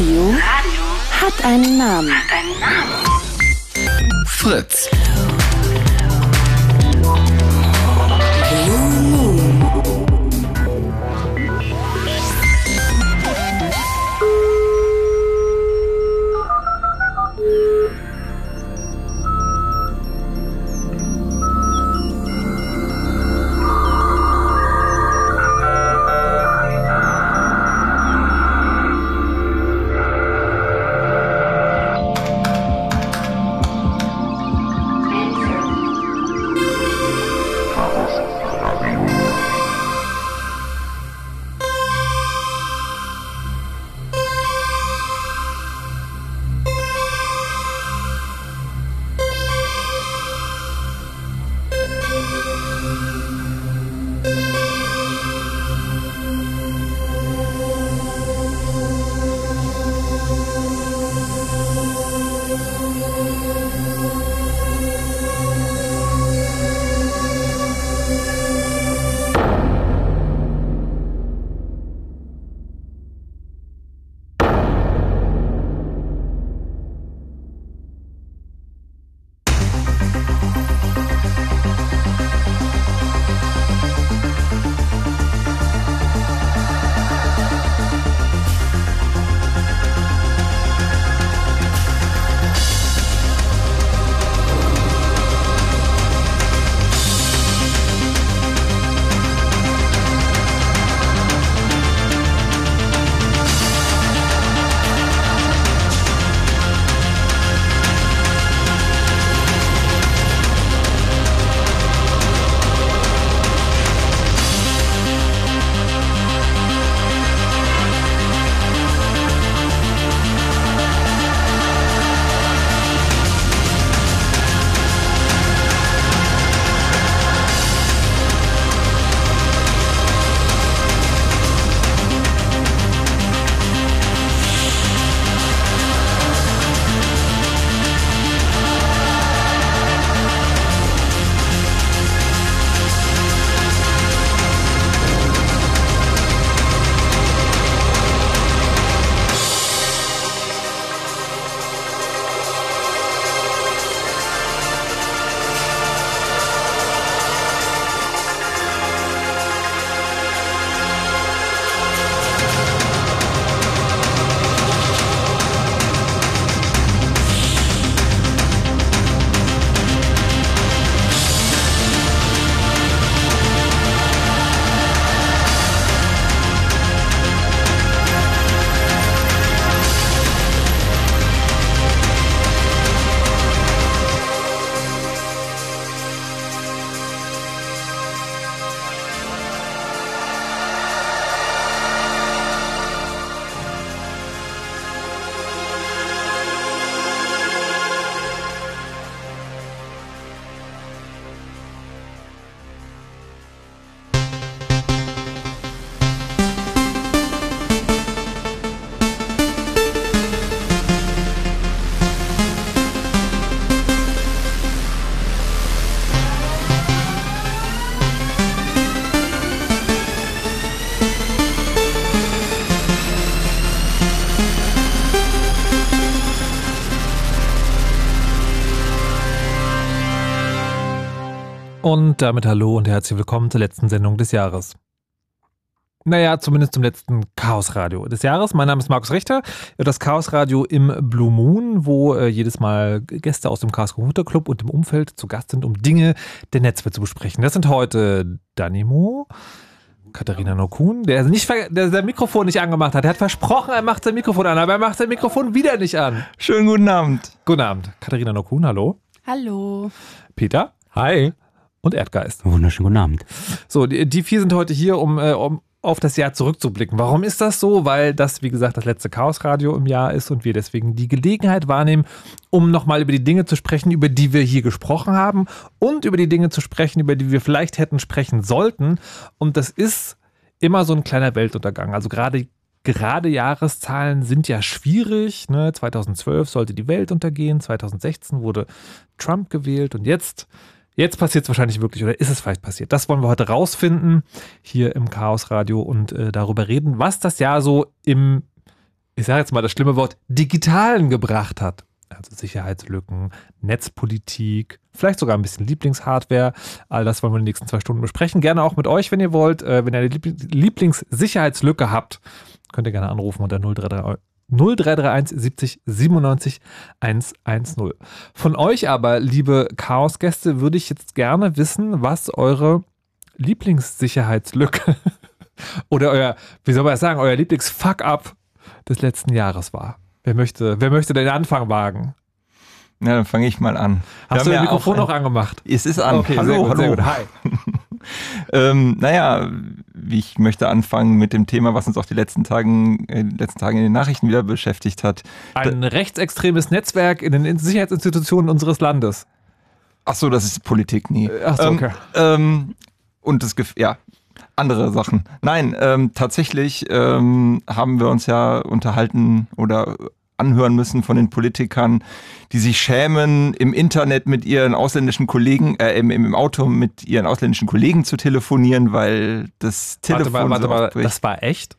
Radio hat einen Namen. Fritz. Und damit hallo und herzlich willkommen zur letzten Sendung des Jahres. Naja, zumindest zum letzten Chaosradio des Jahres. Mein Name ist Markus Richter. Das Chaosradio im Blue Moon, wo jedes Mal Gäste aus dem Chaos Computer Club und dem Umfeld zu Gast sind, um Dinge der Netzwelt zu besprechen. Das sind heute Danimo, Katharina Nocun, der sein Mikrofon nicht angemacht hat. Er hat versprochen, er macht sein Mikrofon an, aber er macht sein Mikrofon wieder nicht an. Schönen guten Abend. Guten Abend. Katharina Nocun, hallo. Hallo. Peter. Hi. Und Erdgeist. Wunderschönen guten Abend. So, die vier sind heute hier, um auf das Jahr zurückzublicken. Warum ist das so? Weil das, wie gesagt, das letzte Chaosradio im Jahr ist und wir deswegen die Gelegenheit wahrnehmen, um nochmal über die Dinge zu sprechen, über die wir hier gesprochen haben und über die Dinge zu sprechen, über die wir vielleicht hätten sprechen sollten. Und das ist immer so ein kleiner Weltuntergang. Also gerade Jahreszahlen sind ja schwierig. Ne? 2012 sollte die Welt untergehen, 2016 wurde Trump gewählt und jetzt passiert es wahrscheinlich wirklich, oder ist es vielleicht passiert? Das wollen wir heute rausfinden, hier im Chaosradio, und darüber reden, was das Jahr so im ich sage jetzt mal das schlimme Wort, digitalen gebracht hat. Also Sicherheitslücken, Netzpolitik, vielleicht sogar ein bisschen Lieblingshardware. All das wollen wir in den nächsten 2 Stunden besprechen. Gerne auch mit euch, wenn ihr wollt. Wenn ihr eine Lieblingssicherheitslücke habt, könnt ihr gerne anrufen unter 0331 70 97 110. Von euch aber, liebe Chaosgäste, würde ich jetzt gerne wissen, was eure Lieblingssicherheitslücke oder euer, wie soll man das sagen, euer Lieblingsfuck-up des letzten Jahres war. Wer möchte den Anfang wagen? Na, dann fange ich mal an. Hast du das Mikrofon noch angemacht? Es ist an. Okay, hallo, sehr gut, hi. Naja, ich möchte anfangen mit dem Thema, was uns auch die letzten Tagen in den Nachrichten wieder beschäftigt hat. Ein rechtsextremes Netzwerk in den Sicherheitsinstitutionen unseres Landes. Ach so, das ist Politik, nie. Ach so, okay. Und das ja. Andere Sachen. Nein, tatsächlich haben wir uns ja unterhalten oder anhören müssen von den Politikern, die sich schämen, im Internet mit ihren ausländischen Kollegen, im Auto mit ihren ausländischen Kollegen zu telefonieren, weil das Telefon... Warte mal, das war echt?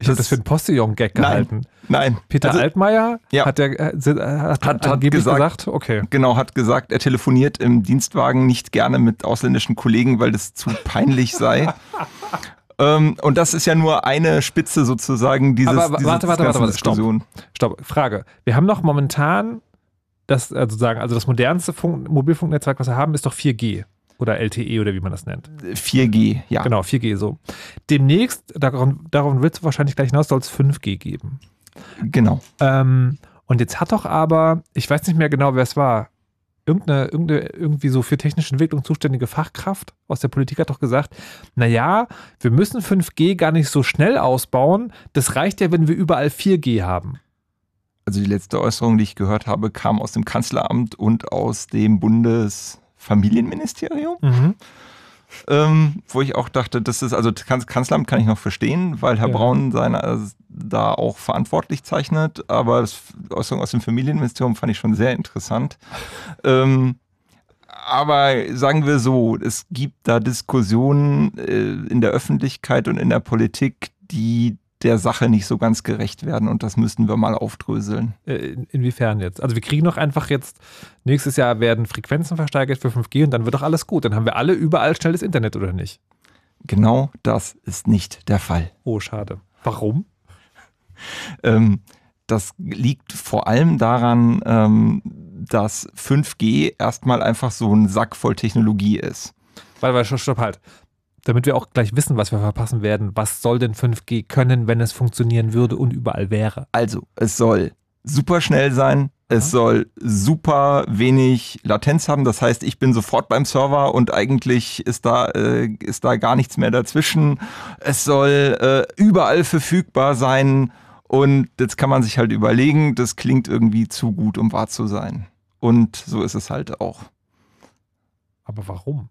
Ich habe das für einen Postillon-Gag gehalten. Nein. Peter also, Altmaier ja. hat angeblich gesagt, okay. Genau, hat gesagt, er telefoniert im Dienstwagen nicht gerne mit ausländischen Kollegen, weil das zu peinlich sei. Und das ist ja nur eine Spitze sozusagen dieser Diskussion. Stopp, Frage. Wir haben noch momentan, das modernste Mobilfunknetzwerk, was wir haben, ist doch 4G. Oder LTE oder wie man das nennt. 4G, ja. Genau, 4G so. Demnächst, darauf willst du wahrscheinlich gleich hinaus, soll es 5G geben. Genau. Und jetzt hat doch aber, ich weiß nicht mehr genau, wer es war, irgendwie so für technische Entwicklung zuständige Fachkraft aus der Politik hat doch gesagt, naja, wir müssen 5G gar nicht so schnell ausbauen, das reicht ja, wenn wir überall 4G haben. Also die letzte Äußerung, die ich gehört habe, kam aus dem Kanzleramt und aus dem Bundesfamilienministerium, wo ich auch dachte, das ist, also Kanzleramt kann ich noch verstehen, weil Herr Braun da auch verantwortlich zeichnet, aber die Äußerung aus dem Familienministerium fand ich schon sehr interessant. Aber sagen wir so, es gibt da Diskussionen in der Öffentlichkeit und in der Politik, die der Sache nicht so ganz gerecht werden und das müssten wir mal aufdröseln. Inwiefern jetzt? Also wir kriegen doch einfach jetzt, nächstes Jahr werden Frequenzen versteigert für 5G und dann wird doch alles gut. Dann haben wir alle überall schnelles Internet, oder nicht? Genau das ist nicht der Fall. Oh, schade. Warum? Das liegt vor allem daran, dass 5G erstmal einfach so ein Sack voll Technologie ist. Warte, stopp, halt. Damit wir auch gleich wissen, was wir verpassen werden. Was soll denn 5G können, wenn es funktionieren würde und überall wäre? Also, es soll super schnell sein. Es soll super wenig Latenz haben. Das heißt, ich bin sofort beim Server und eigentlich ist da gar nichts mehr dazwischen. Es soll überall verfügbar sein. Und jetzt kann man sich halt überlegen, das klingt irgendwie zu gut, um wahr zu sein. Und so ist es halt auch. Aber warum?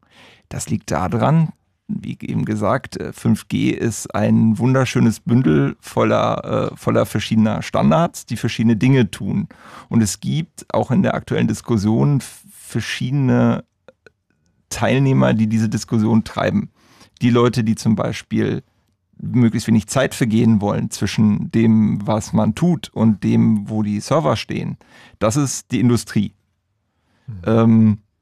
Das liegt daran, wie eben gesagt, 5G ist ein wunderschönes Bündel voller verschiedener Standards, die verschiedene Dinge tun. Und es gibt auch in der aktuellen Diskussion verschiedene Teilnehmer, die diese Diskussion treiben. Die Leute, die zum Beispiel möglichst wenig Zeit vergehen wollen zwischen dem, was man tut und dem, wo die Server stehen. Das ist die Industrie.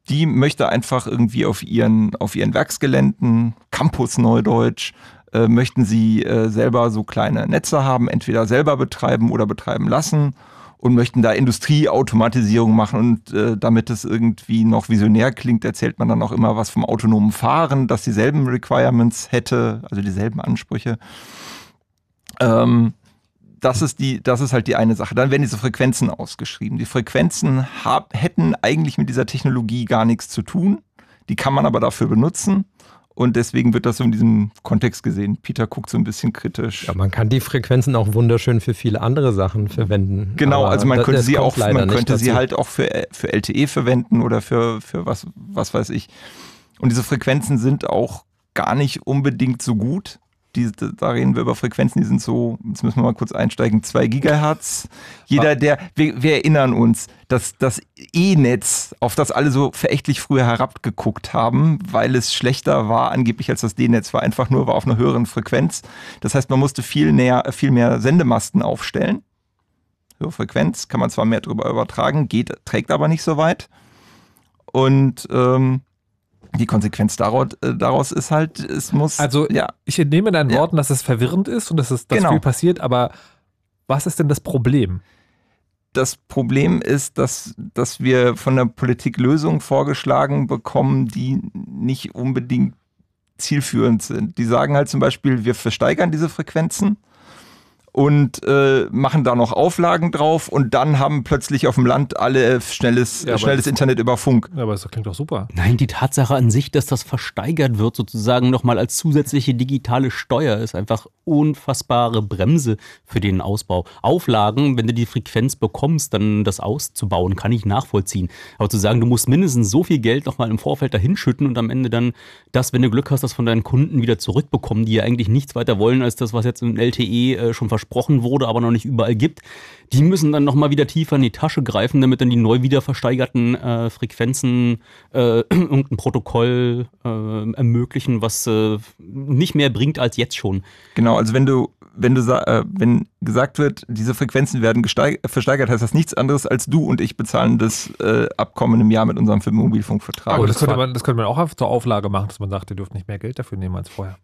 Die möchte einfach irgendwie auf ihren Werksgeländen, Campus Neudeutsch, möchten sie selber so kleine Netze haben, entweder selber betreiben oder betreiben lassen und möchten da Industrieautomatisierung machen. Und damit es irgendwie noch visionär klingt, erzählt man dann auch immer was vom autonomen Fahren, das dieselben Requirements hätte, also dieselben Ansprüche. Das ist halt die eine Sache. Dann werden diese Frequenzen ausgeschrieben. Die Frequenzen hätten eigentlich mit dieser Technologie gar nichts zu tun. Die kann man aber dafür benutzen. Und deswegen wird das so in diesem Kontext gesehen. Peter guckt so ein bisschen kritisch. Ja, man kann die Frequenzen auch wunderschön für viele andere Sachen verwenden. Genau, aber also man könnte sie halt auch für LTE verwenden oder für was weiß ich. Und diese Frequenzen sind auch gar nicht unbedingt so gut. da reden wir über Frequenzen, die sind so, jetzt müssen wir mal kurz einsteigen, 2 Gigahertz. Wir erinnern uns, dass das E-Netz, auf das alle so verächtlich früher herabgeguckt haben, weil es schlechter war angeblich als das D-Netz, war einfach nur auf einer höheren Frequenz. Das heißt, man musste viel mehr Sendemasten aufstellen. Höhere Frequenz, kann man zwar mehr drüber übertragen, trägt aber nicht so weit. Und die Konsequenz daraus ist halt, es muss... Also ja. Ich entnehme deinen Worten, dass es verwirrend ist und dass genau. Viel passiert, aber was ist denn das Problem? Das Problem ist, dass wir von der Politik Lösungen vorgeschlagen bekommen, die nicht unbedingt zielführend sind. Die sagen halt zum Beispiel, wir versteigern diese Frequenzen und machen da noch Auflagen drauf und dann haben plötzlich auf dem Land alle schnelles Internet über Funk. Ja, aber das klingt doch super. Nein, die Tatsache an sich, dass das versteigert wird, sozusagen nochmal als zusätzliche digitale Steuer, ist einfach unfassbare Bremse für den Ausbau. Auflagen, wenn du die Frequenz bekommst, dann das auszubauen, kann ich nachvollziehen. Aber zu sagen, du musst mindestens so viel Geld nochmal im Vorfeld dahinschütten und am Ende dann das, wenn du Glück hast, das von deinen Kunden wieder zurückbekommen, die ja eigentlich nichts weiter wollen, als das, was jetzt im LTE schon versprochen wurde, aber noch nicht überall gibt, die müssen dann nochmal wieder tiefer in die Tasche greifen, damit dann die neu wieder versteigerten Frequenzen irgendein Protokoll ermöglichen, was nicht mehr bringt als jetzt schon. Genau, also wenn gesagt wird, diese Frequenzen werden versteigert, heißt das nichts anderes als du und ich bezahlen das Abkommen im Jahr mit unserem Mobilfunkvertrag. Aber das könnte man auch zur Auflage machen, dass man sagt, ihr dürft nicht mehr Geld dafür nehmen als vorher.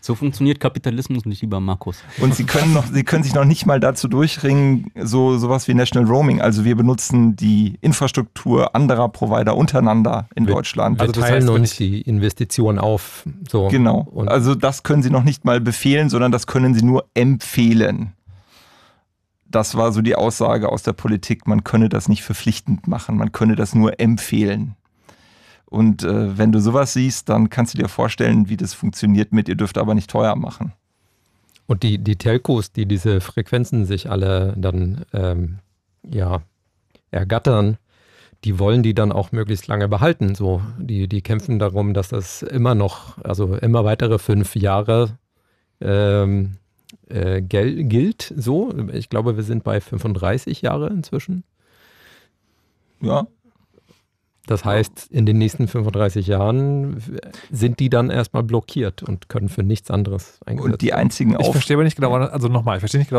So funktioniert Kapitalismus nicht, lieber Markus. Und sie können sich noch nicht mal dazu durchringen, sowas wie National Roaming. Also wir benutzen die Infrastruktur anderer Provider untereinander in Deutschland. Also das teilen heißt, uns die Investitionen auf. So. Genau. Und also das können sie noch nicht mal befehlen, sondern das können sie nur empfehlen. Das war so die Aussage aus der Politik. Man könne das nicht verpflichtend machen. Man könne das nur empfehlen. Und wenn du sowas siehst, dann kannst du dir vorstellen, wie das funktioniert mit, ihr dürft aber nicht teuer machen. Und die Telcos, die diese Frequenzen sich alle dann ergattern, die wollen die dann auch möglichst lange behalten. So, die kämpfen darum, dass das immer noch, also immer weitere 5 Jahre gilt. So, ich glaube, wir sind bei 35 Jahre inzwischen. Ja. Das heißt, in den nächsten 35 Jahren sind die dann erstmal blockiert und können für nichts anderes eingesetzt werden. Und die einzigen auch. Ich verstehe aber nicht genau, was das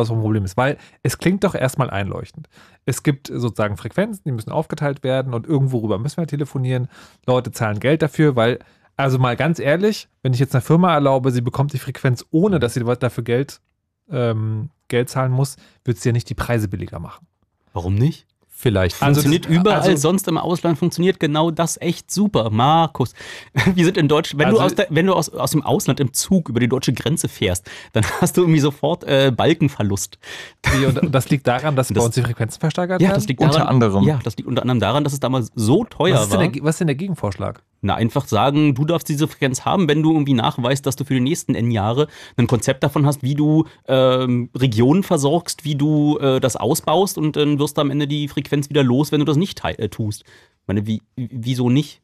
Problem ist, weil es klingt doch erstmal einleuchtend. Es gibt sozusagen Frequenzen, die müssen aufgeteilt werden und irgendwo rüber müssen wir telefonieren. Leute zahlen Geld dafür, weil, also mal ganz ehrlich, wenn ich jetzt einer Firma erlaube, sie bekommt die Frequenz, ohne dass sie dafür Geld zahlen muss, wird sie ja nicht die Preise billiger machen. Warum nicht? Vielleicht. Funktioniert also überall, sonst im Ausland funktioniert genau das echt super. Markus, wir sind in Deutschland, wenn du aus dem Ausland im Zug über die deutsche Grenze fährst, dann hast du irgendwie sofort Balkenverlust. Und das liegt daran, dass bei uns die Frequenzen versteigert werden? Ja, das liegt unter anderem daran, dass es damals so teuer war. Was ist denn der Gegenvorschlag? Na, einfach sagen, du darfst diese Frequenz haben, wenn du irgendwie nachweist, dass du für die nächsten N Jahre ein Konzept davon hast, wie du Regionen versorgst, wie du das ausbaust und dann wirst du am Ende die Frequenz wieder los, wenn du das nicht tust. Ich meine, wieso nicht?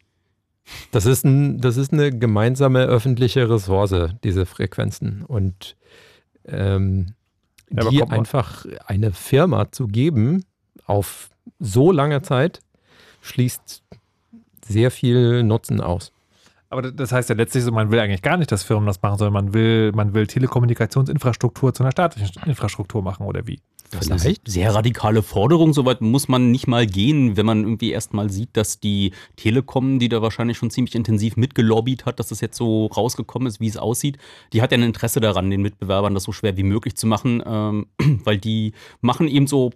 Das ist eine gemeinsame öffentliche Ressource, diese Frequenzen. Und die einfach eine Firma zu geben, auf so lange Zeit, schließt sehr viel Nutzen aus. Aber das heißt ja letztlich so, man will eigentlich gar nicht, dass Firmen das machen, sondern man will Telekommunikationsinfrastruktur zu einer staatlichen Infrastruktur machen, oder wie? Das ist eine sehr radikale Forderung, soweit muss man nicht mal gehen, wenn man irgendwie erstmal sieht, dass die Telekom, die da wahrscheinlich schon ziemlich intensiv mitgelobbyt hat, dass das jetzt so rausgekommen ist, wie es aussieht, die hat ja ein Interesse daran, den Mitbewerbern das so schwer wie möglich zu machen, weil die machen eben so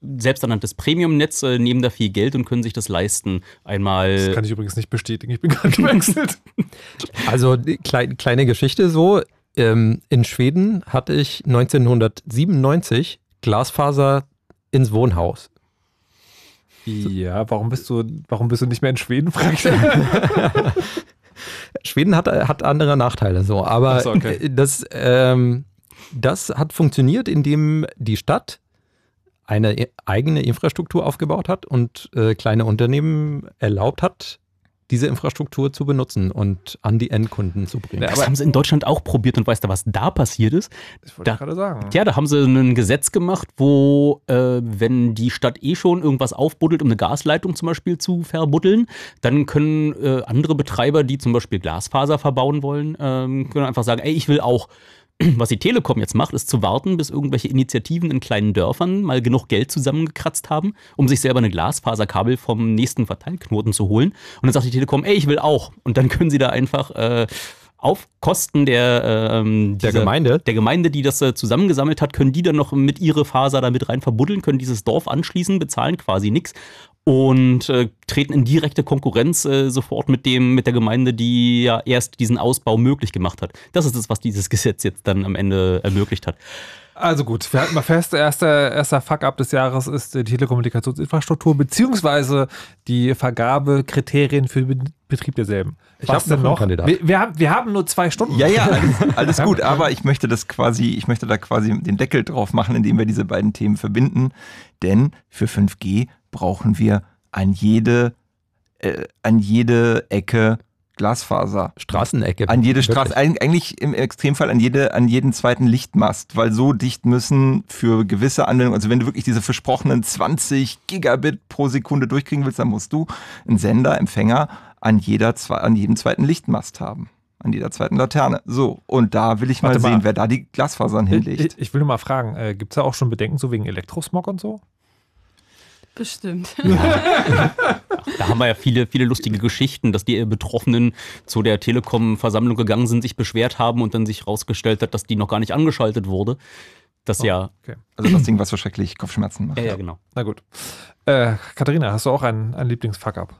selbsternanntes Premium-Netz, nehmen da viel Geld und können sich das leisten. Einmal. Das kann ich übrigens nicht bestätigen, ich bin gerade gewechselt. Also, kleine Geschichte so. In Schweden hatte ich 1997 Glasfaser ins Wohnhaus. Ja, warum bist du nicht mehr in Schweden, fragt er. Schweden hat andere Nachteile, so, aber ach so, okay. Das hat funktioniert, indem die Stadt eine eigene Infrastruktur aufgebaut hat und kleine Unternehmen erlaubt hat, diese Infrastruktur zu benutzen und an die Endkunden zu bringen. Das haben sie in Deutschland auch probiert und weißt du, was da passiert ist? Das wollte ich gerade sagen. Ja, da haben sie ein Gesetz gemacht, wo, wenn die Stadt eh schon irgendwas aufbuddelt, um eine Gasleitung zum Beispiel zu verbuddeln, dann können andere Betreiber, die zum Beispiel Glasfaser verbauen wollen, können einfach sagen, ey, ich will auch. Was die Telekom jetzt macht, ist zu warten, bis irgendwelche Initiativen in kleinen Dörfern mal genug Geld zusammengekratzt haben, um sich selber eine Glasfaserkabel vom nächsten Verteilknoten zu holen. Und dann sagt die Telekom, ey, ich will auch. Und dann können sie da einfach auf Kosten der Gemeinde, die das zusammengesammelt hat, können die dann noch mit ihre Faser da mit rein verbuddeln, können dieses Dorf anschließen, bezahlen quasi nichts. Und treten in direkte Konkurrenz sofort mit der Gemeinde, die ja erst diesen Ausbau möglich gemacht hat. Das ist es, was dieses Gesetz jetzt dann am Ende ermöglicht hat. Also gut, wir halten mal fest, erster Fuck-up des Jahres ist die Telekommunikationsinfrastruktur bzw. die Vergabekriterien für den Betrieb derselben. Ich habe noch einen Kandidat. Wir haben nur 2 Stunden. Ja, ja, alles gut, aber ich möchte da quasi den Deckel drauf machen, indem wir diese beiden Themen verbinden, denn für 5G brauchen wir an jede Ecke Glasfaser. Straßenecke. An jede Straße, eigentlich im Extremfall an jeden zweiten Lichtmast, weil so dicht müssen für gewisse Anwendungen, also wenn du wirklich diese versprochenen 20 Gigabit pro Sekunde durchkriegen willst, dann musst du einen Sender, Empfänger an jedem zweiten Lichtmast haben. An jeder zweiten Laterne. So, und da will ich mal sehen, wer da die Glasfasern hinlegt. Ich will nur mal fragen, gibt es da auch schon Bedenken so wegen Elektrosmog und so? Bestimmt. Ja. Da haben wir ja viele lustige Geschichten, dass die Betroffenen zu der Telekom-Versammlung gegangen sind, sich beschwert haben und dann sich rausgestellt hat, dass die noch gar nicht angeschaltet wurde. Das okay. Also das Ding, was so schrecklich Kopfschmerzen macht. Ja, genau. Na gut. Katharina, hast du auch einen Lieblings-Fuck-Up?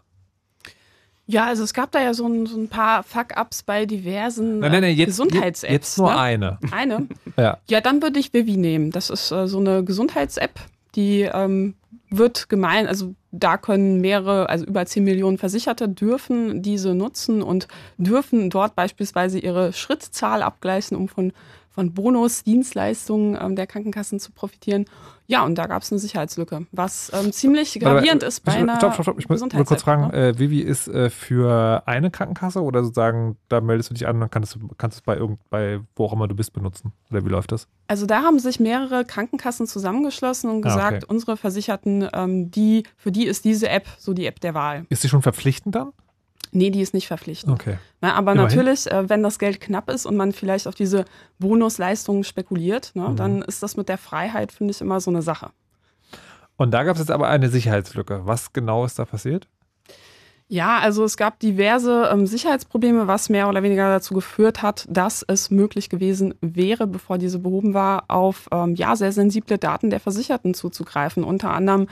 Ja, also es gab da ja so ein paar Fuck-Ups bei diversen Gesundheits-Apps. Jetzt nur eine. Eine? Ja. Ja, dann würde ich Vivi nehmen. Das ist so eine Gesundheits-App, die wird gemein, also da können also über 10 Millionen Versicherte dürfen diese nutzen und dürfen dort beispielsweise ihre Schrittzahl abgleichen, um von Bonusdienstleistungen der Krankenkassen zu profitieren. Ja, und da gab es eine Sicherheitslücke, was ziemlich gravierend ist bei einer Gesundheits-App. Ich will kurz fragen, Vivi ist für eine Krankenkasse oder sozusagen, da meldest du dich an und dann kannst du es bei wo auch immer du bist benutzen? Oder wie läuft das? Also da haben sich mehrere Krankenkassen zusammengeschlossen und gesagt, okay, unsere Versicherten, für die ist diese App so die App der Wahl. Ist die schon verpflichtend dann? Nee, die ist nicht verpflichtend. Okay. Na, aber immerhin, natürlich, wenn das Geld knapp ist und man vielleicht auf diese Bonusleistungen spekuliert, ne, dann ist das mit der Freiheit, finde ich, immer so eine Sache. Und da gab es jetzt aber eine Sicherheitslücke. Was genau ist da passiert? Ja, also es gab diverse Sicherheitsprobleme, was mehr oder weniger dazu geführt hat, dass es möglich gewesen wäre, bevor diese behoben war, auf sehr sensible Daten der Versicherten zuzugreifen. Unter anderem,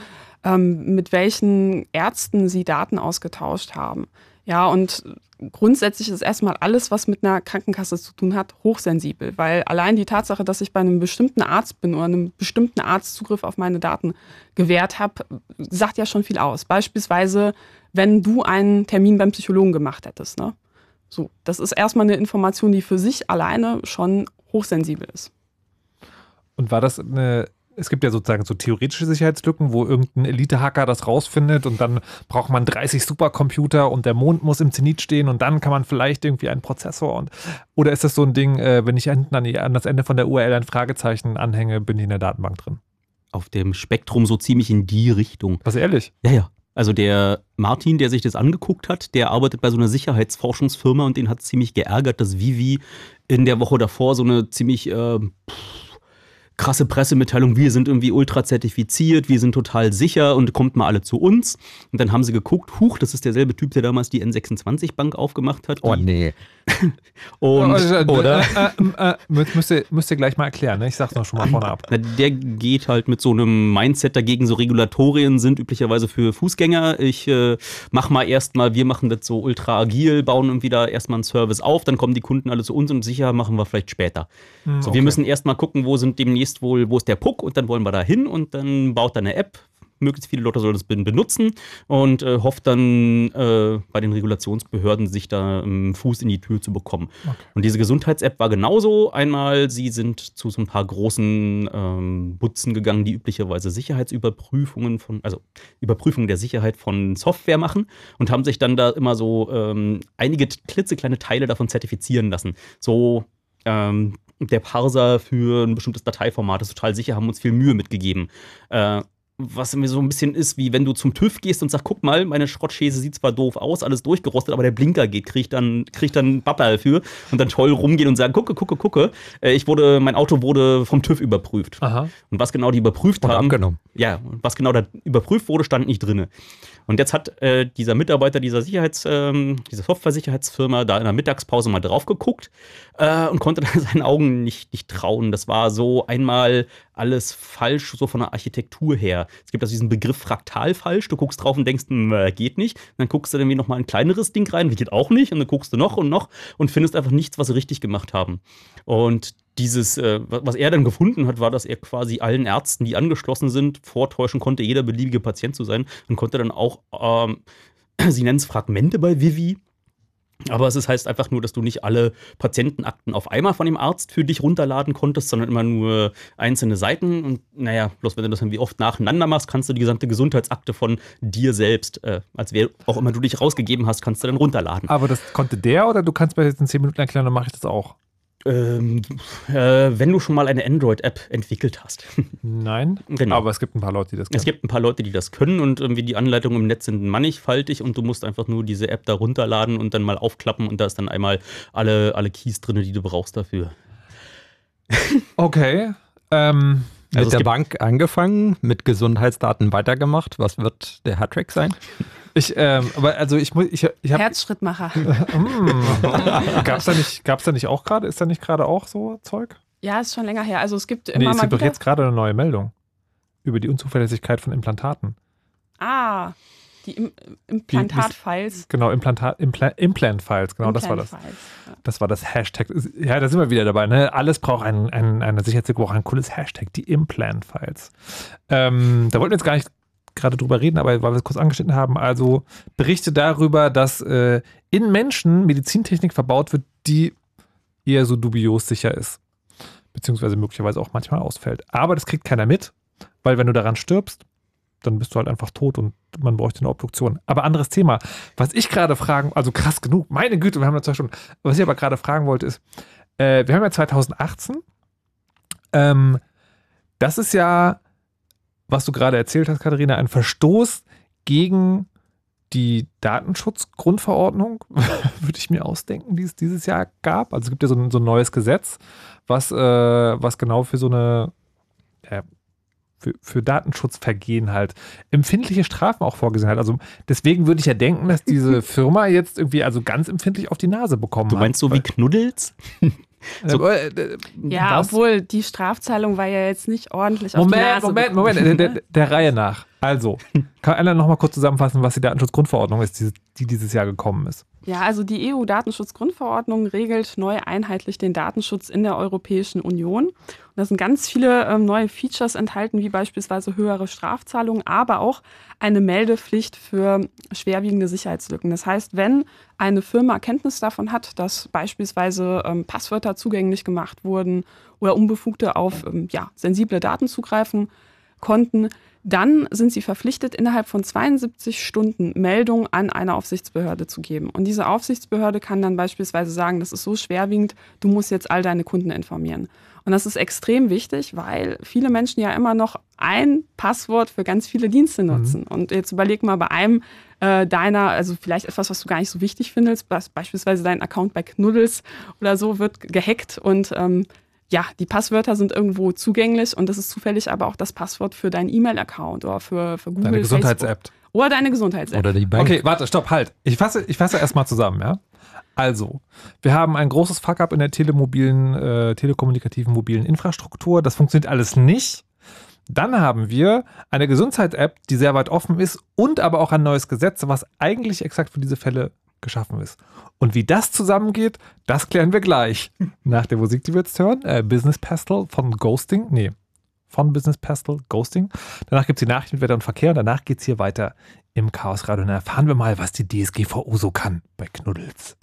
mit welchen Ärzten sie Daten ausgetauscht haben. Ja, und grundsätzlich ist erstmal alles, was mit einer Krankenkasse zu tun hat, hochsensibel, weil allein die Tatsache, dass ich bei einem bestimmten Arzt bin oder einem bestimmten Arzt Zugriff auf meine Daten gewährt habe, sagt ja schon viel aus. Beispielsweise, wenn du einen Termin beim Psychologen gemacht hättest, ne? So, das ist erstmal eine Information, die für sich alleine schon hochsensibel ist. Und war das es gibt ja sozusagen so theoretische Sicherheitslücken, wo irgendein Elite-Hacker das rausfindet und dann braucht man 30 Supercomputer und der Mond muss im Zenit stehen und dann kann man vielleicht irgendwie einen Prozessor oder ist das so ein Ding, wenn ich hinten an das Ende von der URL ein Fragezeichen anhänge, bin ich in der Datenbank drin? Auf dem Spektrum so ziemlich in die Richtung. Was, ehrlich? Ja, ja. Also der Martin, der sich das angeguckt hat, der arbeitet bei so einer Sicherheitsforschungsfirma und den hat es ziemlich geärgert, dass Vivi in der Woche davor so eine ziemlich krasse Pressemitteilung, wir sind irgendwie ultra zertifiziert, wir sind total sicher und kommt mal alle zu uns. Und dann haben sie geguckt, huch, das ist derselbe Typ, der damals die N26-Bank aufgemacht hat. Oh nee. Und, oder? Müsst ihr gleich mal erklären, ne? Ich sag's noch schon mal vorne ab. Der geht halt mit so einem Mindset dagegen, so Regulatorien sind üblicherweise für Fußgänger. Ich wir machen das so ultra agil, bauen irgendwie da erstmal einen Service auf, dann kommen die Kunden alle zu uns und sicher machen wir vielleicht später. So, okay. Wir müssen erstmal gucken, wo ist der Puck und dann wollen wir da hin und dann baut er eine App, möglichst viele Leute sollen das benutzen und hofft dann bei den Regulationsbehörden, sich da Fuß in die Tür zu bekommen. Okay. Und diese Gesundheits-App war genauso. Einmal, sie sind zu so ein paar großen Butzen gegangen, die üblicherweise Sicherheitsüberprüfungen von, also Überprüfung der Sicherheit von Software machen und haben sich dann da immer so einige klitzekleine Teile davon zertifizieren lassen. So, der Parser für ein bestimmtes Dateiformat ist total sicher, haben uns viel Mühe mitgegeben. Was mir so ein bisschen ist, wie wenn du zum TÜV gehst und sagst, guck mal, meine Schrottschäse sieht zwar doof aus, alles durchgerostet, aber der Blinker geht, krieg dann Papa dafür und dann toll rumgehen und sagen, gucke, mein Auto wurde vom TÜV überprüft. Aha. Und was genau die überprüft oder haben, abgenommen. Ja, was genau da überprüft wurde, stand nicht drin. Und jetzt hat dieser Mitarbeiter dieser Software-Sicherheitsfirma da in der Mittagspause mal drauf geguckt und konnte dann seinen Augen nicht trauen. Das war so einmal alles falsch, so von der Architektur her. Es gibt also diesen Begriff fraktal falsch. Du guckst drauf und denkst, geht nicht. Und dann guckst du irgendwie nochmal ein kleineres Ding rein, geht auch nicht. Und dann guckst du noch und noch und findest einfach nichts, was sie richtig gemacht haben. Und dieses, was er dann gefunden hat, war, dass er quasi allen Ärzten, die angeschlossen sind, vortäuschen konnte, jeder beliebige Patient zu sein und konnte dann auch, sie nennen es Fragmente bei Vivi, aber es heißt einfach nur, dass du nicht alle Patientenakten auf einmal von dem Arzt für dich runterladen konntest, sondern immer nur einzelne Seiten. Und naja, bloß wenn du das irgendwie oft nacheinander machst, kannst du die gesamte Gesundheitsakte von dir selbst, als wer auch immer du dich rausgegeben hast, kannst du dann runterladen. Aber das konnte der oder du kannst mir jetzt in 10 Minuten erklären, dann mache ich das auch. Wenn du schon mal eine Android-App entwickelt hast. Nein, genau. Aber es gibt ein paar Leute, die das können. Es gibt ein paar Leute, die das können und irgendwie die Anleitungen im Netz sind mannigfaltig und du musst einfach nur diese App da runterladen und dann mal aufklappen und da ist dann einmal alle Keys drin, die du brauchst dafür. Okay. Also mit der Bank angefangen, mit Gesundheitsdaten weitergemacht. Was wird der Hattrick sein? Ich habe Herzschrittmacher. Gab's da nicht auch gerade? Ist da nicht gerade auch so Zeug? Ja, ist schon länger her. Also es gibt immer mal. Es gibt doch jetzt gerade eine neue Meldung über die Unzuverlässigkeit von Implantaten. Ah, die Implantat-Files. Genau, Implant-Files. Genau, das war das. Ja. Das war das Hashtag. Ja, da sind wir wieder dabei. Ne? Alles braucht eine Sicherheitslücke, braucht ein cooles Hashtag. Die Implant-Files. Da wollten wir jetzt gar nicht gerade drüber reden, aber weil wir es kurz angeschnitten haben, also Berichte darüber, dass in Menschen Medizintechnik verbaut wird, die eher so dubios sicher ist. Beziehungsweise möglicherweise auch manchmal ausfällt. Aber das kriegt keiner mit, weil wenn du daran stirbst, dann bist du halt einfach tot und man bräuchte eine Obduktion. Aber anderes Thema. Was ich gerade fragen, also krass genug, meine Güte, wir haben da 2 Stunden. Was ich aber gerade fragen wollte ist, wir haben ja 2018, das ist ja, was du gerade erzählt hast, Katharina, ein Verstoß gegen die Datenschutzgrundverordnung, würde ich mir ausdenken, die es dieses Jahr gab. Also es gibt ja so ein neues Gesetz, was genau für so eine, für Datenschutzvergehen halt empfindliche Strafen auch vorgesehen hat. Also deswegen würde ich ja denken, dass diese Firma jetzt irgendwie also ganz empfindlich auf die Nase bekommen hat. Du meinst so wie Knuddels? So, ja, was? Obwohl die Strafzahlung war ja jetzt nicht ordentlich auf die Nase. Moment, der Reihe nach. Also, kann einer nochmal kurz zusammenfassen, was die Datenschutzgrundverordnung ist, die dieses Jahr gekommen ist? Ja, also die EU-Datenschutzgrundverordnung regelt neu einheitlich den Datenschutz in der Europäischen Union. Und da sind ganz viele neue Features enthalten, wie beispielsweise höhere Strafzahlungen, aber auch eine Meldepflicht für schwerwiegende Sicherheitslücken. Das heißt, wenn eine Firma Kenntnis davon hat, dass beispielsweise Passwörter zugänglich gemacht wurden oder Unbefugte auf sensible Daten zugreifen konnten, dann sind sie verpflichtet, innerhalb von 72 Stunden Meldung an eine Aufsichtsbehörde zu geben. Und diese Aufsichtsbehörde kann dann beispielsweise sagen, das ist so schwerwiegend, du musst jetzt all deine Kunden informieren. Und das ist extrem wichtig, weil viele Menschen ja immer noch ein Passwort für ganz viele Dienste nutzen. Mhm. Und jetzt überleg mal bei einem deiner, also vielleicht etwas, was du gar nicht so wichtig findest, beispielsweise dein Account bei Knuddels oder so wird gehackt und die Passwörter sind irgendwo zugänglich und das ist zufällig aber auch das Passwort für deinen E-Mail-Account oder für Google, deine Gesundheits-App. Facebook oder deine Gesundheits-App. Oder die Bank. Okay, warte, stopp, halt. Ich fasse erstmal zusammen, ja. Also, wir haben ein großes Fuck-up in der telekommunikativen mobilen Infrastruktur. Das funktioniert alles nicht. Dann haben wir eine Gesundheits-App, die sehr weit offen ist und aber auch ein neues Gesetz, was eigentlich exakt für diese Fälle geschaffen ist. Und wie das zusammengeht, das klären wir gleich. Nach der Musik, die wir jetzt hören, Business Pastel von Ghosting, von Business Pestle, Ghosting. Danach gibt es die Nachrichten mit Wetter und Verkehr und danach geht es hier weiter im Chaosradio. Und dann erfahren wir mal, was die DSGVO so kann bei Knuddels.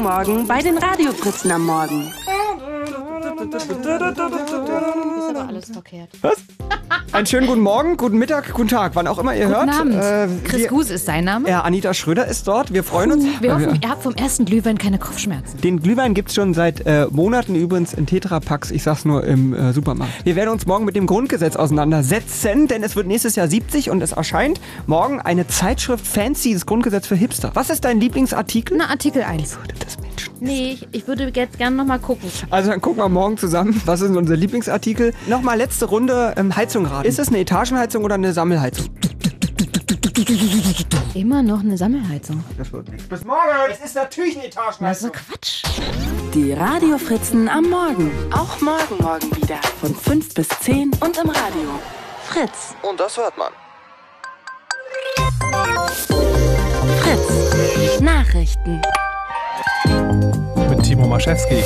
Morgen bei den Radiofritzen am Morgen. Das ist aber alles verkehrt. Was? Einen schönen guten Morgen, guten Mittag, guten Tag, wann auch immer ihr hört. Guten Abend. Chris Gus ist sein Name. Ja, Anita Schröder ist dort. Wir freuen uns. Wir hoffen, ihr habt vom ersten Glühwein keine Kopfschmerzen. Den Glühwein gibt es schon seit Monaten übrigens in Tetrapacks. Ich sag's nur im Supermarkt. Wir werden uns morgen mit dem Grundgesetz auseinandersetzen, denn es wird nächstes Jahr 70 und es erscheint morgen eine Zeitschrift Fancy, das Grundgesetz für Hipster. Was ist dein Lieblingsartikel? Na, Artikel 1. Nee, ich würde jetzt gerne nochmal gucken. Also dann gucken wir morgen zusammen, was ist unser Lieblingsartikel. Nochmal letzte Runde, Heizung raten. Ist es eine Etagenheizung oder eine Sammelheizung? Immer noch eine Sammelheizung. Das wird nichts. Bis morgen! Es ist natürlich eine Etagenheizung. Das ist Quatsch. Die Radiofritzen am Morgen. Auch morgen wieder. Von 5 bis 10 und im Radio. Fritz. Und das hört man. Fritz. Nachrichten. Mit Timo Maschewski.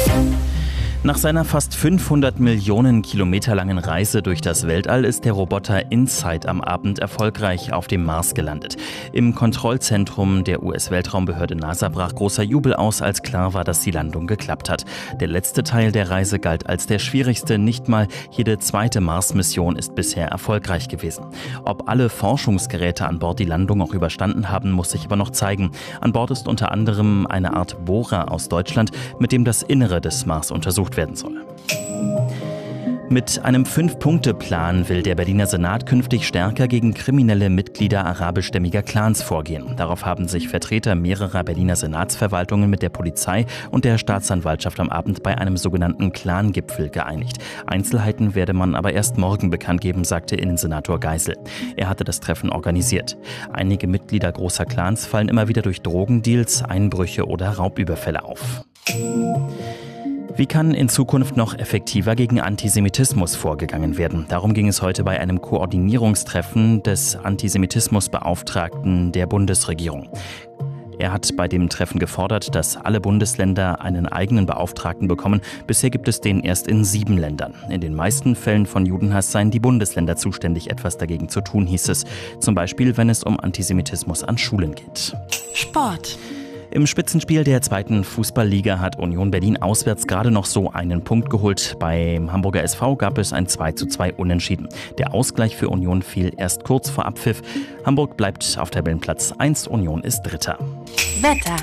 Nach seiner fast 500 Millionen Kilometer langen Reise durch das Weltall ist der Roboter InSight am Abend erfolgreich auf dem Mars gelandet. Im Kontrollzentrum der US-Weltraumbehörde NASA brach großer Jubel aus, als klar war, dass die Landung geklappt hat. Der letzte Teil der Reise galt als der schwierigste. Nicht mal jede zweite Mars-Mission ist bisher erfolgreich gewesen. Ob alle Forschungsgeräte an Bord die Landung auch überstanden haben, muss sich aber noch zeigen. An Bord ist unter anderem eine Art Bohrer aus Deutschland, mit dem das Innere des Mars untersucht werden soll. Mit einem 5-Punkte-Plan will der Berliner Senat künftig stärker gegen kriminelle Mitglieder arabischstämmiger Clans vorgehen. Darauf haben sich Vertreter mehrerer Berliner Senatsverwaltungen mit der Polizei und der Staatsanwaltschaft am Abend bei einem sogenannten Clan-Gipfel geeinigt. Einzelheiten werde man aber erst morgen bekannt geben, sagte Innensenator Geisel. Er hatte das Treffen organisiert. Einige Mitglieder großer Clans fallen immer wieder durch Drogendeals, Einbrüche oder Raubüberfälle auf. Wie kann in Zukunft noch effektiver gegen Antisemitismus vorgegangen werden? Darum ging es heute bei einem Koordinierungstreffen des Antisemitismusbeauftragten der Bundesregierung. Er hat bei dem Treffen gefordert, dass alle Bundesländer einen eigenen Beauftragten bekommen. Bisher gibt es den erst in 7 Ländern. In den meisten Fällen von Judenhass seien die Bundesländer zuständig, etwas dagegen zu tun, hieß es. Zum Beispiel, wenn es um Antisemitismus an Schulen geht. Sport. Im Spitzenspiel der 2. Fußballliga hat Union Berlin auswärts gerade noch so einen Punkt geholt. Beim Hamburger SV gab es ein 2:2 Unentschieden. Der Ausgleich für Union fiel erst kurz vor Abpfiff. Hamburg bleibt auf Tabellenplatz 1, Union ist Dritter. Wetter.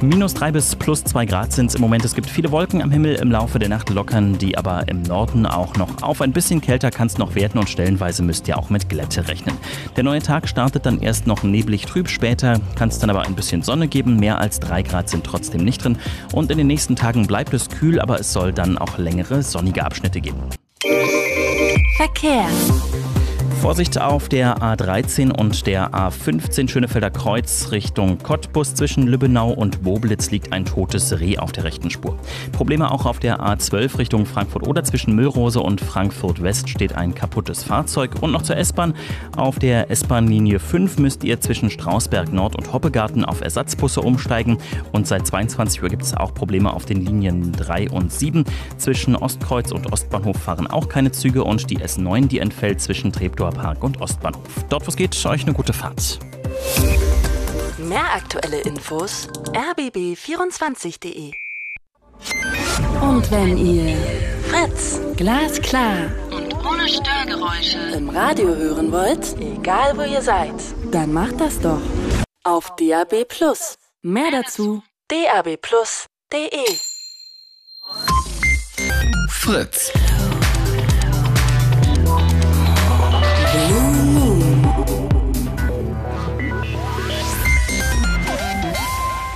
-3 bis +2 Grad sind es im Moment. Es gibt viele Wolken am Himmel. Im Laufe der Nacht lockern die aber im Norden auch noch auf. Ein bisschen kälter kann es noch werden und stellenweise müsst ihr auch mit Glätte rechnen. Der neue Tag startet dann erst noch neblig trüb. Später kann es dann aber ein bisschen Sonne geben. Mehr als 3 Grad sind trotzdem nicht drin. Und in den nächsten Tagen bleibt es kühl, aber es soll dann auch längere sonnige Abschnitte geben. Verkehr. Vorsicht auf der A13 und der A15 Schönefelder Kreuz Richtung Cottbus. Zwischen Lübbenau und Woblitz liegt ein totes Reh auf der rechten Spur. Probleme auch auf der A12 Richtung Frankfurt-Oder. Zwischen Mühlrose und Frankfurt-West steht ein kaputtes Fahrzeug. Und noch zur S-Bahn. Auf der S-Bahn-Linie 5 müsst ihr zwischen Strausberg Nord und Hoppegarten auf Ersatzbusse umsteigen. Und seit 22 Uhr gibt es auch Probleme auf den Linien 3 und 7. Zwischen Ostkreuz und Ostbahnhof fahren auch keine Züge. Und die S9, die entfällt zwischen Treptow Park und Ostbahnhof. Dort, wo es geht, euch eine gute Fahrt. Mehr aktuelle Infos rbb24.de. Und wenn ihr Fritz glasklar und ohne Störgeräusche im Radio hören wollt, egal wo ihr seid, dann macht das doch auf DAB+. Mehr dazu dabplus.de. Fritz.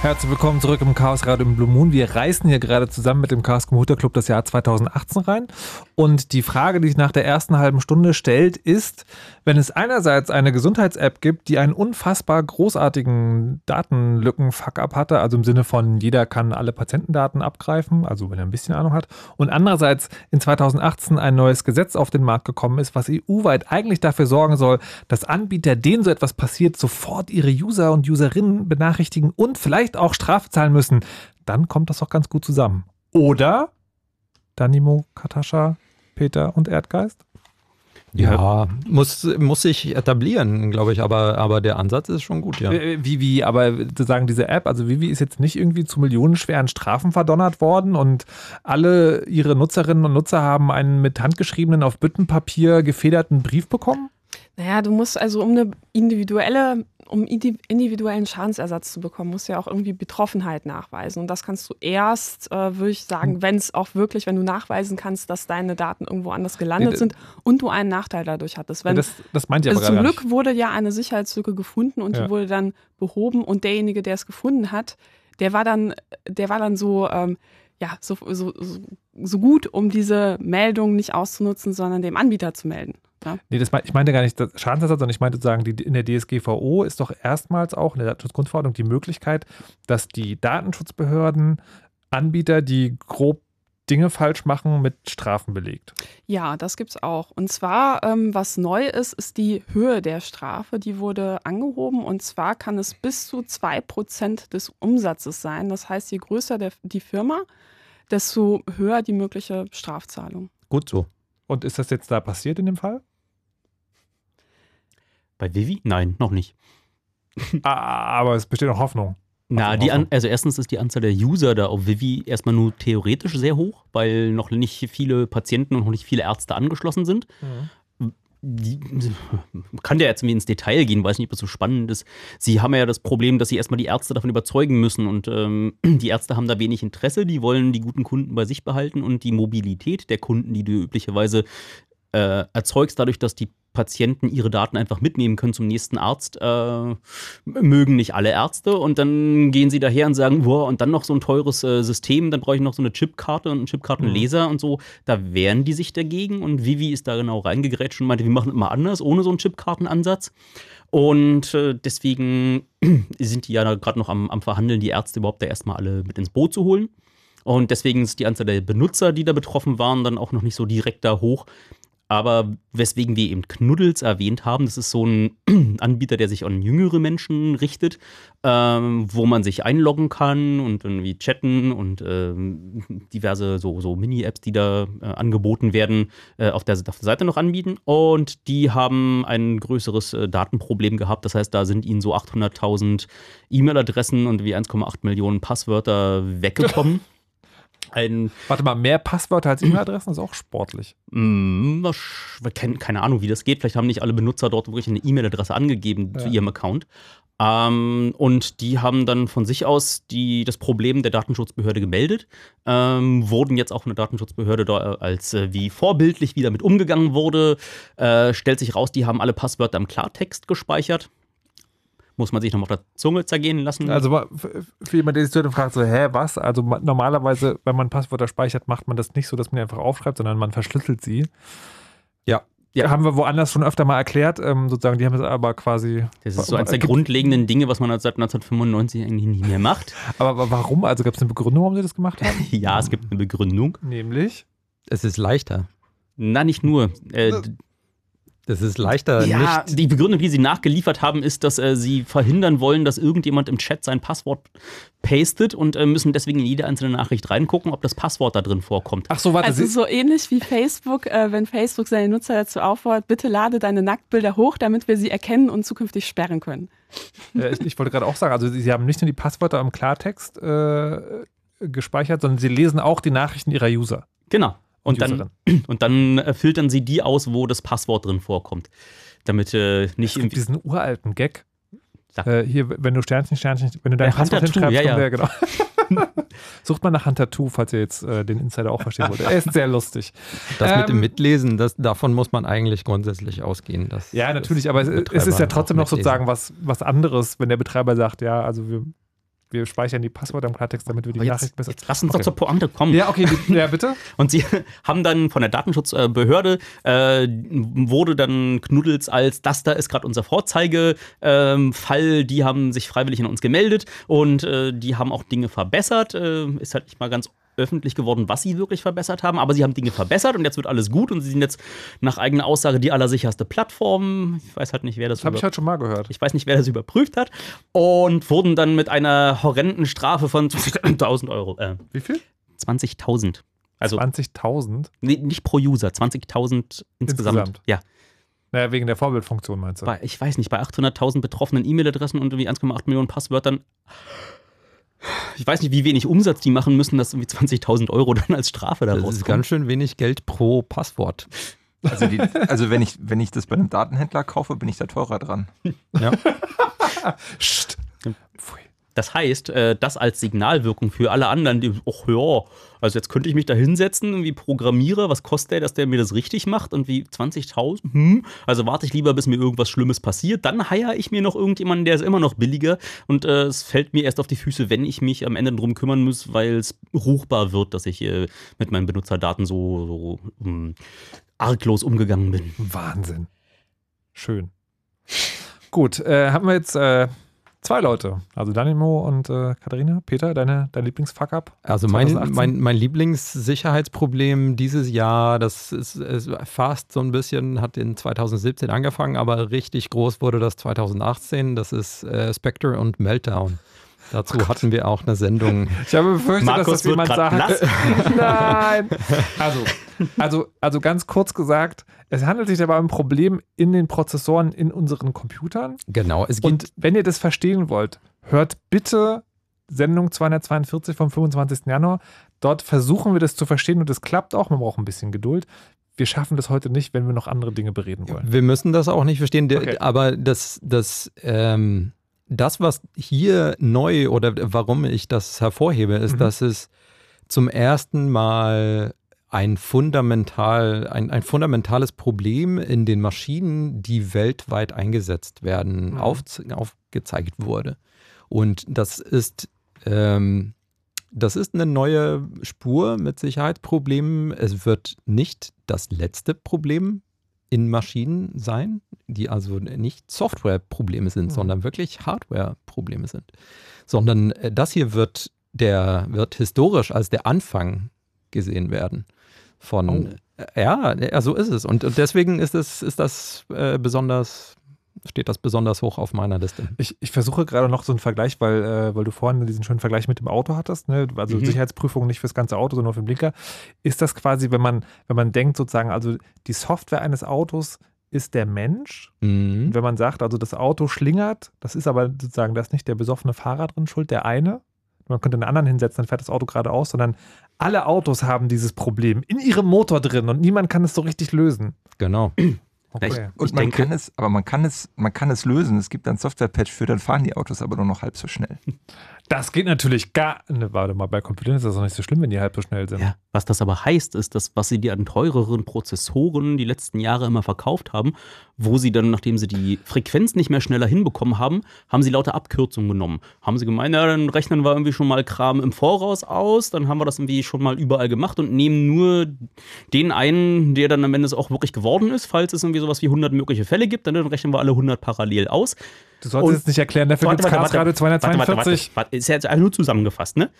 Herzlich willkommen zurück im Chaosradio im Blue Moon. Wir reisen hier gerade zusammen mit dem Chaos Computer Club das Jahr 2018 rein. Und die Frage, die sich nach der ersten halben Stunde stellt, ist, wenn es einerseits eine Gesundheits-App gibt, die einen unfassbar großartigen Datenlücken-Fuck-Up hatte, also im Sinne von jeder kann alle Patientendaten abgreifen, also wenn er ein bisschen Ahnung hat, und andererseits in 2018 ein neues Gesetz auf den Markt gekommen ist, was EU-weit eigentlich dafür sorgen soll, dass Anbieter, denen so etwas passiert, sofort ihre User und Userinnen benachrichtigen und vielleicht auch Strafe zahlen müssen, dann kommt das doch ganz gut zusammen. Oder Danimo, Katascha, Peter und Erdgeist? Ja, muss sich etablieren, glaube ich, aber der Ansatz ist schon gut, ja. Vivi, aber sozusagen diese App, also Vivi ist jetzt nicht irgendwie zu millionenschweren Strafen verdonnert worden und alle ihre Nutzerinnen und Nutzer haben einen mit handgeschriebenen, auf Büttenpapier gefederten Brief bekommen? Naja, du musst also um individuellen Schadensersatz zu bekommen, musst du ja auch irgendwie Betroffenheit nachweisen. Und das kannst du erst, würde ich sagen, wenn du nachweisen kannst, dass deine Daten irgendwo anders gelandet sind und du einen Nachteil dadurch hattest. Das meint ihr aber gerade nicht. Zum Glück wurde ja eine Sicherheitslücke gefunden und die wurde dann behoben und derjenige, der es gefunden hat, der war dann so... so gut, um diese Meldung nicht auszunutzen, sondern dem Anbieter zu melden. Ja? Nee, ich meinte gar nicht Schadensersatz, sondern ich meinte sozusagen, in der DSGVO ist doch erstmals auch in der Datenschutzgrundverordnung die Möglichkeit, dass die Datenschutzbehörden Anbieter, die grob Dinge falsch machen, mit Strafen belegt. Ja, das gibt es auch. Und zwar, was neu ist, ist die Höhe der Strafe. Die wurde angehoben und zwar kann es bis zu 2% des Umsatzes sein. Das heißt, je größer die Firma, desto höher die mögliche Strafzahlung. Gut so. Und ist das jetzt da passiert in dem Fall? Bei Vivi? Nein, noch nicht. Aber es besteht noch Hoffnung. Na, also erstens ist die Anzahl der User da auf Vivi erstmal nur theoretisch sehr hoch, weil noch nicht viele Patienten und noch nicht viele Ärzte angeschlossen sind. Mhm. kann der ja ziemlich ins Detail gehen, weiß nicht, ob das so spannend ist. Sie haben ja das Problem, dass sie erstmal die Ärzte davon überzeugen müssen und die Ärzte haben da wenig Interesse, die wollen die guten Kunden bei sich behalten und die Mobilität der Kunden, die du üblicherweise erzeugst, dadurch, dass die Patienten ihre Daten einfach mitnehmen können zum nächsten Arzt, mögen nicht alle Ärzte und dann gehen sie daher und sagen, boah, und dann noch so ein teures System, dann brauche ich noch so eine Chipkarte und einen Chipkartenleser und so, da wehren die sich dagegen und Vivi ist da genau reingegrätscht und meinte, wir machen immer anders, ohne so einen Chipkartenansatz und deswegen sind die ja gerade noch am Verhandeln, die Ärzte überhaupt da erstmal alle mit ins Boot zu holen und deswegen ist die Anzahl der Benutzer, die da betroffen waren, dann auch noch nicht so direkt da hoch. Aber weswegen wir eben Knuddels erwähnt haben, das ist so ein Anbieter, der sich an jüngere Menschen richtet, wo man sich einloggen kann und irgendwie chatten und diverse so Mini-Apps, die da angeboten werden, auf der Seite noch anbieten. Und die haben ein größeres Datenproblem gehabt. Das heißt, da sind ihnen so 800.000 E-Mail-Adressen und wie 1,8 Millionen Passwörter weggekommen. Warte mal, mehr Passwörter als E-Mail-Adressen ist auch sportlich. Keine Ahnung, wie das geht. Vielleicht haben nicht alle Benutzer dort wirklich eine E-Mail-Adresse angegeben zu ihrem Account. Und die haben dann von sich aus das Problem der Datenschutzbehörde gemeldet, wurden jetzt auch eine Datenschutzbehörde da, als wie vorbildlich wie damit umgegangen wurde. Stellt sich raus, die haben alle Passwörter im Klartext gespeichert. Muss man sich nochmal auf der Zunge zergehen lassen. Also für jemanden, der sich zuhört und fragt so, hä, was? Also normalerweise, wenn man Passwörter speichert, macht man das nicht so, dass man die einfach aufschreibt, sondern man verschlüsselt sie. Ja. Haben wir woanders schon öfter mal erklärt. Sozusagen, die haben es aber quasi... Das ist so eines der grundlegenden Dinge, was man seit 1995 eigentlich nie mehr macht. Aber warum? Also gab es eine Begründung, warum sie das gemacht haben? Ja, es gibt eine Begründung. Nämlich? Es ist leichter. Na, nicht nur. Das ist leichter ja, nicht. Die Begründung, die sie nachgeliefert haben, ist, dass sie verhindern wollen, dass irgendjemand im Chat sein Passwort pastet und müssen deswegen in jede einzelne Nachricht reingucken, ob das Passwort da drin vorkommt. Ach so, warte. Also so ähnlich wie Facebook, wenn Facebook seine Nutzer dazu auffordert, bitte lade deine Nacktbilder hoch, damit wir sie erkennen und zukünftig sperren können. Ich wollte gerade auch sagen, also sie haben nicht nur die Passwörter im Klartext gespeichert, sondern sie lesen auch die Nachrichten ihrer User. Genau. Und dann filtern sie die aus, wo das Passwort drin vorkommt. Damit nicht irgendwie. Diesen uralten Gag. Hier, wenn du Sternchen, wenn du dein Passwort hinschreibst, ja, genau. Sucht mal nach Hunter 2, falls ihr jetzt den Insider auch verstehen wollt. Er ist sehr lustig. Das mit dem Mitlesen, davon muss man eigentlich grundsätzlich ausgehen. Ja, natürlich, aber es ist ja trotzdem noch sozusagen was anderes, wenn der Betreiber sagt, ja, also wir speichern die Passwörter im Klartext, damit wir die Nachricht besser... Jetzt lass uns doch zur Pointe kommen. Ja, okay, ja, bitte. Und sie haben dann von der Datenschutzbehörde, wurde dann Knuddels als, das da ist gerade unser Vorzeigefall, die haben sich freiwillig an uns gemeldet und die haben auch Dinge verbessert, ist halt nicht mal ganz öffentlich geworden, was sie wirklich verbessert haben, aber sie haben Dinge verbessert und jetzt wird alles gut und sie sind jetzt nach eigener Aussage die allersicherste Plattform. Ich weiß halt nicht, wer das... Das habe ich halt schon mal gehört. Ich weiß nicht, wer das überprüft hat und wurden dann mit einer horrenden Strafe von 20.000 Euro. Wie viel? 20.000. Also 20.000? Nee, nicht pro User, 20.000 insgesamt. Ja. Naja, wegen der Vorbildfunktion meinst du? Ich weiß nicht, bei 800.000 betroffenen E-Mail-Adressen und irgendwie 1,8 Millionen Passwörtern... Ich weiß nicht, wie wenig Umsatz die machen müssen, dass irgendwie 20.000 Euro dann als Strafe daraus kommt. Das ist ganz schön wenig Geld pro Passwort. Also wenn ich das bei einem Datenhändler kaufe, bin ich da teurer dran. Ja. Das heißt, das als Signalwirkung für alle anderen, die, ach ja, also jetzt könnte ich mich da hinsetzen, wie Programmierer, was kostet der, dass der mir das richtig macht und wie 20.000, also warte ich lieber, bis mir irgendwas Schlimmes passiert, dann heiere ich mir noch irgendjemanden, der ist immer noch billiger und es fällt mir erst auf die Füße, wenn ich mich am Ende drum kümmern muss, weil es ruchbar wird, dass ich mit meinen Benutzerdaten so arglos umgegangen bin. Wahnsinn. Schön. Gut, haben wir jetzt... 2 Leute, also Danimo und Katharina. Peter, dein Lieblings-Fuck-Up? Also mein Lieblingssicherheitsproblem dieses Jahr, das ist fast so ein bisschen, hat in 2017 angefangen, aber richtig groß wurde das 2018. Das ist Spectre und Meltdown. Dazu hatten wir auch eine Sendung. Ich habe befürchtet, Markus, dass das jemand sagt. Nein! Also ganz kurz gesagt, es handelt sich dabei um ein Problem in den Prozessoren in unseren Computern. Genau. Und wenn ihr das verstehen wollt, hört bitte Sendung 242 vom 25. Januar. Dort versuchen wir das zu verstehen und es klappt auch. Man braucht ein bisschen Geduld. wir schaffen das heute nicht, wenn wir noch andere Dinge bereden wollen. Wir müssen das auch nicht verstehen, okay. Aber das, was hier neu oder warum ich das hervorhebe, ist, dass es zum ersten Mal ein fundamentales Problem in den Maschinen, die weltweit eingesetzt werden, aufgezeigt wurde. Und das ist eine neue Spur mit Sicherheitsproblemen. Es wird nicht das letzte Problem in Maschinen sein, die also nicht Software-Probleme sind, sondern wirklich Hardware-Probleme sind. Sondern das hier wird historisch als der Anfang gesehen werden. Ja, so ist es. Und deswegen steht das besonders hoch auf meiner Liste. Ich versuche gerade noch so einen Vergleich, weil du vorhin diesen schönen Vergleich mit dem Auto hattest, ne? Also Sicherheitsprüfung nicht fürs ganze Auto, sondern nur für den Blinker. Ist das quasi, wenn man denkt sozusagen, also die Software eines Autos ist der Mensch, wenn man sagt, also das Auto schlingert, das ist aber sozusagen, da ist nicht der besoffene Fahrer drin schuld, der eine. Man könnte einen anderen hinsetzen, dann fährt das Auto geradeaus, sondern alle Autos haben dieses Problem in ihrem Motor drin und niemand kann es so richtig lösen. Genau. Okay. Man kann es lösen. Es gibt einen Software-Patch für, dann fahren die Autos aber nur noch halb so schnell. Das geht natürlich gar nicht. Warte mal, bei Computern ist das doch nicht so schlimm, wenn die halb so schnell sind. Ja, was das aber heißt, ist, dass was sie dir an teureren Prozessoren die letzten Jahre immer verkauft haben, wo sie dann, nachdem sie die Frequenz nicht mehr schneller hinbekommen haben, haben sie lauter Abkürzungen genommen. Haben sie gemeint, ja, dann rechnen wir irgendwie schon mal Kram im Voraus aus, dann haben wir das irgendwie schon mal überall gemacht und nehmen nur den einen, der dann am Ende auch wirklich geworden ist, falls es irgendwie sowas wie 100 mögliche Fälle gibt, dann rechnen wir alle 100 parallel aus. Du solltest es nicht erklären, dafür gibt es Chaosradio 242. Ist ja jetzt nur zusammengefasst, ne?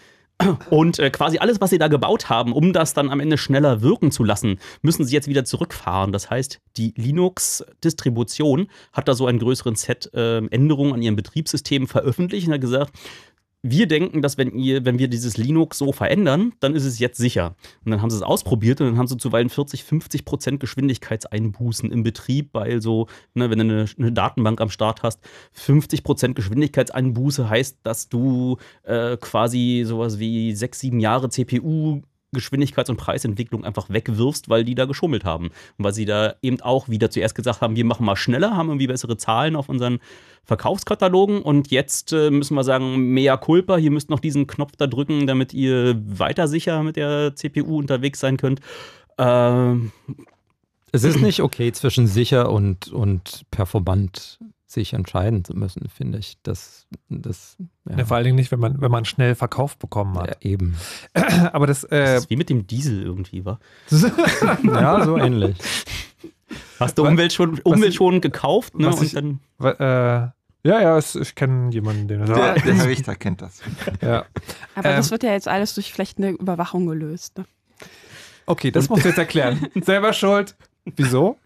Und quasi alles, was sie da gebaut haben, um das dann am Ende schneller wirken zu lassen, müssen sie jetzt wieder zurückfahren. Das heißt, die Linux-Distribution hat da so einen größeren Set Änderungen an ihrem Betriebssystem veröffentlicht und hat gesagt, wir denken, dass wenn wir dieses Linux so verändern, dann ist es jetzt sicher. Und dann haben sie es ausprobiert und dann haben sie zuweilen 40-50% Geschwindigkeitseinbußen im Betrieb, weil so, ne, wenn du eine Datenbank am Start hast, 50% Geschwindigkeitseinbuße heißt, dass du quasi sowas wie 6-7 Jahre CPU Geschwindigkeits- und Preisentwicklung einfach wegwirfst, weil die da geschummelt haben. Und weil sie da eben auch wieder zuerst gesagt haben, wir machen mal schneller, haben irgendwie bessere Zahlen auf unseren Verkaufskatalogen und jetzt müssen wir sagen, mea culpa, hier müsst noch diesen Knopf da drücken, damit ihr weiter sicher mit der CPU unterwegs sein könnt. Es ist nicht okay, zwischen sicher und performant sich entscheiden zu müssen, finde ich. Ja, vor allen Dingen nicht, wenn man schnell verkauft bekommen hat. Ja, eben. Aber das ist wie mit dem Diesel irgendwie, wa? Ja, so ähnlich. Hast du Umwelt schon gekauft, ne? Ich kenne jemanden, den das sagt. Der Herr Richter kennt das. Ja. Aber das wird ja jetzt alles durch vielleicht eine Überwachung gelöst. Ne? Okay, das musst du jetzt erklären. Selber schuld. Wieso?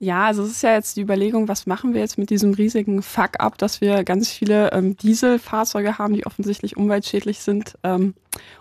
Ja, also es ist ja jetzt die Überlegung, was machen wir jetzt mit diesem riesigen Fuck-up, dass wir ganz viele Dieselfahrzeuge haben, die offensichtlich umweltschädlich sind. Und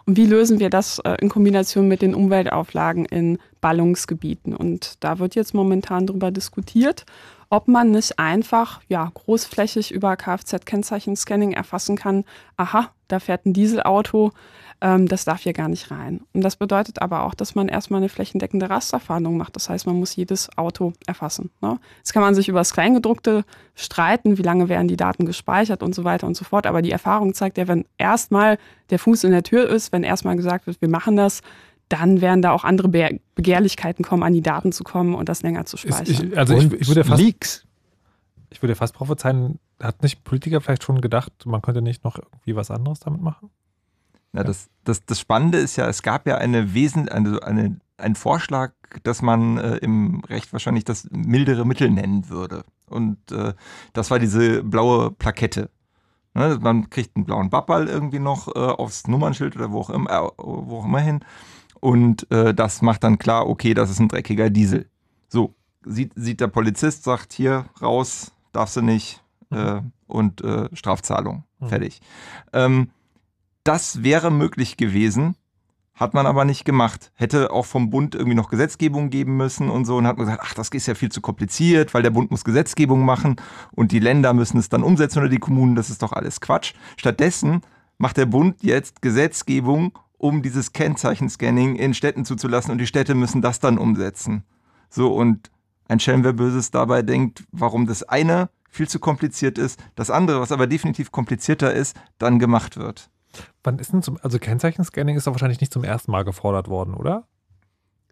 wie lösen wir das in Kombination mit den Umweltauflagen in Ballungsgebieten? Und da wird jetzt momentan darüber diskutiert, ob man nicht einfach großflächig über Kfz-Kennzeichen-Scanning erfassen kann, aha, da fährt ein Dieselauto, das darf hier gar nicht rein. Und das bedeutet aber auch, dass man erstmal eine flächendeckende Rasterfahndung macht. Das heißt, man muss jedes Auto erfassen. Ne? Jetzt kann man sich über das Kleingedruckte streiten, wie lange werden die Daten gespeichert und so weiter und so fort. Aber die Erfahrung zeigt ja, wenn erstmal der Fuß in der Tür ist, wenn erstmal gesagt wird, wir machen das, dann werden da auch andere Begehrlichkeiten kommen, an die Daten zu kommen und das länger zu speichern. Ich würde fast prophezeien, hat nicht Politiker vielleicht schon gedacht, man könnte nicht noch irgendwie was anderes damit machen? Na, das Spannende ist ja, es gab ja einen Vorschlag, dass man im Recht wahrscheinlich das mildere Mittel nennen würde. Und das war diese blaue Plakette. Ne, man kriegt einen blauen Babbal irgendwie noch aufs Nummernschild oder wo auch immer hin. Und das macht dann klar, okay, das ist ein dreckiger Diesel. So, sieht der Polizist, sagt hier, raus, darfst du nicht und Strafzahlung, fertig. Das wäre möglich gewesen, hat man aber nicht gemacht. Hätte auch vom Bund irgendwie noch Gesetzgebung geben müssen und so und hat man gesagt, ach, das ist ja viel zu kompliziert, weil der Bund muss Gesetzgebung machen und die Länder müssen es dann umsetzen oder die Kommunen, das ist doch alles Quatsch. Stattdessen macht der Bund jetzt Gesetzgebung um dieses Kennzeichenscanning in Städten zuzulassen, und die Städte müssen das dann umsetzen. So, und ein Schelm, wer Böses dabei denkt, warum das eine viel zu kompliziert ist, das andere, was aber definitiv komplizierter ist, dann gemacht wird. Wann ist denn also Kennzeichenscanning ist doch wahrscheinlich nicht zum ersten Mal gefordert worden, oder?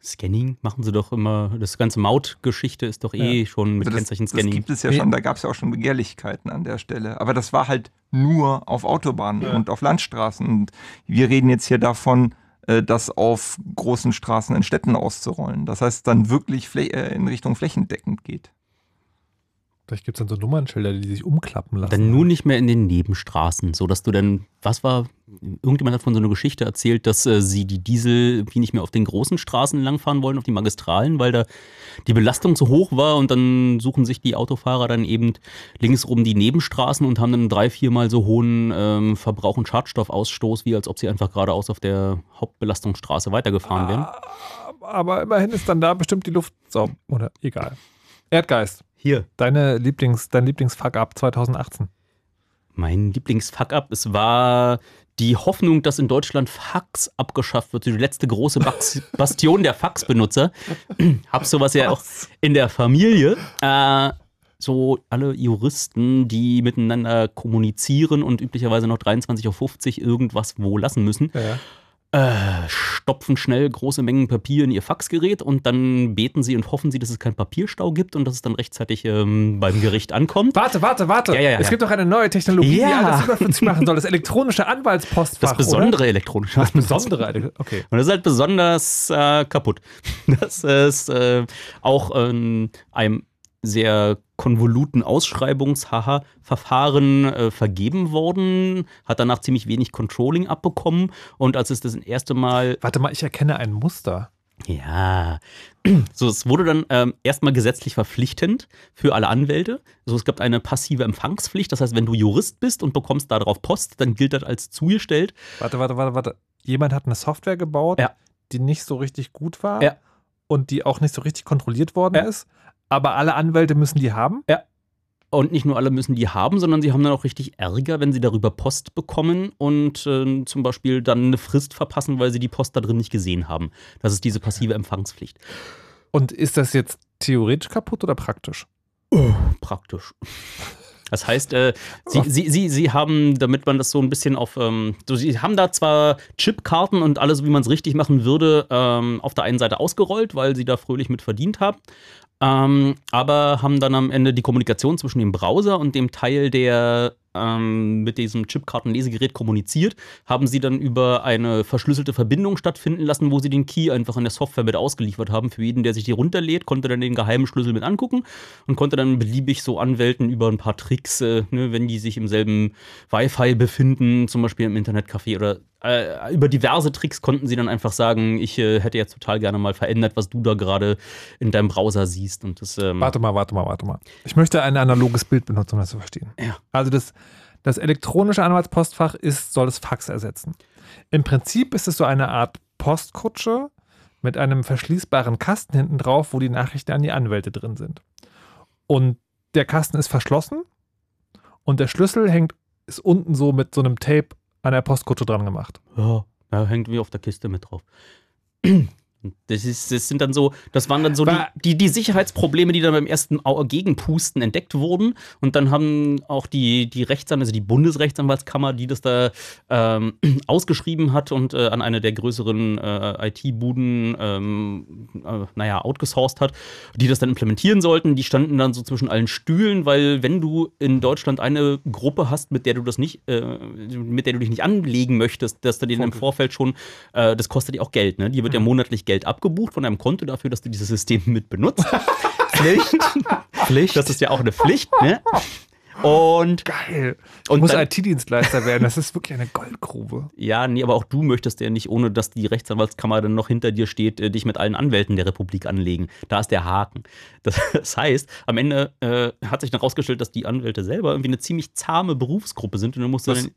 Scanning machen sie doch immer, das ganze Mautgeschichte ist doch schon mit Kennzeichen-Scanning. Das gibt es ja schon, da gab es ja auch schon Begehrlichkeiten an der Stelle. Aber das war halt nur auf Autobahnen und auf Landstraßen. Und wir reden jetzt hier davon, das auf großen Straßen in Städten auszurollen. Das heißt, dann wirklich in Richtung flächendeckend geht. Vielleicht gibt es dann so Nummernschilder, die sich umklappen lassen. Dann nur nicht mehr in den Nebenstraßen, sodass du dann, irgendjemand hat von so einer Geschichte erzählt, dass sie die Diesel irgendwie nicht mehr auf den großen Straßen langfahren wollen, auf die Magistralen, weil da die Belastung zu hoch war, und dann suchen sich die Autofahrer dann eben links rum die Nebenstraßen und haben dann 3-4-mal so hohen Verbrauch und Schadstoffausstoß, wie als ob sie einfach geradeaus auf der Hauptbelastungsstraße weitergefahren wären. Aber immerhin ist dann da bestimmt die Luft sauber, oder egal. Erdgeist, hier, dein Lieblingsfuck-Up 2018. Mein Lieblingsfuck-Up, es war die Hoffnung, dass in Deutschland Fax abgeschafft wird, die letzte große Bastion der Faxbenutzer. Hab sowas ja auch in der Familie. So alle Juristen, die miteinander kommunizieren und üblicherweise noch 23:50 irgendwas wo lassen müssen, stopfen schnell große Mengen Papier in ihr Faxgerät, und dann beten sie und hoffen sie, dass es keinen Papierstau gibt und dass es dann rechtzeitig beim Gericht ankommt. Warte. Ja. Es gibt doch eine neue Technologie, die alles überflüssig machen soll. Das elektronische Anwaltspostfach, okay. Und das ist halt besonders kaputt. Das ist auch einem sehr konvoluten Ausschreibungsverfahren vergeben worden, hat danach ziemlich wenig Controlling abbekommen, und als es das erste Mal... Warte mal, ich erkenne ein Muster. Ja, so, es wurde dann erstmal gesetzlich verpflichtend für alle Anwälte. Also es gab eine passive Empfangspflicht, das heißt, wenn du Jurist bist und bekommst darauf Post, dann gilt das als zugestellt. Warte. Jemand hat eine Software gebaut, die nicht so richtig gut war und die auch nicht so richtig kontrolliert worden ist. Aber alle Anwälte müssen die haben? Ja. Und nicht nur alle müssen die haben, sondern sie haben dann auch richtig Ärger, wenn sie darüber Post bekommen und zum Beispiel dann eine Frist verpassen, weil sie die Post da drin nicht gesehen haben. Das ist diese passive Empfangspflicht. Und ist das jetzt theoretisch kaputt oder praktisch? Praktisch. Das heißt, sie haben, damit man das so ein bisschen auf, sie haben da zwar Chipkarten und alles, wie man es richtig machen würde, auf der einen Seite ausgerollt, weil sie da fröhlich mit verdient haben, aber haben dann am Ende die Kommunikation zwischen dem Browser und dem Teil, der mit diesem Chipkartenlesegerät kommuniziert, haben sie dann über eine verschlüsselte Verbindung stattfinden lassen, wo sie den Key einfach in der Software mit ausgeliefert haben. Für jeden, der sich die runterlädt, konnte dann den geheimen Schlüssel mit angucken und konnte dann beliebig so Anwälten über ein paar Tricks, wenn die sich im selben Wi-Fi befinden, zum Beispiel im Internetcafé oder über diverse Tricks konnten sie dann einfach sagen, ich hätte jetzt total gerne mal verändert, was du da gerade in deinem Browser siehst. Und das, warte mal. Ich möchte ein analoges Bild benutzen, um das zu verstehen. Ja. Also das elektronische Anwaltspostfach soll das Fax ersetzen. Im Prinzip ist es so eine Art Postkutsche mit einem verschließbaren Kasten hinten drauf, wo die Nachrichten an die Anwälte drin sind. Und der Kasten ist verschlossen und der Schlüssel ist unten so mit so einem Tape an der Postkutsche dran gemacht. Ja, da hängt wie auf der Kiste mit drauf. Das waren dann so die Sicherheitsprobleme, die dann beim ersten Gegenpusten entdeckt wurden. Und dann haben auch die Rechtsanwälte, also die Bundesrechtsanwaltskammer, die das da ausgeschrieben hat und an eine der größeren IT-Buden outgesourced hat, die das dann implementieren sollten. Die standen dann so zwischen allen Stühlen, weil wenn du in Deutschland eine Gruppe hast, mit der du dich nicht anlegen möchtest, dass du denen im Vorfeld schon, das kostet dir auch Geld, ne? Die wird ja monatlich Geld abgebucht von einem Konto dafür, dass du dieses System mit benutzt. Pflicht. Das ist ja auch eine Pflicht, ne? Und geil. Ich muss IT-Dienstleister werden, das ist wirklich eine Goldgrube. Ja, nee, aber auch du möchtest ja nicht, ohne dass die Rechtsanwaltskammer dann noch hinter dir steht, dich mit allen Anwälten der Republik anlegen. Da ist der Haken. Das heißt, am Ende hat sich dann rausgestellt, dass die Anwälte selber irgendwie eine ziemlich zahme Berufsgruppe sind, und du musst dann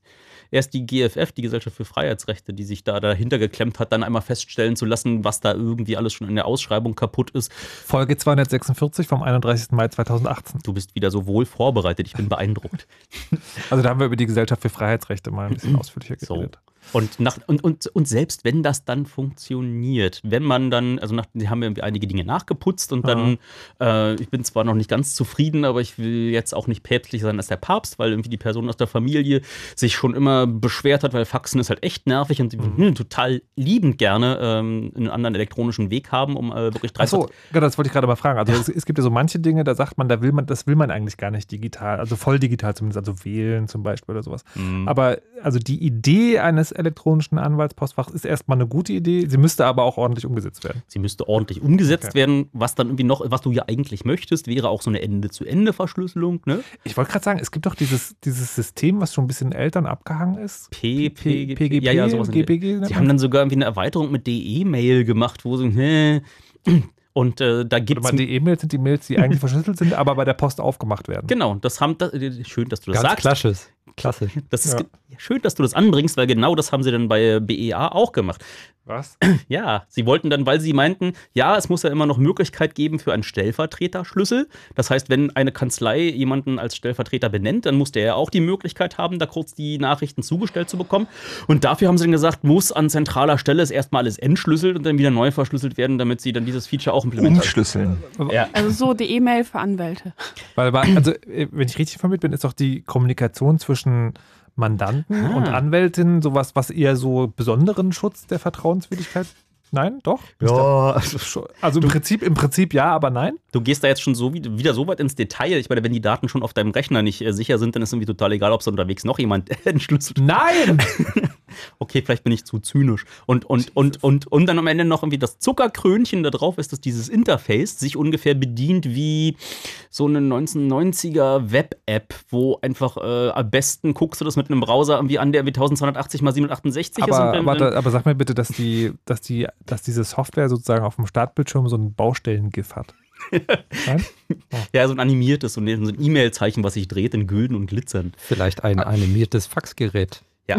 erst die GFF, die Gesellschaft für Freiheitsrechte, die sich da dahinter geklemmt hat, dann einmal feststellen zu lassen, was da irgendwie alles schon in der Ausschreibung kaputt ist. Folge 246 vom 31. Mai 2018. Du bist wieder so wohl vorbereitet, ich bin beeindruckt. Also da haben wir über die Gesellschaft für Freiheitsrechte mal ein bisschen ausführlicher geredet. So. Und selbst wenn das dann funktioniert, wenn man dann, also die haben irgendwie einige Dinge nachgeputzt und dann, ich bin zwar noch nicht ganz zufrieden, aber ich will jetzt auch nicht päpstlich sein als der Papst, weil irgendwie die Person aus der Familie sich schon immer beschwert hat, weil Faxen ist halt echt nervig und die würden total liebend gerne einen anderen elektronischen Weg haben, um wirklich 30. Achso, genau, das wollte ich gerade mal fragen. Also es gibt ja so manche Dinge, da sagt man, das will man eigentlich gar nicht digital, also voll digital zumindest, also wählen zum Beispiel oder sowas. Mhm. Aber also die Idee eines elektronischen Anwaltspostfachs ist erstmal eine gute Idee. Sie müsste aber auch ordentlich umgesetzt werden. Sie müsste ordentlich umgesetzt werden. Was dann irgendwie noch, was du ja eigentlich möchtest, wäre auch so eine Ende-zu-Ende-Verschlüsselung. Ne? Ich wollte gerade sagen, es gibt doch dieses System, was schon ein bisschen älter abgehangen ist. PGP, ja, sowas. GPG. Sie haben dann sogar irgendwie eine Erweiterung mit DE-Mail gemacht, wo so, und da gibt es. Die E-Mails sind die Mails, die eigentlich verschlüsselt sind, aber bei der Post aufgemacht werden. Genau, das haben. Schön, dass du das sagst. Klasse. Das ist schön, dass du das anbringst, weil genau das haben sie dann bei BEA auch gemacht. Was? Ja, sie wollten dann, weil sie meinten, ja, es muss ja immer noch Möglichkeit geben für einen Stellvertreterschlüssel. Das heißt, wenn eine Kanzlei jemanden als Stellvertreter benennt, dann muss der ja auch die Möglichkeit haben, da kurz die Nachrichten zugestellt zu bekommen. Und dafür haben sie dann gesagt, muss an zentraler Stelle es erstmal alles entschlüsselt und dann wieder neu verschlüsselt werden, damit sie dann dieses Feature auch implementieren. Umschlüsseln. Ja. Also so die E-Mail für Anwälte. Also, wenn ich richtig vermittelt bin, ist doch die Kommunikation zwischen Mandanten und Anwältinnen sowas, was eher so besonderen Schutz der Vertrauenswürdigkeit? Nein, doch? Ja. Also im Prinzip ja, aber nein. Du gehst da jetzt schon so wieder so weit ins Detail. Ich meine, wenn die Daten schon auf deinem Rechner nicht sicher sind, dann ist irgendwie total egal, ob es unterwegs noch jemand entschlüsselt. Nein! Okay, vielleicht bin ich zu zynisch. Und dann am Ende noch irgendwie das Zuckerkrönchen da drauf ist, dass dieses Interface sich ungefähr bedient wie so eine 1990er Web-App, wo einfach am besten guckst du das mit einem Browser irgendwie an, der 1280x768 ist. Aber sag mir bitte, dass diese Software sozusagen auf dem Startbildschirm so einen Baustellen-GIF hat. Nein? Oh. Ja, so ein animiertes, so ein E-Mail-Zeichen, was sich dreht in Gülden und Glitzern. Vielleicht ein animiertes Faxgerät. Ja.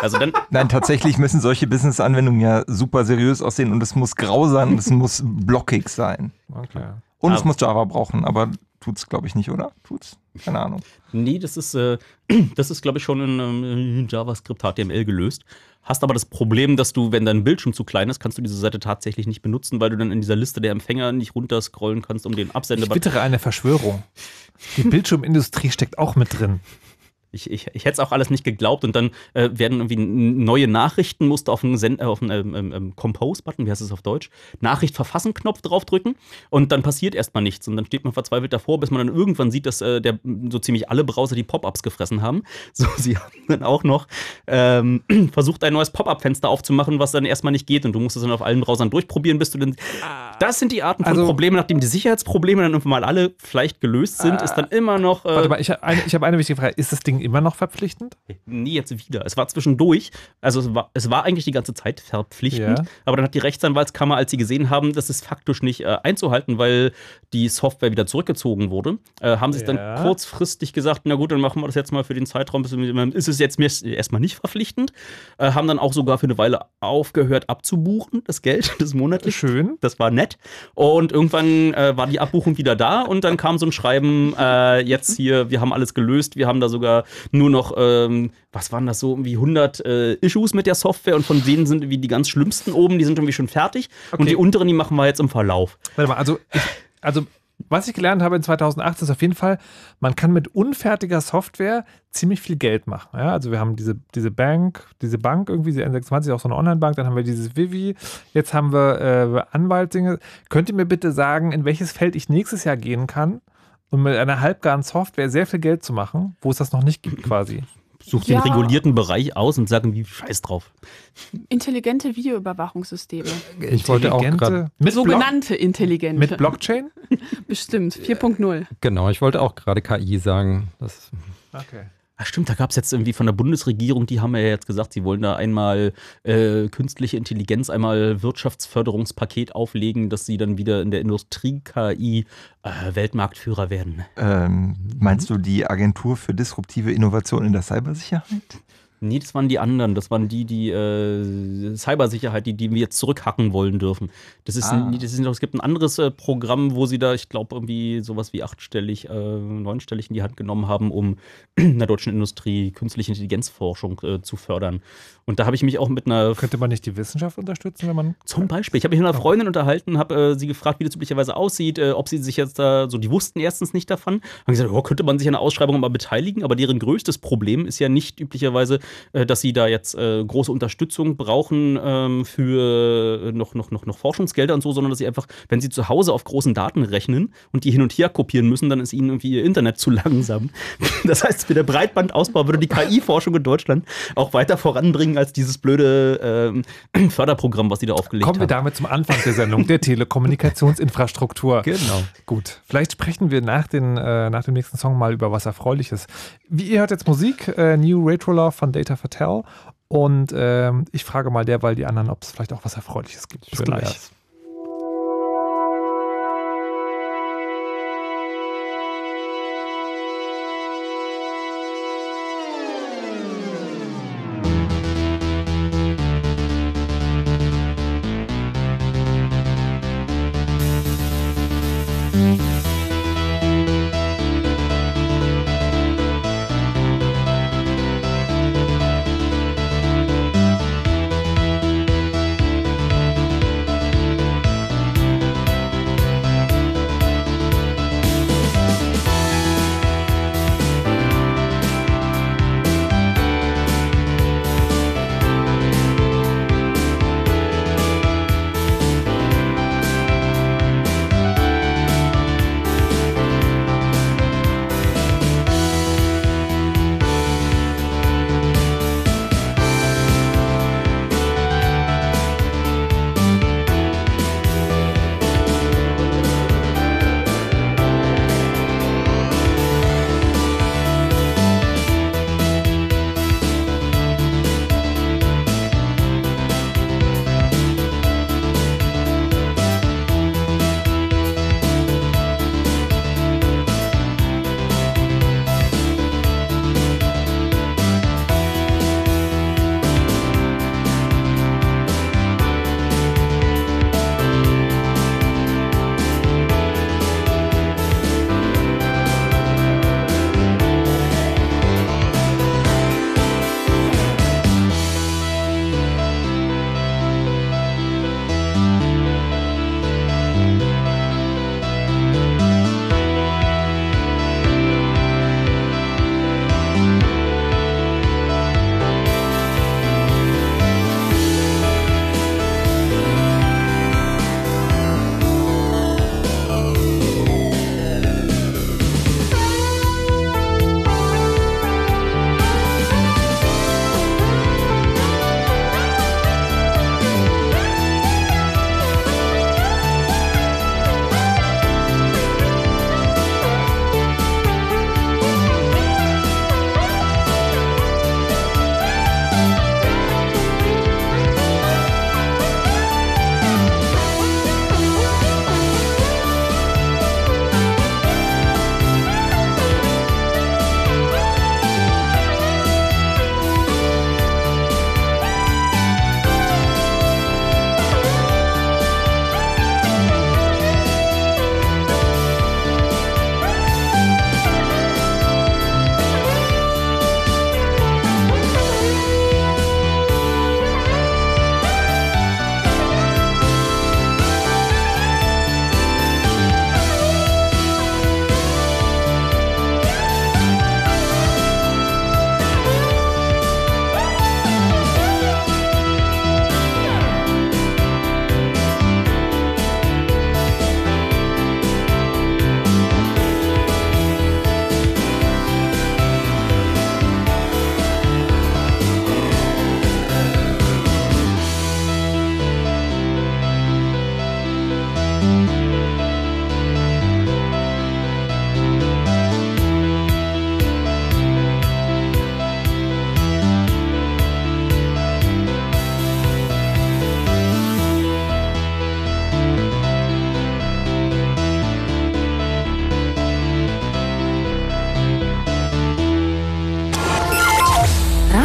Also dann nein, tatsächlich müssen solche Business-Anwendungen ja super seriös aussehen und es muss grau sein und es muss blockig sein. Okay. Und es muss Java brauchen, aber tut's, glaube ich, nicht, oder? Tut's? Keine Ahnung. Nee, das ist glaube ich, schon in JavaScript HTML gelöst. Hast aber das Problem, dass du, wenn dein Bildschirm zu klein ist, kannst du diese Seite tatsächlich nicht benutzen, weil du dann in dieser Liste der Empfänger nicht runterscrollen kannst, um den Absender... Ich wittere eine Verschwörung. Die Bildschirmindustrie steckt auch mit drin. Ich hätte es auch alles nicht geglaubt und dann werden irgendwie neue Nachrichten, musst du auf einen Compose-Button, wie heißt es auf Deutsch, Nachricht verfassen-Knopf draufdrücken und dann passiert erstmal nichts und dann steht man verzweifelt davor, bis man dann irgendwann sieht, dass so ziemlich alle Browser die Pop-Ups gefressen haben. So, sie haben dann auch noch versucht, ein neues Pop-Up-Fenster aufzumachen, was dann erstmal nicht geht und du musst es dann auf allen Browsern durchprobieren, bis du dann... Das sind die Arten von Problemen, nachdem die Sicherheitsprobleme dann irgendwann mal alle vielleicht gelöst sind, ist dann immer noch... Warte mal, ich hab eine wichtige Frage. Ist das Ding immer noch verpflichtend? Nee, jetzt wieder. Es war zwischendurch, also es war eigentlich die ganze Zeit verpflichtend, aber dann hat die Rechtsanwaltskammer, als sie gesehen haben, das ist faktisch nicht einzuhalten, weil die Software wieder zurückgezogen wurde, haben sie dann kurzfristig gesagt, na gut, dann machen wir das jetzt mal für den Zeitraum, ist es jetzt erstmal nicht verpflichtend, haben dann auch sogar für eine Weile aufgehört abzubuchen, das Geld, das monatlich. Schön. Das war nett. Und irgendwann war die Abbuchung wieder da und dann kam so ein Schreiben, jetzt hier, wir haben alles gelöst, wir haben da sogar nur noch, was waren das so, irgendwie 100 Issues mit der Software und von denen sind irgendwie die ganz schlimmsten oben, die sind irgendwie schon fertig und die unteren, die machen wir jetzt im Verlauf. Warte mal, also was ich gelernt habe in 2018 ist auf jeden Fall, man kann mit unfertiger Software ziemlich viel Geld machen. Ja, also wir haben diese Bank irgendwie, die N26, auch so eine Online-Bank, dann haben wir dieses Vivi, jetzt haben wir Anwaltdinge. Könnt ihr mir bitte sagen, in welches Feld ich nächstes Jahr gehen kann? Und mit einer halbgaren Software sehr viel Geld zu machen, wo es das noch nicht gibt quasi. Such den regulierten Bereich aus und sag irgendwie Scheiß drauf. Intelligente Videoüberwachungssysteme. Ich wollte auch gerade... Sogenannte intelligente. Mit Blockchain? Bestimmt, 4.0. Genau, ich wollte auch gerade KI sagen. Das okay. Ach stimmt, da gab es jetzt irgendwie von der Bundesregierung, die haben ja jetzt gesagt, sie wollen da einmal künstliche Intelligenz, einmal Wirtschaftsförderungspaket auflegen, dass sie dann wieder in der Industrie-KI Weltmarktführer werden. Meinst du die Agentur für disruptive Innovation in der Cybersicherheit? Nee, das waren die anderen. Das waren die Cybersicherheit, die wir jetzt zurückhacken wollen dürfen. Es gibt ein anderes Programm, wo sie da, ich glaube, irgendwie sowas wie 9-stellig in die Hand genommen haben, um in der deutschen Industrie künstliche Intelligenzforschung zu fördern. Und da habe ich mich auch mit einer... Könnte man nicht die Wissenschaft unterstützen, wenn man... Zum Beispiel. Ich habe mich mit einer Freundin unterhalten, habe sie gefragt, wie das üblicherweise aussieht, ob sie sich jetzt da... So, die wussten erstens nicht davon. Haben gesagt, könnte man sich an der Ausschreibung mal beteiligen, aber deren größtes Problem ist ja nicht üblicherweise, dass sie da jetzt große Unterstützung brauchen für noch Forschungsgelder und so, sondern dass sie einfach, wenn sie zu Hause auf großen Daten rechnen und die hin und her kopieren müssen, dann ist ihnen irgendwie ihr Internet zu langsam. Das heißt, für den Breitbandausbau würde die KI-Forschung in Deutschland auch weiter voranbringen als dieses blöde Förderprogramm, was sie da aufgelegt haben. Kommen wir damit zum Anfang der Sendung, der Telekommunikationsinfrastruktur. Genau. Gut. Vielleicht sprechen wir nach dem nächsten Song mal über was Erfreuliches. Wie ihr hört jetzt Musik, New Retro Love von Data Fatal. Und ich frage mal derweil die anderen, ob es vielleicht auch was Erfreuliches gibt. Bis gleich.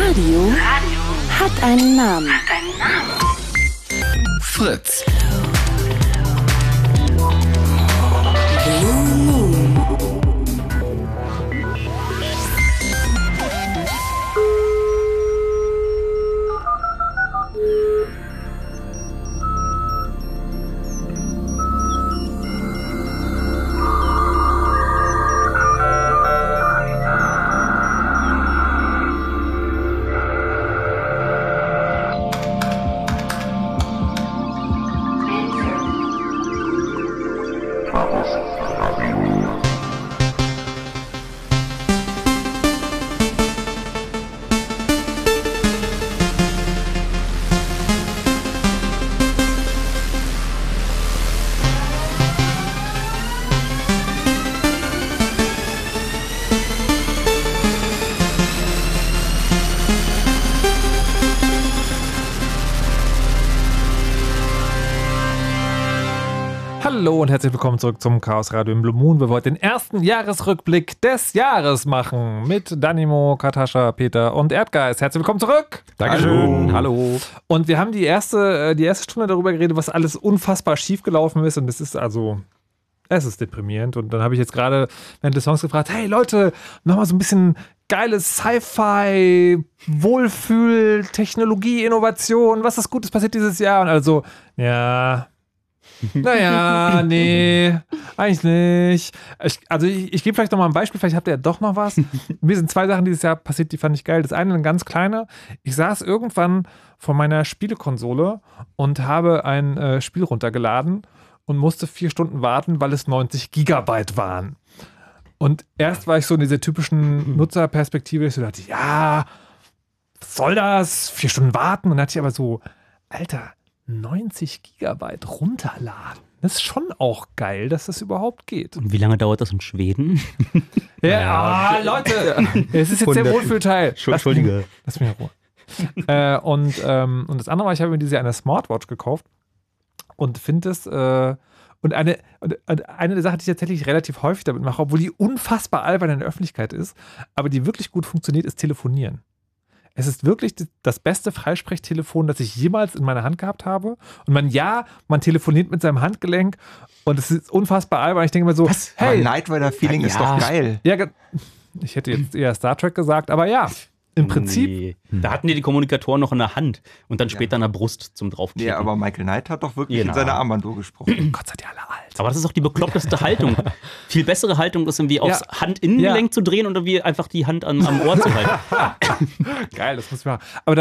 Radio hat einen Namen. Fritz. Blue Moon. Hallo und herzlich willkommen zurück zum Chaosradio im Blue Moon. Wir wollten den ersten Jahresrückblick des Jahres machen mit Danimo, Katharina, Peter und Erdgeist. Herzlich willkommen zurück. Dankeschön. Hallo. Und wir haben die erste Stunde darüber geredet, was alles unfassbar schief gelaufen ist. Und es ist deprimierend. Und dann habe ich jetzt gerade während des Songs gefragt, hey Leute, nochmal so ein bisschen geiles Sci-Fi, Wohlfühl, Technologie, Innovation, was ist Gutes passiert dieses Jahr? Und also, ja... Naja, nee, eigentlich nicht. Ich gebe vielleicht noch mal ein Beispiel, vielleicht habt ihr ja doch noch was. Mir sind zwei Sachen dieses Jahr passiert, die fand ich geil. Das eine ganz kleine. Ich saß irgendwann vor meiner Spielekonsole und habe ein Spiel runtergeladen und musste 4 Stunden warten, weil es 90 Gigabyte waren. Und erst war ich so in dieser typischen Nutzerperspektive, ich so dachte, ja, was soll das? 4 Stunden warten. Und dann hatte ich aber so, Alter, 90 Gigabyte runterladen. Das ist schon auch geil, dass das überhaupt geht. Und wie lange dauert das in Schweden? Ja, Leute, es ist jetzt der Wohlfühlteil. Entschuldige. Lass mich in Ruhe. Und das andere war, ich habe mir dieses Jahr eine Smartwatch gekauft und finde es... Und eine der Sachen, die ich tatsächlich relativ häufig damit mache, obwohl die unfassbar albern in der Öffentlichkeit ist, aber die wirklich gut funktioniert, ist Telefonieren. Es ist wirklich das beste Freisprechtelefon, das ich jemals in meiner Hand gehabt habe. Und man telefoniert mit seinem Handgelenk und es ist unfassbar albern. Ich denke immer so, was? Hey, Knight Rider-Feeling ist doch geil. Ja, ich hätte jetzt eher Star Trek gesagt, aber ja, im Prinzip. Nee. Da hatten die Kommunikatoren noch in der Hand und dann später in der Brust zum draufklicken. Ja, aber Michael Knight hat doch wirklich in seiner Armbanduhr gesprochen. Gott sei Dank alle alt. Aber das ist auch die bekloppteste Haltung. Viel bessere Haltung ist irgendwie aufs Handinnengelenk zu drehen und irgendwie einfach die Hand am Ohr zu halten. Geil, das muss ich machen. Aber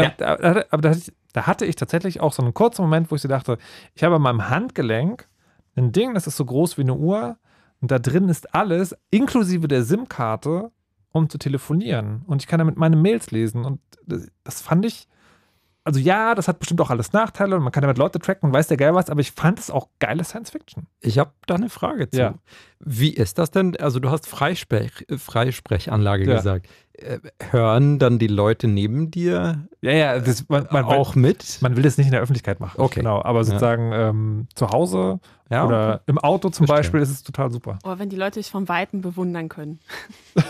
da hatte ich tatsächlich auch so einen kurzen Moment, wo ich so dachte, ich habe an meinem Handgelenk ein Ding, das ist so groß wie eine Uhr und da drin ist alles, inklusive der SIM-Karte, um zu telefonieren. Und ich kann damit meine Mails lesen. Und das fand ich, also ja, das hat bestimmt auch alles Nachteile und man kann damit Leute tracken und weiß der Geil was, aber ich fand es auch geile Science-Fiction. Ich habe da eine Frage zu. Ja. Wie ist das denn? Also du hast Freisprechanlage gesagt. Hören dann die Leute neben dir Man will das nicht in der Öffentlichkeit machen. Okay. Genau, aber sozusagen zu Hause oder im Auto zum Beispiel ist es total super. Oder wenn die Leute dich von Weitem bewundern können.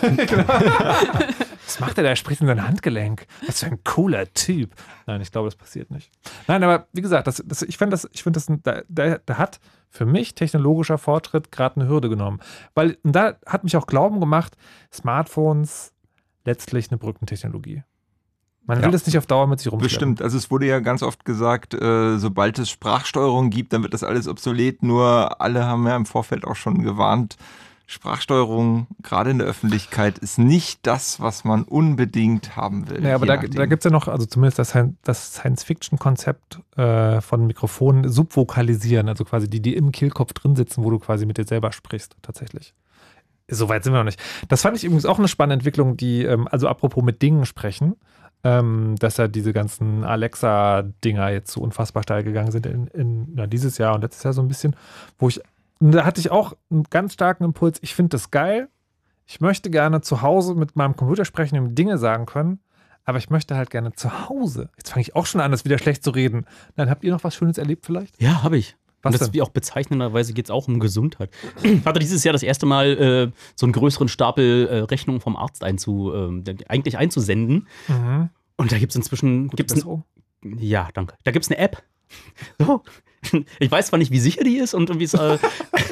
Genau. Was macht er da? Er spricht in sein Handgelenk. Was für ein cooler Typ. Nein, ich glaube, das passiert nicht. Nein, aber wie gesagt, ich finde, da hat für mich technologischer Fortschritt gerade eine Hürde genommen. Weil, und da hat mich auch Glauben gemacht, Smartphones letztlich eine Brückentechnologie. Man will das nicht auf Dauer mit sich rumschleppen. Bestimmt. Also es wurde ja ganz oft gesagt, sobald es Sprachsteuerung gibt, dann wird das alles obsolet. Nur alle haben ja im Vorfeld auch schon gewarnt, Sprachsteuerung, gerade in der Öffentlichkeit, ist nicht das, was man unbedingt haben will. Ja, aber da gibt es ja noch, also zumindest das Science-Fiction-Konzept von Mikrofonen subvokalisieren, also quasi die im Kehlkopf drin sitzen, wo du quasi mit dir selber sprichst, tatsächlich. Soweit sind wir noch nicht. Das fand ich übrigens auch eine spannende Entwicklung, die, also apropos mit Dingen sprechen, dass ja diese ganzen Alexa-Dinger jetzt so unfassbar steil gegangen sind in dieses Jahr und letztes Jahr so ein bisschen, da hatte ich auch einen ganz starken Impuls. Ich finde das geil. Ich möchte gerne zu Hause mit meinem Computer sprechen und Dinge sagen können. Aber ich möchte halt gerne zu Hause. Jetzt fange ich auch schon an, das wieder schlecht zu reden. Dann habt ihr noch was Schönes erlebt vielleicht? Ja, habe ich. Was und das denn? Wie auch bezeichnenderweise geht es auch um Gesundheit. Ich hatte dieses Jahr das erste Mal so einen größeren Stapel Rechnungen vom Arzt einzusenden. Mhm. Und da gibt es inzwischen... ja, danke. Da gibt es eine App. So. Ich weiß zwar nicht, wie sicher die ist und wie es... ja.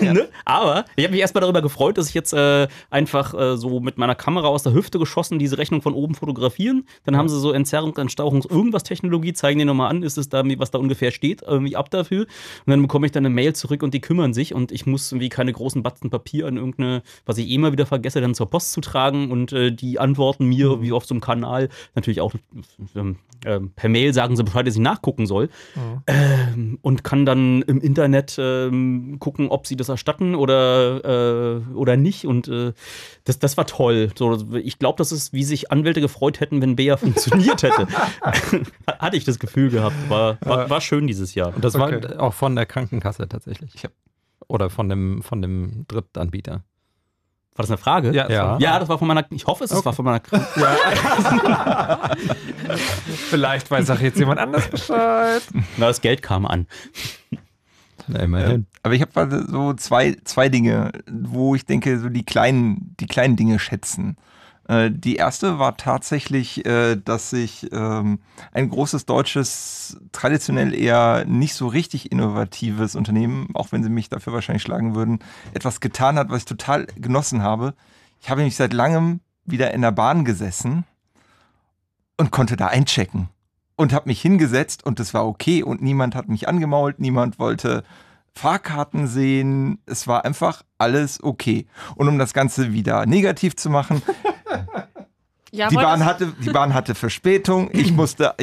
Ne? Aber ich habe mich erstmal darüber gefreut, dass ich jetzt einfach so mit meiner Kamera aus der Hüfte geschossen diese Rechnung von oben fotografieren. Dann haben sie so Entzerrung, Entstauchungs-, irgendwas Technologie, zeigen dir nochmal an, ist es da, was da ungefähr steht, irgendwie ab dafür. Und dann bekomme ich dann eine Mail zurück und die kümmern sich und ich muss irgendwie keine großen Batzen Papier an irgendeine, was ich eh immer wieder vergesse, dann zur Post zu tragen und die antworten mir, wie auf so einem Kanal, natürlich auch per Mail sagen sie Bescheid, dass ich nachgucken soll. Mhm. Und kann dann im Internet gucken, ob sie das erstatten oder nicht. Und das war toll. So, ich glaube, das ist, wie sich Anwälte gefreut hätten, wenn BEA funktioniert hätte. Hatte ich das Gefühl gehabt. War schön dieses Jahr. Und das war auch von der Krankenkasse tatsächlich. Oder von dem Drittanbieter. War das eine Frage? Ja, das war von meiner. Ich hoffe, es war von meiner Krankheit. Vielleicht weiß auch jetzt jemand anders Bescheid. Na, das Geld kam an. Na, immerhin. Ja. Aber ich habe so zwei Dinge, wo ich denke, so die kleinen Dinge schätzen. Die erste war tatsächlich, dass ich ein großes deutsches, traditionell eher nicht so richtig innovatives Unternehmen, auch wenn sie mich dafür wahrscheinlich schlagen würden, etwas getan hat, was ich total genossen habe. Ich habe nämlich seit langem wieder in der Bahn gesessen und konnte da einchecken und habe mich hingesetzt und das war okay und niemand hat mich angemault, niemand wollte Fahrkarten sehen, es war einfach alles okay. Und um das Ganze wieder negativ zu machen... Die Bahn hatte Verspätung, ich möchte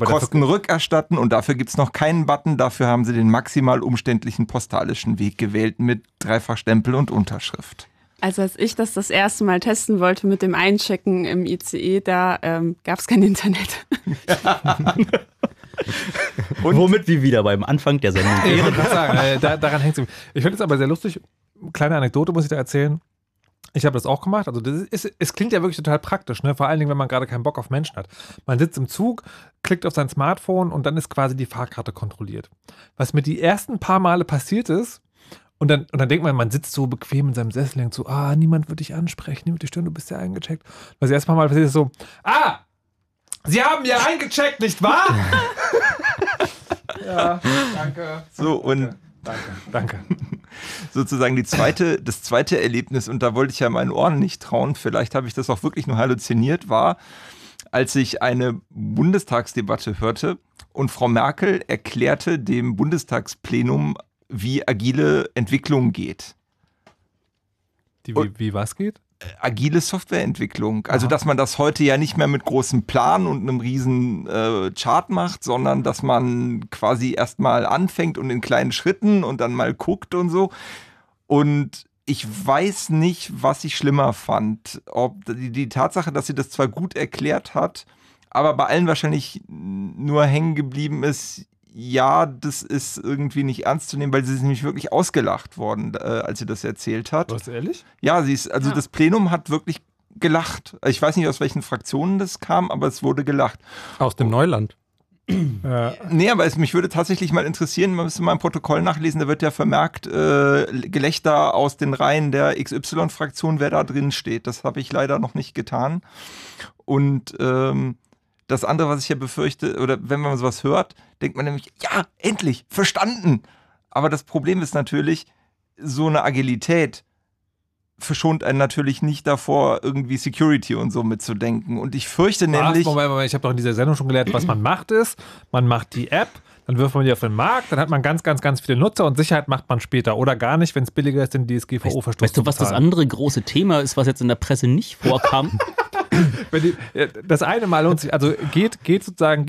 Kosten rückerstatten und dafür gibt es noch keinen Button, dafür haben sie den maximal umständlichen postalischen Weg gewählt mit Dreifachstempel und Unterschrift. Also als ich das erste Mal testen wollte mit dem Einchecken im ICE, da gab es kein Internet. Und womit wir wieder beim Anfang der Sendung. Daran hängt es. Ich finde es aber sehr lustig, kleine Anekdote muss ich da erzählen. Ich habe das auch gemacht. Also es klingt ja wirklich total praktisch, ne? Vor allen Dingen, wenn man gerade keinen Bock auf Menschen hat. Man sitzt im Zug, klickt auf sein Smartphone und dann ist quasi die Fahrkarte kontrolliert. Was mir die ersten paar Male passiert ist, und dann denkt man sitzt so bequem in seinem Sessel, denkt so, niemand wird dich ansprechen, niemand wird dich stören, du bist ja eingecheckt. Was die ersten paar Mal passiert ist so, Sie haben ja eingecheckt, nicht wahr? Ja, danke. So, und... Danke. Sozusagen das zweite Erlebnis, und da wollte ich ja meinen Ohren nicht trauen, vielleicht habe ich das auch wirklich nur halluziniert, war, als ich eine Bundestagsdebatte hörte und Frau Merkel erklärte dem Bundestagsplenum, wie agile Entwicklung geht. Wie was geht? Agile Softwareentwicklung. Also, dass man das heute ja nicht mehr mit großem Plan und einem riesen Chart macht, sondern dass man quasi erstmal anfängt und in kleinen Schritten und dann mal guckt und so. Und ich weiß nicht, was ich schlimmer fand. Ob die Tatsache, dass sie das zwar gut erklärt hat, aber bei allen wahrscheinlich nur hängen geblieben ist, ja, das ist irgendwie nicht ernst zu nehmen, weil sie ist nämlich wirklich ausgelacht worden, als sie das erzählt hat. Warst du ehrlich? Ja, das Plenum hat wirklich gelacht. Ich weiß nicht, aus welchen Fraktionen das kam, aber es wurde gelacht. Aus dem Neuland. Nee, aber mich würde tatsächlich mal interessieren, man müsste mal im Protokoll nachlesen, da wird ja vermerkt, Gelächter aus den Reihen der XY-Fraktion, wer da drin steht. Das habe ich leider noch nicht getan. Und das andere, was ich ja befürchte, oder wenn man sowas hört, denkt man nämlich, ja, endlich, verstanden. Aber das Problem ist natürlich, so eine Agilität verschont einen natürlich nicht davor, irgendwie Security und so mitzudenken. Und ich fürchte nämlich... Moment, ich habe doch in dieser Sendung schon gelernt, was man macht ist, man macht die App, dann wirft man die auf den Markt, dann hat man ganz, ganz, ganz viele Nutzer und Sicherheit macht man später oder gar nicht, wenn es billiger ist, den DSGVO-Verstoß zu bezahlen. Weißt du, was das andere große Thema ist, was jetzt in der Presse nicht vorkam? Das eine Mal lohnt sich, also geht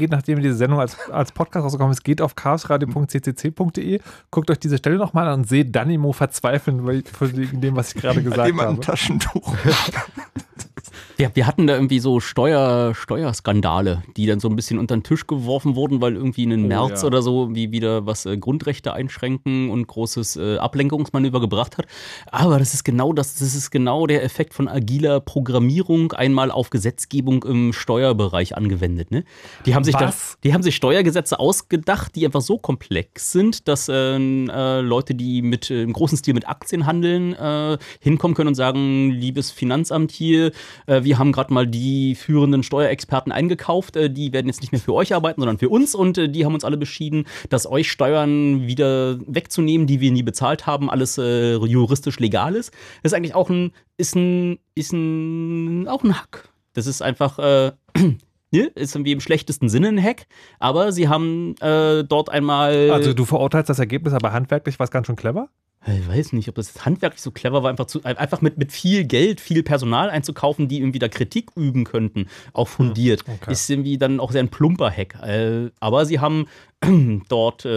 nachdem diese Sendung als Podcast rausgekommen ist, geht auf chaosradio.ccc.de, guckt euch diese Stelle nochmal an und seht Danimo verzweifeln wegen dem, was ich gerade gesagt habe. Ein Taschentuch. Wir hatten da irgendwie so Steuerskandale, die dann so ein bisschen unter den Tisch geworfen wurden, weil irgendwie in den März oder so wie wieder was Grundrechte einschränken und großes Ablenkungsmanöver gebracht hat. Aber das ist genau der Effekt von agiler Programmierung einmal auf Gesetzgebung im Steuerbereich angewendet. Ne? Die haben sich Steuergesetze ausgedacht, die einfach so komplex sind, dass Leute, die im großen Stil mit Aktien handeln, hinkommen können und sagen, liebes Finanzamt hier, wir haben gerade mal die führenden Steuerexperten eingekauft, die werden jetzt nicht mehr für euch arbeiten, sondern für uns, und die haben uns alle beschieden, dass euch Steuern wieder wegzunehmen, die wir nie bezahlt haben, alles juristisch legal ist. Das ist eigentlich auch ein Hack. Das ist einfach, ist irgendwie im schlechtesten Sinne ein Hack, aber sie haben dort einmal... Also du verurteilst das Ergebnis, aber handwerklich war es ganz schön clever? Ich weiß nicht, ob das jetzt handwerklich so clever war, einfach mit viel Geld, viel Personal einzukaufen, die irgendwie da Kritik üben könnten, auch fundiert. Okay. Ist irgendwie dann auch sehr ein plumper Hack. Aber sie haben dort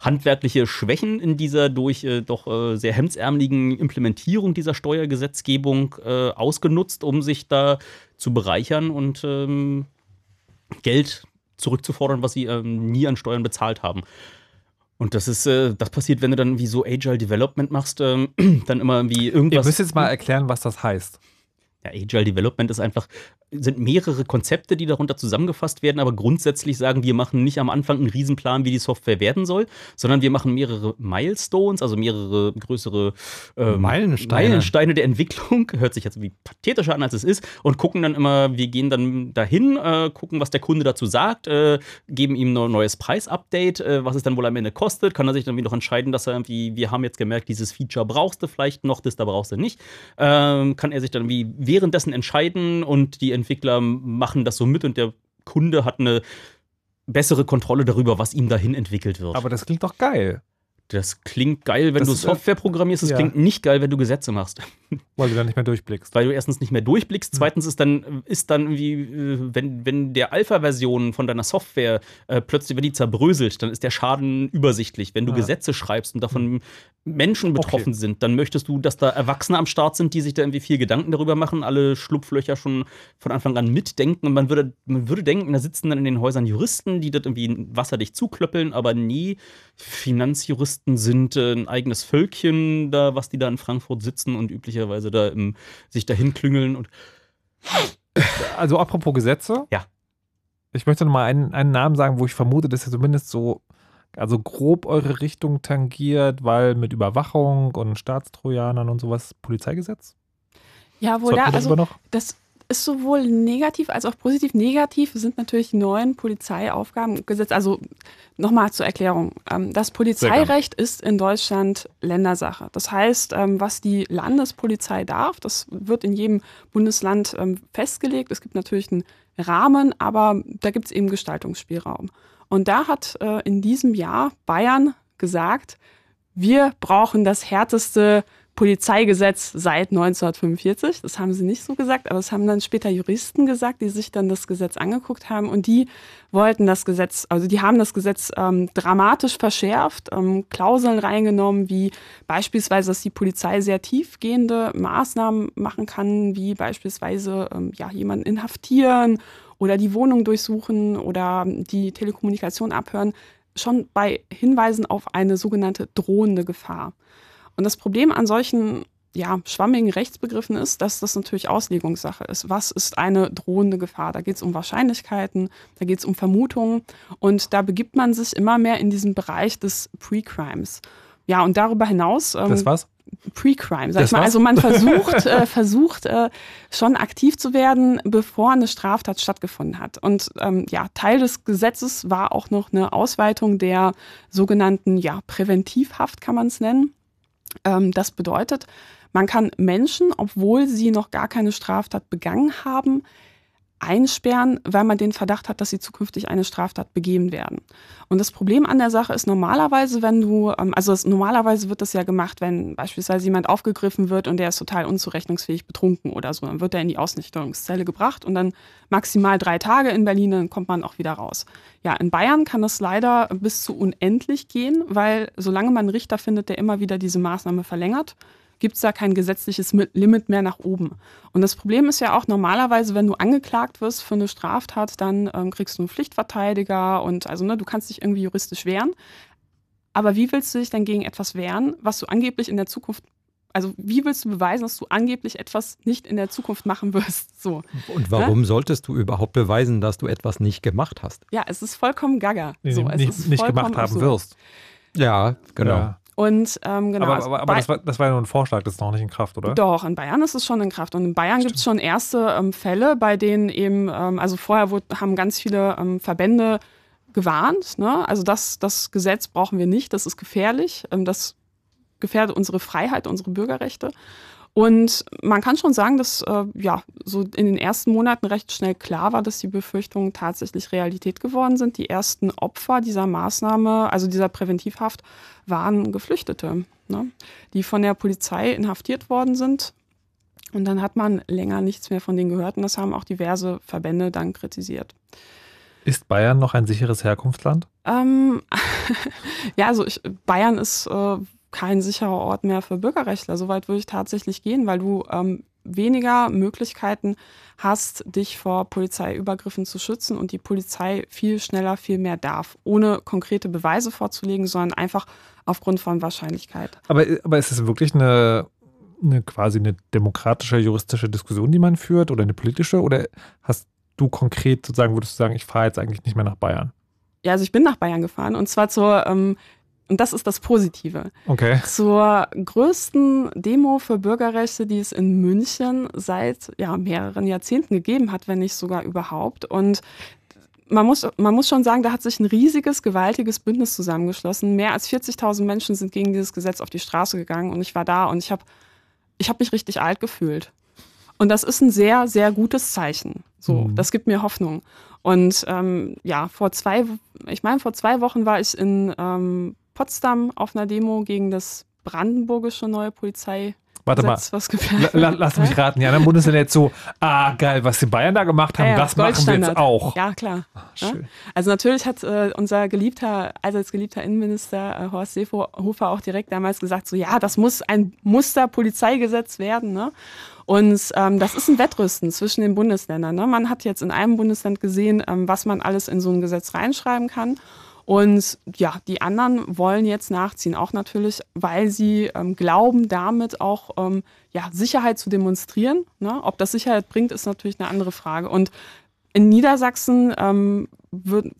handwerkliche Schwächen in dieser durch sehr hemdsärmeligen Implementierung dieser Steuergesetzgebung ausgenutzt, um sich da zu bereichern und Geld zurückzufordern, was sie nie an Steuern bezahlt haben. Und das ist, das passiert, wenn du dann wie so Agile Development machst, dann immer irgendwie irgendwas... Ihr müsst jetzt mal erklären, was das heißt. Ja, Agile Development ist einfach, sind mehrere Konzepte, die darunter zusammengefasst werden, aber grundsätzlich sagen, wir machen nicht am Anfang einen Riesenplan, wie die Software werden soll, sondern wir machen mehrere Milestones, also mehrere größere Meilensteine der Entwicklung, hört sich jetzt wie pathetischer an, als es ist, und gucken dann immer, wir gehen dann dahin, gucken, was der Kunde dazu sagt, geben ihm ein neues Preisupdate, was es dann wohl am Ende kostet, kann er sich dann wieder noch entscheiden, dass er irgendwie, wir haben jetzt gemerkt, dieses Feature brauchst du vielleicht noch, das da brauchst du nicht, kann er sich dann wie währenddessen entscheiden und die Entwickler machen das so mit und der Kunde hat eine bessere Kontrolle darüber, was ihm dahin entwickelt wird. Aber das klingt doch geil. Das klingt geil, wenn du Software programmierst. Das klingt nicht geil, wenn du Gesetze machst. Weil du dann nicht mehr durchblickst. Weil du erstens nicht mehr durchblickst. Zweitens ist dann wie, wenn der Alpha-Version von deiner Software plötzlich, wenn die zerbröselt, dann ist der Schaden übersichtlich. Wenn du Gesetze schreibst und davon Menschen betroffen sind, dann möchtest du, dass da Erwachsene am Start sind, die sich da irgendwie viel Gedanken darüber machen, alle Schlupflöcher schon von Anfang an mitdenken. Und man würde denken, da sitzen dann in den Häusern Juristen, die das irgendwie wasserdicht zuklöppeln, aber nie Finanzjuristen sind ein eigenes Völkchen da, was die da in Frankfurt sitzen und üblicherweise da sich dahin klüngeln. Und also apropos Gesetze. Ja. Ich möchte noch mal einen Namen sagen, wo ich vermute, dass er zumindest so, also grob eure Richtung tangiert, weil mit Überwachung und Staatstrojanern und sowas, Polizeigesetz? Ja, wohl da, also das ist sowohl negativ als auch positiv. Negativ sind natürlich 9 Polizeiaufgabengesetz. Also nochmal zur Erklärung. Das Polizeirecht ist in Deutschland Ländersache. Das heißt, was die Landespolizei darf, das wird in jedem Bundesland festgelegt. Es gibt natürlich einen Rahmen, aber da gibt es eben Gestaltungsspielraum. Und da hat in diesem Jahr Bayern gesagt, wir brauchen das härteste Polizeigesetz seit 1945, das haben sie nicht so gesagt, aber das haben dann später Juristen gesagt, die sich dann das Gesetz angeguckt haben und die wollten das Gesetz, also die haben das Gesetz dramatisch verschärft, Klauseln reingenommen, wie beispielsweise, dass die Polizei sehr tiefgehende Maßnahmen machen kann, wie beispielsweise jemanden inhaftieren oder die Wohnung durchsuchen oder die Telekommunikation abhören, schon bei Hinweisen auf eine sogenannte drohende Gefahr. Und das Problem an solchen schwammigen Rechtsbegriffen ist, dass das natürlich Auslegungssache ist. Was ist eine drohende Gefahr? Da geht es um Wahrscheinlichkeiten, da geht es um Vermutungen und da begibt man sich immer mehr in diesen Bereich des Pre-Crimes. Ja, und darüber hinaus... das was? Pre-Crime, sag ich mal. Also man versucht schon aktiv zu werden, bevor eine Straftat stattgefunden hat. Und Teil des Gesetzes war auch noch eine Ausweitung der sogenannten Präventivhaft, kann man es nennen. Das bedeutet, man kann Menschen, obwohl sie noch gar keine Straftat begangen haben, einsperren, weil man den Verdacht hat, dass sie zukünftig eine Straftat begehen werden. Und das Problem an der Sache ist normalerweise, normalerweise wird das ja gemacht, wenn beispielsweise jemand aufgegriffen wird und der ist total unzurechnungsfähig betrunken oder so, dann wird er in die Ausnüchterungszelle gebracht und dann maximal 3 Tage in Berlin, dann kommt man auch wieder raus. Ja, in Bayern kann das leider bis zu unendlich gehen, weil solange man einen Richter findet, der immer wieder diese Maßnahme verlängert, gibt es da kein gesetzliches Limit mehr nach oben. Und das Problem ist ja auch normalerweise, wenn du angeklagt wirst für eine Straftat, dann kriegst du einen Pflichtverteidiger und du kannst dich irgendwie juristisch wehren. Aber wie willst du dich dann gegen etwas wehren, was du angeblich in der Zukunft, also wie willst du beweisen, dass du angeblich etwas nicht in der Zukunft machen wirst? So. Und warum solltest du überhaupt beweisen, dass du etwas nicht gemacht hast? Ja, es ist vollkommen gaga. Nee, so, es nicht gemacht haben wirst. Ja, genau. Ja. Und, genau, aber das war ja nur ein Vorschlag, das ist noch nicht in Kraft, oder? Doch, in Bayern ist es schon in Kraft. Und in Bayern gibt es schon erste Fälle, bei denen eben, also vorher haben ganz viele Verbände gewarnt, ne? Also das Gesetz brauchen wir nicht, das ist gefährlich, das gefährdet unsere Freiheit, unsere Bürgerrechte. Und man kann schon sagen, dass ja, so in den ersten Monaten recht schnell klar war, dass die Befürchtungen tatsächlich Realität geworden sind. Die ersten Opfer dieser Maßnahme, also dieser Präventivhaft, waren Geflüchtete, ne, die von der Polizei inhaftiert worden sind. Und dann hat man länger nichts mehr von denen gehört. Und das haben auch diverse Verbände dann kritisiert. Ist Bayern noch ein sicheres Herkunftsland? Ja, also Bayern ist kein sicherer Ort mehr für Bürgerrechtler. So weit würde ich tatsächlich gehen, weil du weniger Möglichkeiten hast, dich vor Polizeiübergriffen zu schützen und die Polizei viel schneller, viel mehr darf, ohne konkrete Beweise vorzulegen, sondern einfach aufgrund von Wahrscheinlichkeit. Aber ist es wirklich eine demokratische, juristische Diskussion, die man führt, oder eine politische? Oder hast du konkret sozusagen, würdest du sagen, ich fahre jetzt eigentlich nicht mehr nach Bayern? Ja, also ich bin nach Bayern gefahren und zwar zur und das ist das Positive. Okay. Zur größten Demo für Bürgerrechte, die es in München seit mehreren Jahrzehnten gegeben hat, wenn nicht sogar überhaupt. Und man muss schon sagen, da hat sich ein riesiges, gewaltiges Bündnis zusammengeschlossen. Mehr als 40.000 Menschen sind gegen dieses Gesetz auf die Straße gegangen und ich war da und ich hab mich richtig alt gefühlt. Und das ist ein sehr, sehr gutes Zeichen. So, das gibt mir Hoffnung. Und vor zwei Wochen war ich in Potsdam auf einer Demo gegen das brandenburgische neue Polizeigesetz. Warte mal, lass mich raten. Die anderen Bundesländer jetzt so, geil, was die Bayern da gemacht haben, das machen wir jetzt auch. Ja, klar. Schön. Ja? Also natürlich hat unser allseits geliebter Innenminister Horst Seehofer auch direkt damals gesagt, so ja, das muss ein Musterpolizeigesetz werden, ne? Und das ist ein Wettrüsten zwischen den Bundesländern, ne? Man hat jetzt in einem Bundesland gesehen, was man alles in so ein Gesetz reinschreiben kann. Und ja, die anderen wollen jetzt nachziehen, auch natürlich, weil sie glauben, damit auch Sicherheit zu demonstrieren. Ne? Ob das Sicherheit bringt, ist natürlich eine andere Frage. Und in Niedersachsen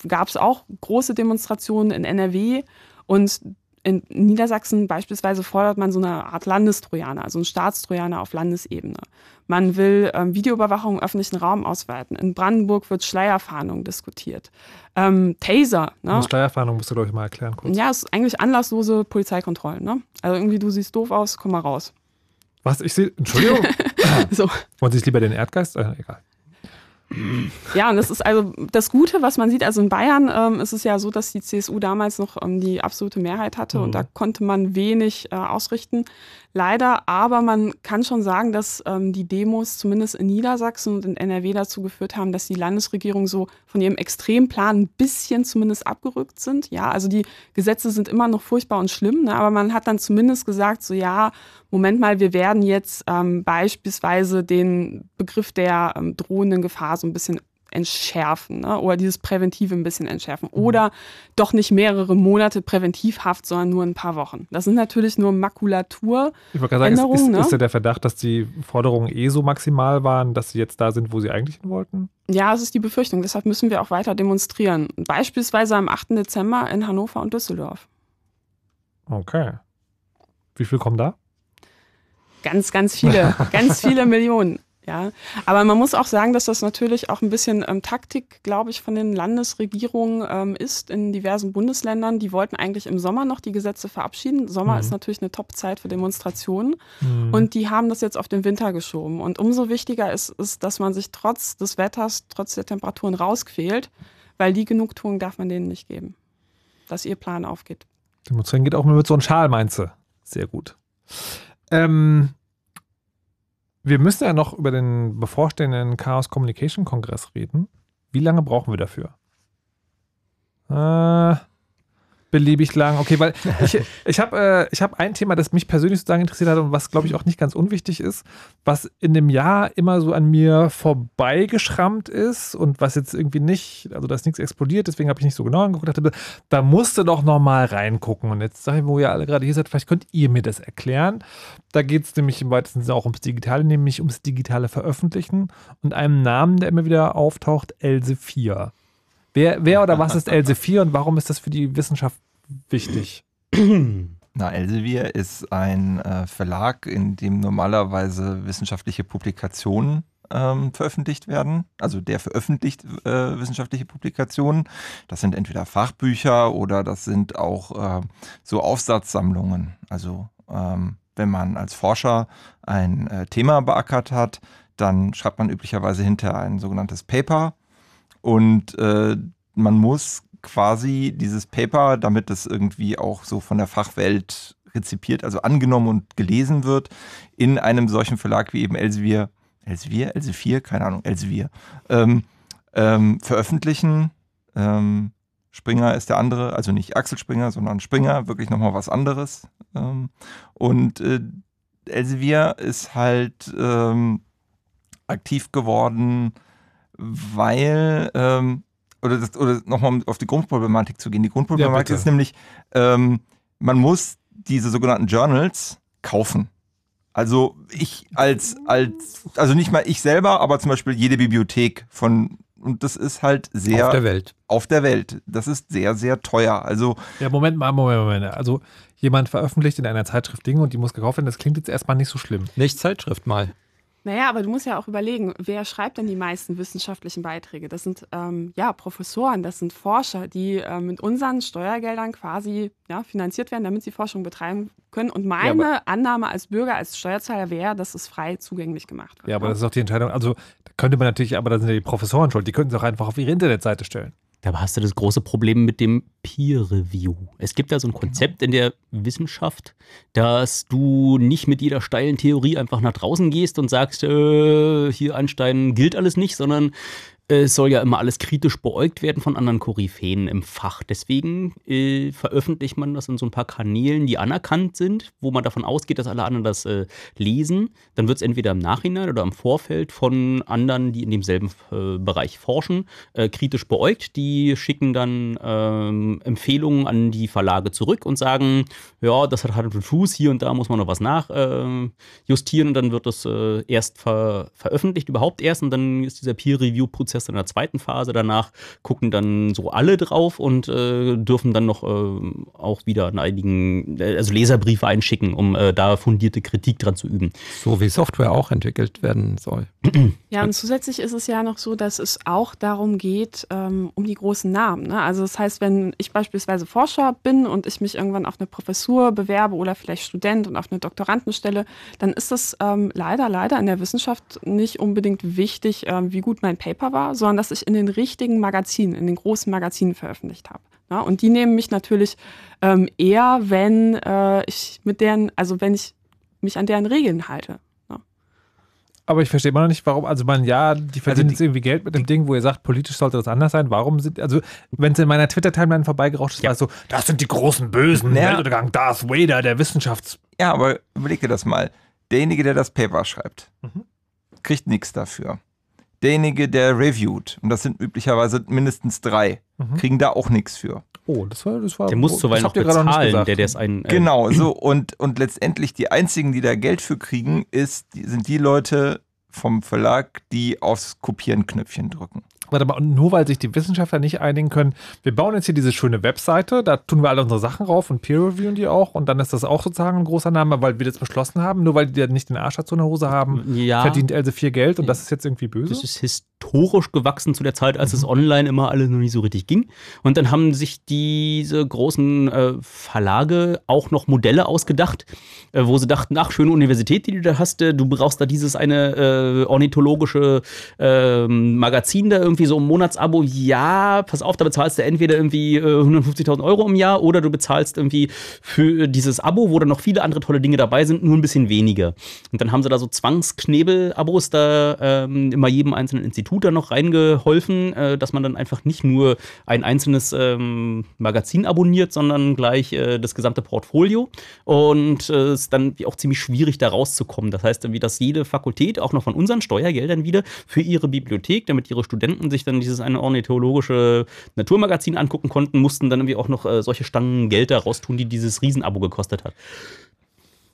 gab es auch große Demonstrationen in NRW. Und in Niedersachsen beispielsweise fordert man so eine Art Landestrojaner, also einen Staatstrojaner auf Landesebene. Man will Videoüberwachung im öffentlichen Raum ausweiten. In Brandenburg wird Schleierfahndung diskutiert. Taser. Ne? Schleierfahndung musst du, glaube ich, mal erklären kurz. Ja, es ist eigentlich anlasslose Polizeikontrollen. Ne? Also irgendwie, du siehst doof aus, komm mal raus. Was? Ich sehe? Entschuldigung. So. Wollen Sie sich lieber den Erdgeist? Egal. Ja, und das ist also das Gute, was man sieht. Also in Bayern ist es ja so, dass die CSU damals noch die absolute Mehrheit hatte und da konnte man wenig ausrichten, leider. Aber man kann schon sagen, dass die Demos zumindest in Niedersachsen und in NRW dazu geführt haben, dass die Landesregierung so von ihrem Extremplan ein bisschen zumindest abgerückt sind. Ja, also die Gesetze sind immer noch furchtbar und schlimm, ne? Aber man hat dann zumindest gesagt, so ja, Moment mal, wir werden jetzt beispielsweise den Begriff der drohenden Gefahr so ein bisschen entschärfen, ne? Oder dieses Präventive ein bisschen entschärfen. Oder doch nicht mehrere Monate Präventivhaft, sondern nur ein paar Wochen. Das sind natürlich nur Makulaturänderungen. Ich wollte gerade sagen, ist ja der Verdacht, dass die Forderungen so maximal waren, dass sie jetzt da sind, wo sie eigentlich hin wollten? Ja, es ist die Befürchtung. Deshalb müssen wir auch weiter demonstrieren. Beispielsweise am 8. Dezember in Hannover und Düsseldorf. Okay. Wie viel kommen da? Ganz, ganz viele. Ganz viele Millionen. Ja, aber man muss auch sagen, dass das natürlich auch ein bisschen Taktik, glaube ich, von den Landesregierungen ist in diversen Bundesländern. Die wollten eigentlich im Sommer noch die Gesetze verabschieden. Sommer ist natürlich eine Top-Zeit für Demonstrationen. Und die haben das jetzt auf den Winter geschoben. Und umso wichtiger ist es, dass man sich trotz des Wetters, trotz der Temperaturen rausquält, weil die Genugtuung darf man denen nicht geben, dass ihr Plan aufgeht. Demonstrieren geht auch nur mit so einem Schal, meinst du? Sehr gut. Wir müssen ja noch über den bevorstehenden Chaos Communication Congress reden. Wie lange brauchen wir dafür? Beliebig lang. Okay, weil ich hab ein Thema, das mich persönlich sozusagen interessiert hat und was, glaube ich, auch nicht ganz unwichtig ist, was in dem Jahr immer so an mir vorbeigeschrammt ist und was jetzt irgendwie nicht, also da ist nichts explodiert, deswegen habe ich nicht so genau angeguckt. Da musste doch nochmal reingucken. Und jetzt sage ich, wo ihr alle gerade hier seid, vielleicht könnt ihr mir das erklären. Da geht es nämlich im weitesten Sinne auch ums Digitale, nämlich ums digitale Veröffentlichen und einem Namen, der immer wieder auftaucht, Elsevier. Wer oder was ist Elsevier und warum ist das für die Wissenschaft wichtig? Na, Elsevier ist ein Verlag, in dem normalerweise wissenschaftliche Publikationen veröffentlicht werden. Also der veröffentlicht wissenschaftliche Publikationen. Das sind entweder Fachbücher oder das sind auch so Aufsatzsammlungen. Also wenn man als Forscher ein Thema beackert hat, dann schreibt man üblicherweise hinter ein sogenanntes Paper und man muss quasi dieses Paper, damit es irgendwie auch so von der Fachwelt rezipiert, also angenommen und gelesen wird, in einem solchen Verlag wie eben Elsevier, veröffentlichen. Springer ist der andere, also nicht Axel Springer, sondern Springer, wirklich nochmal was anderes. Und Elsevier ist halt aktiv geworden, weil, oder nochmal um auf die Grundproblematik zu gehen. Die Grundproblematik ist nämlich, man muss diese sogenannten Journals kaufen. Also ich also nicht mal ich selber, aber zum Beispiel jede Bibliothek von, und das ist halt sehr... Auf der Welt. Das ist sehr, sehr teuer. Also ja, Moment. Also jemand veröffentlicht in einer Zeitschrift Dinge und die muss gekauft werden. Das klingt jetzt erstmal nicht so schlimm. Nicht Zeitschrift mal. Naja, aber du musst ja auch überlegen, wer schreibt denn die meisten wissenschaftlichen Beiträge? Das sind Professoren, das sind Forscher, die mit unseren Steuergeldern quasi finanziert werden, damit sie Forschung betreiben können. Und meine Annahme als Bürger, als Steuerzahler wäre, dass es frei zugänglich gemacht wird. Ja, aber das ist auch die Entscheidung. Also da könnte man natürlich, aber da sind ja die Professoren schuld, die könnten es auch einfach auf ihre Internetseite stellen. Da hast du das große Problem mit dem Peer Review. Es gibt da so ein Konzept in der Wissenschaft, dass du nicht mit jeder steilen Theorie einfach nach draußen gehst und sagst, hier Einstein gilt alles nicht, sondern es soll ja immer alles kritisch beäugt werden von anderen Koryphäen im Fach. Deswegen veröffentlicht man das in so ein paar Kanälen, die anerkannt sind, wo man davon ausgeht, dass alle anderen das lesen. Dann wird es entweder im Nachhinein oder im Vorfeld von anderen, die in demselben Bereich forschen, kritisch beäugt. Die schicken dann Empfehlungen an die Verlage zurück und sagen, ja, das hat einen Fuß, hier und da muss man noch was nachjustieren. Und dann wird das erst veröffentlicht, überhaupt erst. Und dann ist dieser Peer-Review-Prozess in der zweiten Phase. Danach gucken dann so alle drauf und dürfen dann noch auch wieder in einigen, also Leserbriefe einschicken, um da fundierte Kritik dran zu üben. So wie Software auch entwickelt werden soll. Ja, und zusätzlich ist es ja noch so, dass es auch darum geht, um die großen Namen. Ne? Also das heißt, wenn ich beispielsweise Forscher bin und ich mich irgendwann auf eine Professur bewerbe oder vielleicht Student und auf eine Doktorandenstelle, dann ist das leider in der Wissenschaft nicht unbedingt wichtig, wie gut mein Paper war, sondern dass ich in den richtigen Magazinen, in den großen Magazinen veröffentlicht habe. Ja, und die nehmen mich natürlich eher, wenn wenn ich mich an deren Regeln halte. Ja. Aber ich verstehe immer noch nicht, warum, also man, ja, die verdienen jetzt irgendwie Geld mit dem Ding, wo ihr sagt, politisch sollte das anders sein, warum sind, also wenn es in meiner Twitter-Timeline vorbeigerauscht ist, war es so, das sind die großen Bösen, Weltuntergang, Darth Vader, der Wissenschafts... Ja, aber überleg dir das mal, derjenige, der das Paper schreibt, kriegt nichts dafür. Derjenige, der reviewt, und das sind üblicherweise mindestens 3, kriegen da auch nichts für. Oh, das war. Der muss zuweilen noch bezahlen, der es einen. Genau, so. Und letztendlich die einzigen, die da Geld für kriegen, sind die Leute vom Verlag, die aufs Kopieren-Knöpfchen drücken. Warte mal, und nur weil sich die Wissenschaftler nicht einigen können, wir bauen jetzt hier diese schöne Webseite, da tun wir alle unsere Sachen rauf und peer-reviewen die auch und dann ist das auch sozusagen ein großer Name, weil wir das beschlossen haben, nur weil die nicht den Arsch dazu in der Hose haben, verdient Elsevier Geld und das ist jetzt irgendwie böse? Das ist historisch gewachsen zu der Zeit, als es online immer alles noch nicht so richtig ging und dann haben sich diese großen Verlage auch noch Modelle ausgedacht, wo sie dachten, ach, schöne Universität, die du da hast, du brauchst da dieses eine ornithologische Magazin da irgendwie so ein Monatsabo, ja, pass auf, da bezahlst du entweder irgendwie 150.000 € im Jahr oder du bezahlst irgendwie für dieses Abo, wo dann noch viele andere tolle Dinge dabei sind, nur ein bisschen weniger. Und dann haben sie da so Zwangsknebel-Abos da immer jedem einzelnen Institut da noch reingeholfen, dass man dann einfach nicht nur ein einzelnes Magazin abonniert, sondern gleich das gesamte Portfolio. Und es ist dann auch ziemlich schwierig, da rauszukommen. Das heißt, dass jede Fakultät auch noch von unseren Steuergeldern wieder für ihre Bibliothek, damit ihre Studenten sich dann dieses eine ornithologische Naturmagazin angucken konnten, mussten dann irgendwie auch noch solche Stangen Geld da raus tun, die dieses Riesenabo gekostet hat.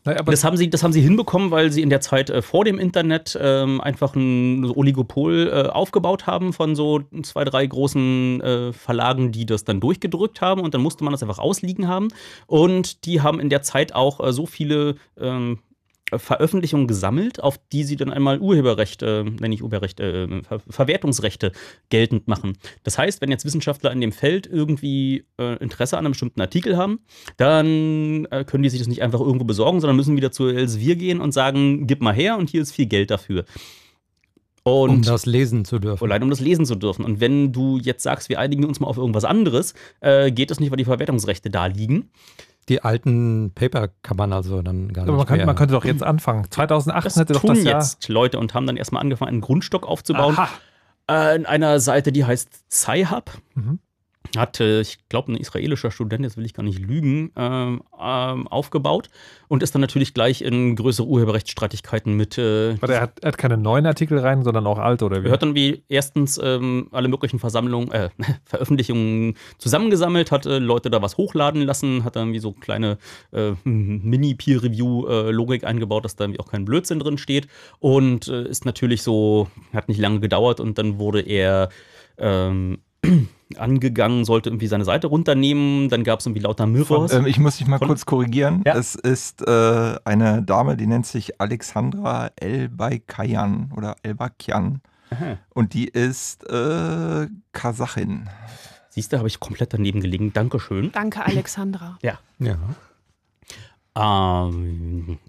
Naja, aber das haben sie hinbekommen, weil sie in der Zeit vor dem Internet einfach ein Oligopol aufgebaut haben von so 2, 3 großen Verlagen, die das dann durchgedrückt haben. Und dann musste man das einfach ausliegen haben. Und die haben in der Zeit auch so viele Veröffentlichungen gesammelt, auf die sie dann einmal Verwertungsrechte geltend machen. Das heißt, wenn jetzt Wissenschaftler in dem Feld irgendwie Interesse an einem bestimmten Artikel haben, dann können die sich das nicht einfach irgendwo besorgen, sondern müssen wieder zu Elsevier gehen und sagen, gib mal her und hier ist viel Geld dafür. Und um das lesen zu dürfen. Allein um das lesen zu dürfen. Und wenn du jetzt sagst, wir einigen uns mal auf irgendwas anderes, geht das nicht, weil die Verwertungsrechte da liegen. Die alten Paper kann man also dann gar nicht mehr. Man könnte doch jetzt anfangen. 2008 hätte doch das Jahr. Das tun jetzt Leute und haben dann erstmal angefangen, einen Grundstock aufzubauen. Aha. In einer Seite, die heißt Sci-Hub. Mhm. Hat, ich glaube, ein israelischer Student, jetzt will ich gar nicht lügen, aufgebaut und ist dann natürlich gleich in größere Urheberrechtsstreitigkeiten mit. Warte, er hat keine neuen Artikel rein, sondern auch alte, oder wie? Er hat dann wie erstens alle möglichen Veröffentlichungen zusammengesammelt, hat Leute da was hochladen lassen, hat dann wie so kleine Mini-Peer-Review-Logik eingebaut, dass da auch kein Blödsinn drin steht und ist natürlich so, hat nicht lange gedauert und dann wurde er angegangen, sollte irgendwie seine Seite runternehmen, dann gab es irgendwie lauter Mirrors. Ich muss dich mal kurz korrigieren. Ja. Es ist eine Dame, die nennt sich Alexandra Elbaykayan oder Elbakian. Aha. Und die ist Kasachin. Siehst du, habe ich komplett daneben gelegen. Dankeschön. Danke, Alexandra. Ja.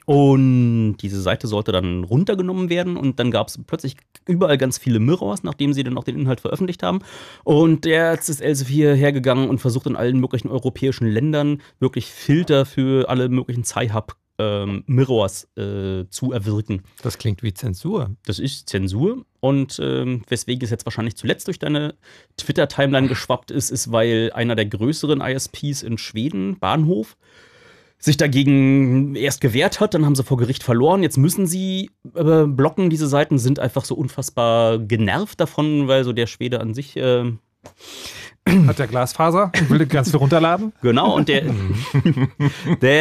Und diese Seite sollte dann runtergenommen werden und dann gab es plötzlich überall ganz viele Mirrors, nachdem sie dann auch den Inhalt veröffentlicht haben. Und jetzt ist Elsevier hergegangen und versucht in allen möglichen europäischen Ländern wirklich Filter für alle möglichen Sci-Hub-Mirrors zu erwirken. Das klingt wie Zensur. Das ist Zensur. Und weswegen es jetzt wahrscheinlich zuletzt durch deine Twitter-Timeline geschwappt ist, ist, weil einer der größeren ISPs in Schweden, Bahnhof, sich dagegen erst gewehrt hat, dann haben sie vor Gericht verloren. Jetzt müssen sie blocken. Diese Seiten sind einfach so unfassbar genervt davon, weil so der Schwede an sich hat der Glasfaser, will ganz viel runterladen. Genau, und die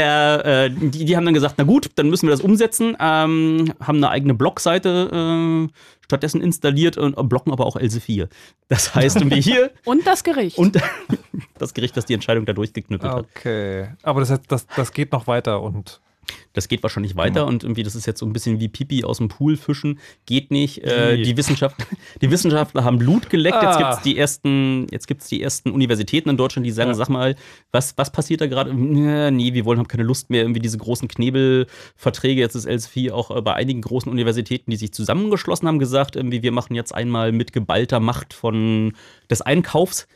haben dann gesagt, na gut, dann müssen wir das umsetzen, haben eine eigene Blogseite stattdessen installiert und blocken aber auch Elsevier. Das heißt, wir hier... Und das Gericht. Und das Gericht, das die Entscheidung da durchgeknüppelt hat. Okay, aber das heißt, das geht noch weiter und... Das geht wahrscheinlich weiter und irgendwie, das ist jetzt so ein bisschen wie Pipi aus dem Pool fischen, geht nicht. Die Wissenschaftler haben Blut geleckt, jetzt gibt es die ersten Universitäten in Deutschland, die sagen, sag mal, was passiert da gerade? Nee, wir haben keine Lust mehr, irgendwie diese großen Knebelverträge, jetzt ist Elsevier auch bei einigen großen Universitäten, die sich zusammengeschlossen haben, gesagt, irgendwie, wir machen jetzt einmal mit geballter Macht des Einkaufs.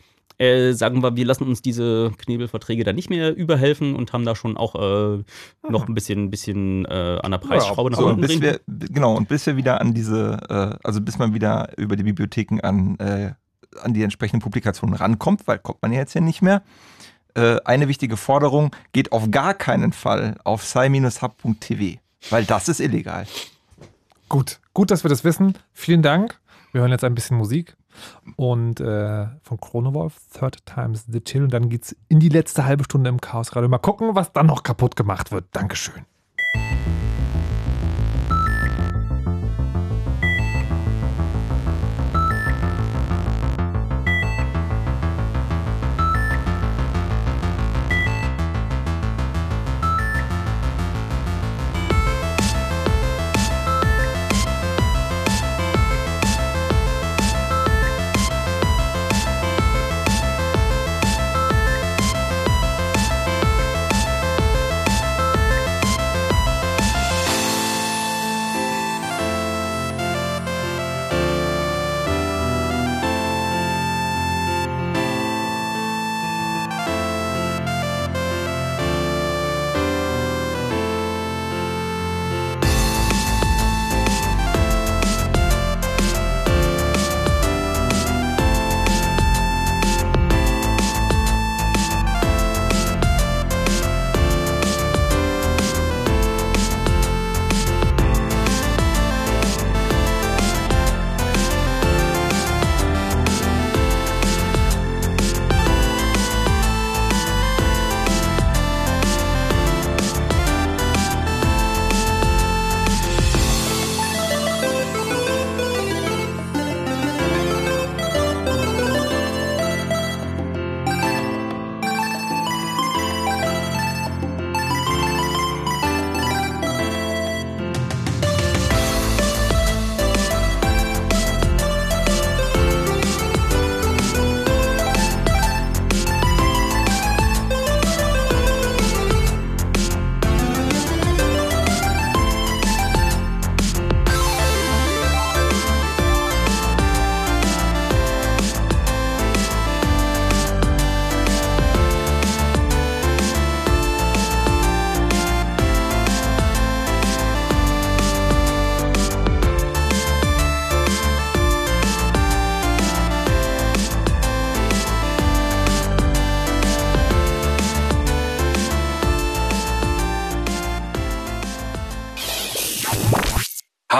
Sagen wir, wir lassen uns diese Knebelverträge da nicht mehr überhelfen und haben da schon auch noch ein bisschen an der Preisschraube nach unten drin. Genau, und bis wir wieder an diese, bis man wieder über die Bibliotheken an die entsprechenden Publikationen rankommt, weil kommt man ja jetzt hier nicht mehr. Eine wichtige Forderung geht auf gar keinen Fall auf sci-hub.tv, weil das ist illegal. Gut, dass wir das wissen. Vielen Dank. Wir hören jetzt ein bisschen Musik. Und von Kronowolf, Third Time's the Chill. Und dann geht's in die letzte halbe Stunde im Chaosradio. Mal gucken, was dann noch kaputt gemacht wird. Dankeschön.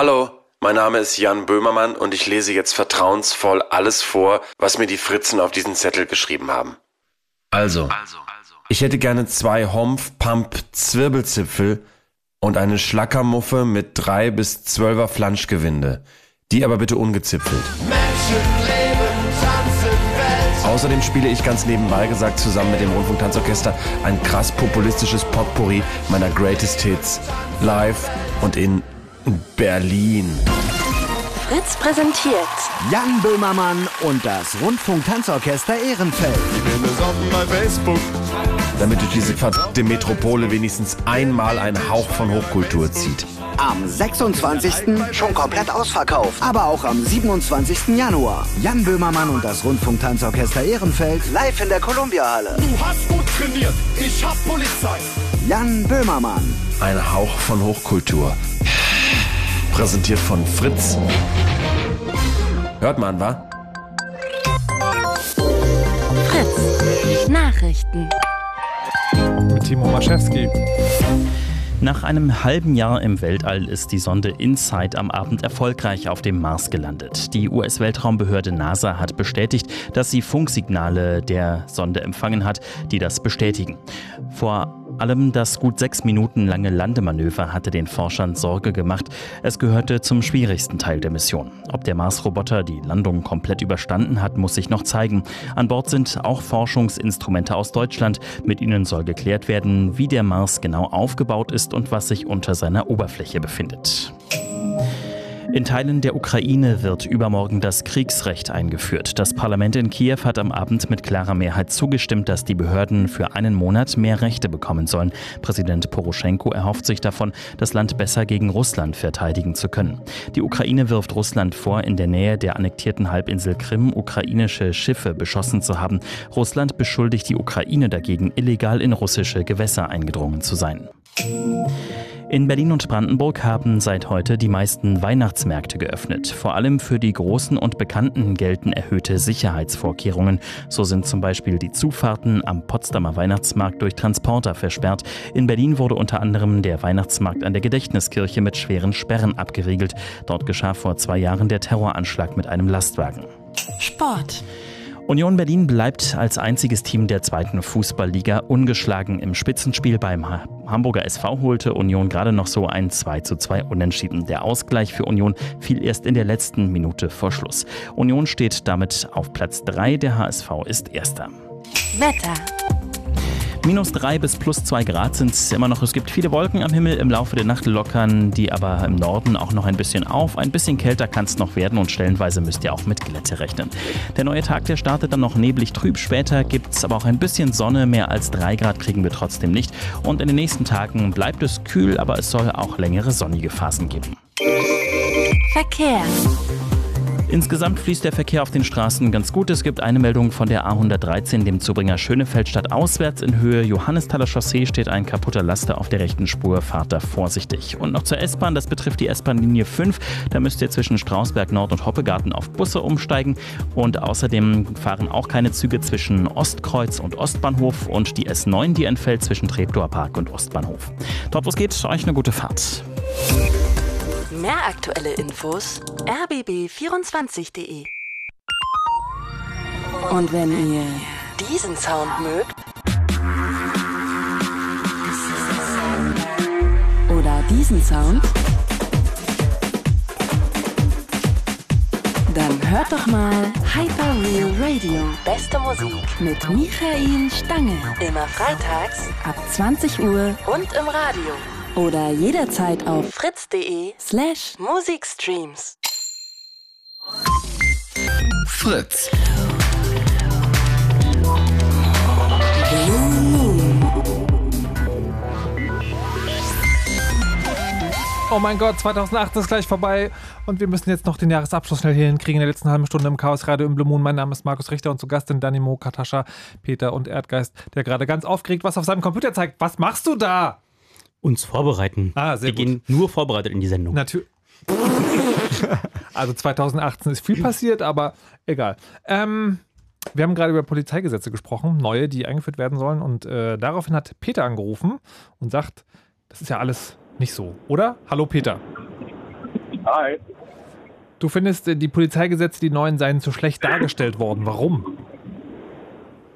Hallo, mein Name ist Jan Böhmermann und ich lese jetzt vertrauensvoll alles vor, was mir die Fritzen auf diesen Zettel geschrieben haben. Also. Ich hätte gerne 2 Hompf-Pump-Zwirbelzipfel und eine Schlackermuffe mit 3 bis 12er Flanschgewinde. Die aber bitte ungezipfelt. Menschen leben, tanzen, Welt. Außerdem spiele ich ganz nebenbei gesagt zusammen mit dem Rundfunk-Tanzorchester ein krass populistisches Potpourri meiner Greatest Hits. Live und in Berlin. Fritz präsentiert Jan Böhmermann und das Rundfunk-Tanzorchester Ehrenfeld. Damit durch diese verdammte Metropole wenigstens einmal ein Hauch von Hochkultur zieht. Am 26. schon komplett ausverkauft, aber auch am 27. Januar. Jan Böhmermann und das Rundfunk-Tanzorchester Ehrenfeld live in der Columbia-Halle. Du hast gut trainiert, ich hab Polizei. Jan Böhmermann. Ein Hauch von Hochkultur. Präsentiert von Fritz. Hört man, wa? Fritz. Nachrichten. Mit Timo Maschewski. Nach einem halben Jahr im Weltall ist die Sonde InSight am Abend erfolgreich auf dem Mars gelandet. Die US-Weltraumbehörde NASA hat bestätigt, dass sie Funksignale der Sonde empfangen hat, die das bestätigen. Vor allem das gut 6 Minuten lange Landemanöver hatte den Forschern Sorge gemacht. Es gehörte zum schwierigsten Teil der Mission. Ob der Mars-Roboter die Landung komplett überstanden hat, muss sich noch zeigen. An Bord sind auch Forschungsinstrumente aus Deutschland. Mit ihnen soll geklärt werden, wie der Mars genau aufgebaut ist und was sich unter seiner Oberfläche befindet. In Teilen der Ukraine wird übermorgen das Kriegsrecht eingeführt. Das Parlament in Kiew hat am Abend mit klarer Mehrheit zugestimmt, dass die Behörden für einen Monat mehr Rechte bekommen sollen. Präsident Poroschenko erhofft sich davon, das Land besser gegen Russland verteidigen zu können. Die Ukraine wirft Russland vor, in der Nähe der annektierten Halbinsel Krim ukrainische Schiffe beschossen zu haben. Russland beschuldigt die Ukraine dagegen, illegal in russische Gewässer eingedrungen zu sein. In Berlin und Brandenburg haben seit heute die meisten Weihnachtsmärkte geöffnet. Vor allem für die großen und bekannten gelten erhöhte Sicherheitsvorkehrungen. So sind zum Beispiel die Zufahrten am Potsdamer Weihnachtsmarkt durch Transporter versperrt. In Berlin wurde unter anderem der Weihnachtsmarkt an der Gedächtniskirche mit schweren Sperren abgeriegelt. Dort geschah vor 2 Jahren der Terroranschlag mit einem Lastwagen. Sport. Union Berlin bleibt als einziges Team der 2. Fußballliga ungeschlagen. Im Spitzenspiel beim Hamburger SV holte Union gerade noch so ein 2:2 Unentschieden. Der Ausgleich für Union fiel erst in der letzten Minute vor Schluss. Union steht damit auf Platz 3, der HSV ist Erster. Wetter. -3 bis +2 Grad sind es immer noch. Es gibt viele Wolken am Himmel. Im Laufe der Nacht lockern die aber im Norden auch noch ein bisschen auf. Ein bisschen kälter kann es noch werden und stellenweise müsst ihr auch mit Glätte rechnen. Der neue Tag, der startet dann noch neblig trüb. Später gibt es aber auch ein bisschen Sonne. Mehr als 3 Grad kriegen wir trotzdem nicht. Und in den nächsten Tagen bleibt es kühl, aber es soll auch längere sonnige Phasen geben. Verkehr. Insgesamt fließt der Verkehr auf den Straßen ganz gut. Es gibt eine Meldung von der A113, dem Zubringer Schönefeldstadt auswärts in Höhe Johannesthaler Chaussee steht ein kaputter Laster auf der rechten Spur. Fahrt da vorsichtig. Und noch zur S-Bahn, das betrifft die S-Bahn-Linie 5. Da müsst ihr zwischen Strausberg Nord und Hoppegarten auf Busse umsteigen. Und außerdem fahren auch keine Züge zwischen Ostkreuz und Ostbahnhof und die S9, die entfällt zwischen Treptower Park und Ostbahnhof. Dort, wo es geht, euch eine gute Fahrt. Mehr aktuelle Infos rbb24.de. Und wenn ihr diesen Sound mögt oder diesen Sound, dann hört doch mal Hyperreal Radio. Beste Musik mit Michael Stange. Immer freitags ab 20 Uhr und im Radio. Oder jederzeit auf fritz.de/Musikstreams. Fritz. Oh mein Gott, 2008 ist gleich vorbei und wir müssen jetzt noch den Jahresabschluss schnell hier hinkriegen. In der letzten halben Stunde im Chaosradio im Blue Moon. Mein Name ist Markus Richter und zu Gast sind Danimo, Katascha, Peter und Erdgeist, der gerade ganz aufgeregt was auf seinem Computer zeigt. Was machst du da? Uns vorbereiten. Wir gehen nur vorbereitet in die Sendung. Natürlich. Also 2018 ist viel passiert, aber egal. Wir haben gerade über Polizeigesetze gesprochen, neue, die eingeführt werden sollen. Und daraufhin hat Peter angerufen und sagt, das ist ja alles nicht so, oder? Hallo Peter. Hi. Du findest, die Polizeigesetze, die neuen, seien zu schlecht dargestellt worden. Warum?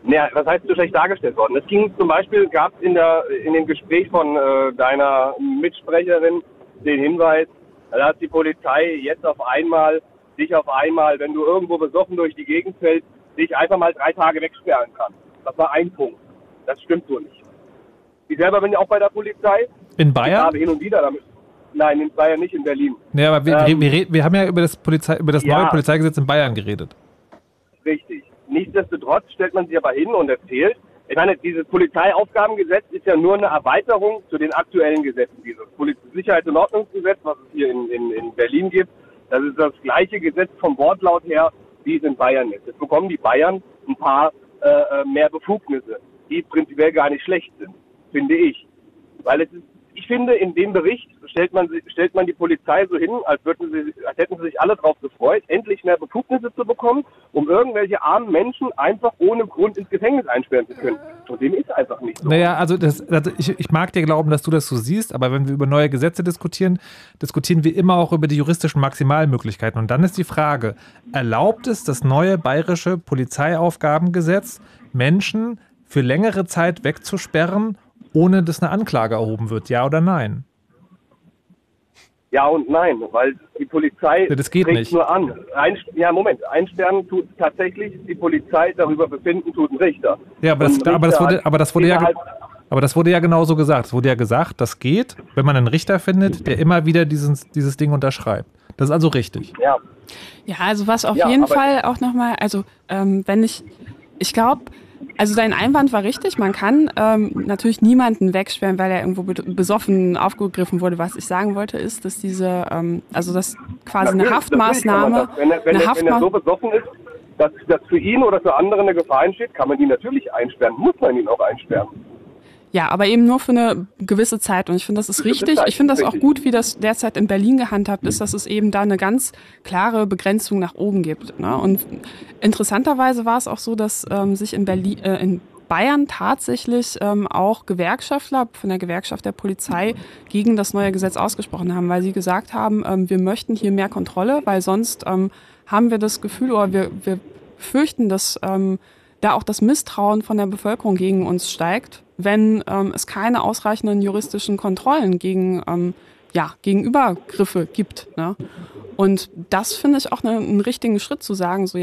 Naja, was heißt zu schlecht dargestellt worden? Es ging zum Beispiel, gab es in dem Gespräch von deiner Mitsprecherin den Hinweis, da hat die Polizei jetzt auf einmal, wenn du irgendwo besoffen durch die Gegend fällst, dich einfach mal 3 Tage wegsperren kann. Das war ein Punkt. Das stimmt so nicht. Ich selber bin ja auch bei der Polizei. In Bayern? Ich habe hin und wieder damit. Nein, in Bayern nicht, in Berlin. Ja, aber wir haben ja über das neue Polizeigesetz in Bayern geredet. Richtig. Nichtsdestotrotz stellt man sich aber hin und erzählt, ich meine, dieses Polizeiaufgabengesetz ist ja nur eine Erweiterung zu den aktuellen Gesetzen. Dieses Sicherheits- und Ordnungsgesetz, was es hier in Berlin gibt, das ist das gleiche Gesetz vom Wortlaut her, wie es in Bayern ist. Jetzt bekommen die Bayern ein paar mehr Befugnisse, die prinzipiell gar nicht schlecht sind, finde ich. Weil es ist, ich finde, in dem Bericht stellt man die Polizei so hin, als hätten sie sich alle drauf gefreut, endlich mehr Befugnisse zu bekommen, um irgendwelche armen Menschen einfach ohne Grund ins Gefängnis einsperren zu können. Und dem ist einfach nicht so. Naja, also, ich mag dir glauben, dass du das so siehst, aber wenn wir über neue Gesetze diskutieren, diskutieren wir immer auch über die juristischen Maximalmöglichkeiten. Und dann ist die Frage, erlaubt es das neue bayerische Polizeiaufgabengesetz, Menschen für längere Zeit wegzusperren, ohne dass eine Anklage erhoben wird, ja oder nein? Ja und nein, weil die Polizei regt nur an. Einsperren tut tatsächlich die Polizei, darüber befinden tut ein Richter. Ja, aber das wurde ja genauso gesagt. Es wurde ja gesagt, das geht, wenn man einen Richter findet, der immer wieder dieses Ding unterschreibt. Das ist also richtig. Ja, ja, also was auf jeden Fall auch nochmal, also ich glaube, also dein Einwand war richtig, man kann natürlich niemanden wegsperren, weil er irgendwo besoffen aufgegriffen wurde. Was ich sagen wollte ist, dass dass quasi natürlich, eine Haftmaßnahme... Wenn er so besoffen ist, dass für ihn oder für andere eine Gefahr entsteht, kann man ihn natürlich einsperren, muss man ihn auch einsperren. Ja, aber eben nur für eine gewisse Zeit. Und ich finde, das ist richtig. Ich finde das auch gut, wie das derzeit in Berlin gehandhabt ist, dass es eben da eine ganz klare Begrenzung nach oben gibt, ne? Und interessanterweise war es auch so, dass sich in Bayern tatsächlich auch Gewerkschaftler von der Gewerkschaft der Polizei gegen das neue Gesetz ausgesprochen haben, weil sie gesagt haben, wir möchten hier mehr Kontrolle, weil sonst haben wir das Gefühl, oder wir fürchten, dass da auch das Misstrauen von der Bevölkerung gegen uns steigt, wenn es keine ausreichenden juristischen Kontrollen gegen Übergriffe gibt, ne? Und das finde ich auch einen richtigen Schritt zu sagen, so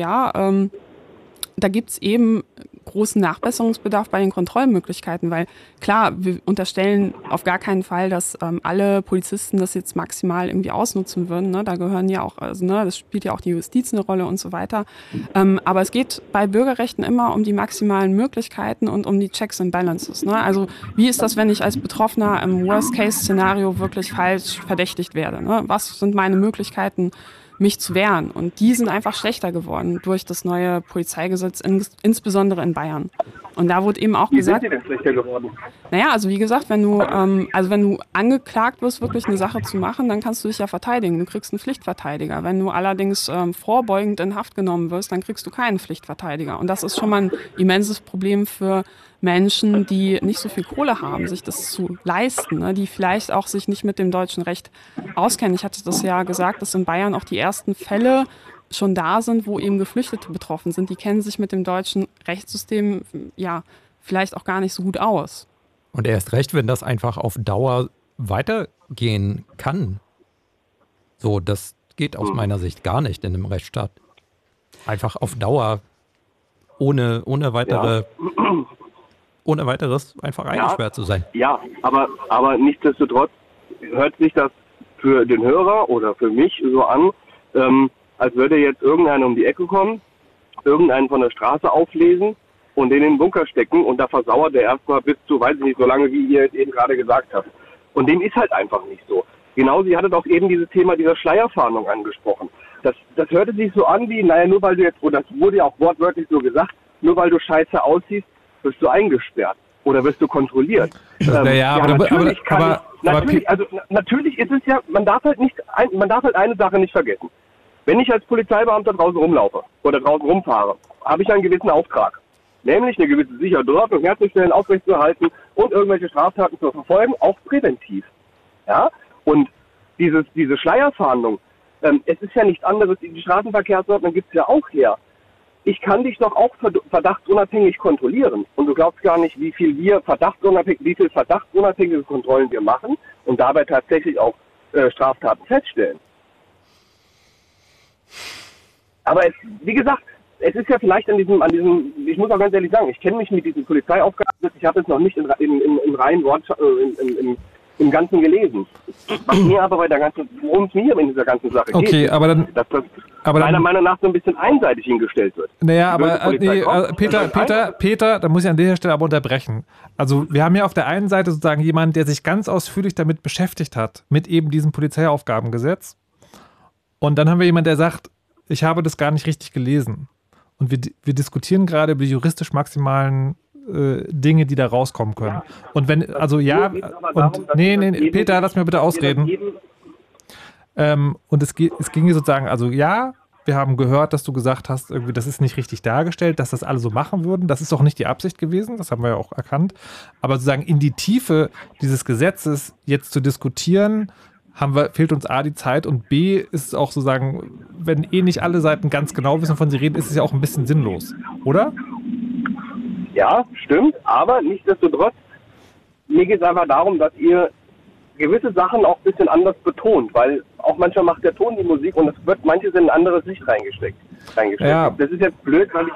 da gibt's eben großen Nachbesserungsbedarf bei den Kontrollmöglichkeiten, weil klar, wir unterstellen auf gar keinen Fall, dass alle Polizisten das jetzt maximal irgendwie ausnutzen würden, ne? Da gehören ja auch, das spielt ja auch die Justiz eine Rolle und so weiter. Aber es geht bei Bürgerrechten immer um die maximalen Möglichkeiten und um die Checks and Balances, ne? Also wie ist das, wenn ich als Betroffener im Worst-Case-Szenario wirklich falsch verdächtigt werde, ne? Was sind meine Möglichkeiten, mich zu wehren? Und die sind einfach schlechter geworden durch das neue Polizeigesetz, insbesondere in Bayern. Und da wurde eben auch gesagt... Wie sind die denn schlechter geworden? Naja, also wie gesagt, wenn du angeklagt wirst, wirklich eine Sache zu machen, dann kannst du dich ja verteidigen. Du kriegst einen Pflichtverteidiger. Wenn du allerdings vorbeugend in Haft genommen wirst, dann kriegst du keinen Pflichtverteidiger. Und das ist schon mal ein immenses Problem für Menschen, die nicht so viel Kohle haben, sich das zu leisten, ne? Die vielleicht auch sich nicht mit dem deutschen Recht auskennen. Ich hatte das ja gesagt, dass in Bayern auch die ersten Fälle schon da sind, wo eben Geflüchtete betroffen sind. Die kennen sich mit dem deutschen Rechtssystem ja vielleicht auch gar nicht so gut aus. Und erst recht, wenn das einfach auf Dauer weitergehen kann. So, das geht aus meiner Sicht gar nicht in einem Rechtsstaat. Einfach auf Dauer ohne weiteres einfach eingesperrt zu sein. Ja, aber nichtsdestotrotz hört sich das für den Hörer oder für mich so an, als würde jetzt irgendeiner um die Ecke kommen, irgendeinen von der Straße auflesen und den in den Bunker stecken und da versauert der erstmal bis zu, weiß ich nicht, so lange, wie ihr eben gerade gesagt habt. Und dem ist halt einfach nicht so. Genau, sie hattet auch eben dieses Thema dieser Schleierfahndung angesprochen. Das hörte sich so an wie, naja, nur weil du jetzt, und das wurde ja auch wortwörtlich so gesagt, nur weil du scheiße aussiehst, wirst du eingesperrt oder wirst du kontrolliert. Natürlich ist es ja, man darf halt eine Sache nicht vergessen. Wenn ich als Polizeibeamter draußen rumlaufe oder draußen rumfahre, habe ich einen gewissen Auftrag. Nämlich eine gewisse Sicherheit und Ordnung herzustellen, aufrechtzuerhalten und irgendwelche Straftaten zu verfolgen, auch präventiv. Ja? Und diese Schleierfahndung, Es ist ja nichts anderes, die Straßenverkehrsordnung gibt es ja auch her. Ich kann dich doch auch verdachtsunabhängig kontrollieren. Und du glaubst gar nicht, wie viel verdachtsunabhängige Kontrollen wir machen und dabei tatsächlich auch Straftaten feststellen. Aber es, wie gesagt, es ist ja vielleicht an diesem, ich muss auch ganz ehrlich sagen, ich kenne mich mit diesem Polizeiaufgabengesetz, ich habe es noch nicht im reinen Wort, im Ganzen gelesen. Was mir aber bei der ganzen, worum es mir in dieser ganzen Sache geht, okay, aber dann, dass das meiner Meinung nach so ein bisschen einseitig hingestellt wird. Naja, aber Peter, da muss ich an dieser Stelle aber unterbrechen. Also wir haben ja auf der einen Seite sozusagen jemanden, der sich ganz ausführlich damit beschäftigt hat, mit eben diesem Polizeiaufgabengesetz. Und dann haben wir jemanden, der sagt, ich habe das gar nicht richtig gelesen. Und wir diskutieren gerade über die juristisch maximalen Dinge, die da rauskommen können. Ja, und wenn, also ja, und darum, Peter, lass mir bitte ausreden. Und es ging sozusagen, also ja, wir haben gehört, dass du gesagt hast, irgendwie, das ist nicht richtig dargestellt, dass das alle so machen würden. Das ist auch nicht die Absicht gewesen, das haben wir ja auch erkannt. Aber sozusagen in die Tiefe dieses Gesetzes jetzt zu diskutieren, fehlt uns A, die Zeit, und B, ist es auch sozusagen, wenn nicht alle Seiten ganz genau wissen, von sie reden, ist es ja auch ein bisschen sinnlos, oder? Ja, stimmt, aber nichtsdestotrotz, mir geht es einfach darum, dass ihr gewisse Sachen auch ein bisschen anders betont, weil auch manchmal macht der Ton die Musik und es wird manches in ein anderes Licht reingesteckt. Ja. Das ist jetzt blöd, weil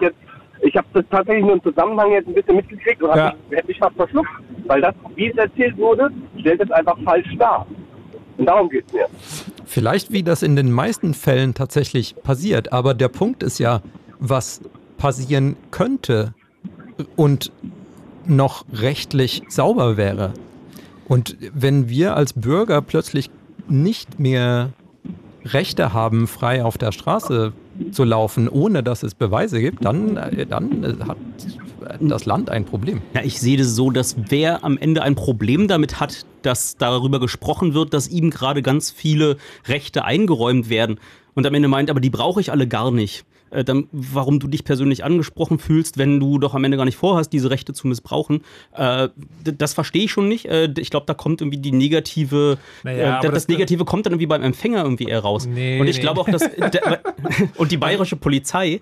ich habe das tatsächlich nur im Zusammenhang jetzt ein bisschen mitgekriegt und hätte mich fast verschluckt, weil das, wie es erzählt wurde, stellt es einfach falsch dar. Und darum geht es mir. Vielleicht, wie das in den meisten Fällen tatsächlich passiert, aber der Punkt ist ja, was passieren könnte und noch rechtlich sauber wäre. Und wenn wir als Bürger plötzlich nicht mehr Rechte haben, frei auf der Straße zu laufen, ohne dass es Beweise gibt, dann hat das Land ein Problem. Ja, ich sehe das so, dass wer am Ende ein Problem damit hat, dass darüber gesprochen wird, dass ihm gerade ganz viele Rechte eingeräumt werden und am Ende meint, aber die brauche ich alle gar nicht. Dann, warum du dich persönlich angesprochen fühlst, wenn du doch am Ende gar nicht vorhast, diese Rechte zu missbrauchen, das verstehe ich schon nicht. Ich glaube, da kommt irgendwie die negative, das Negative kommt dann irgendwie beim Empfänger irgendwie eher raus. Und ich glaube auch, dass und die bayerische Polizei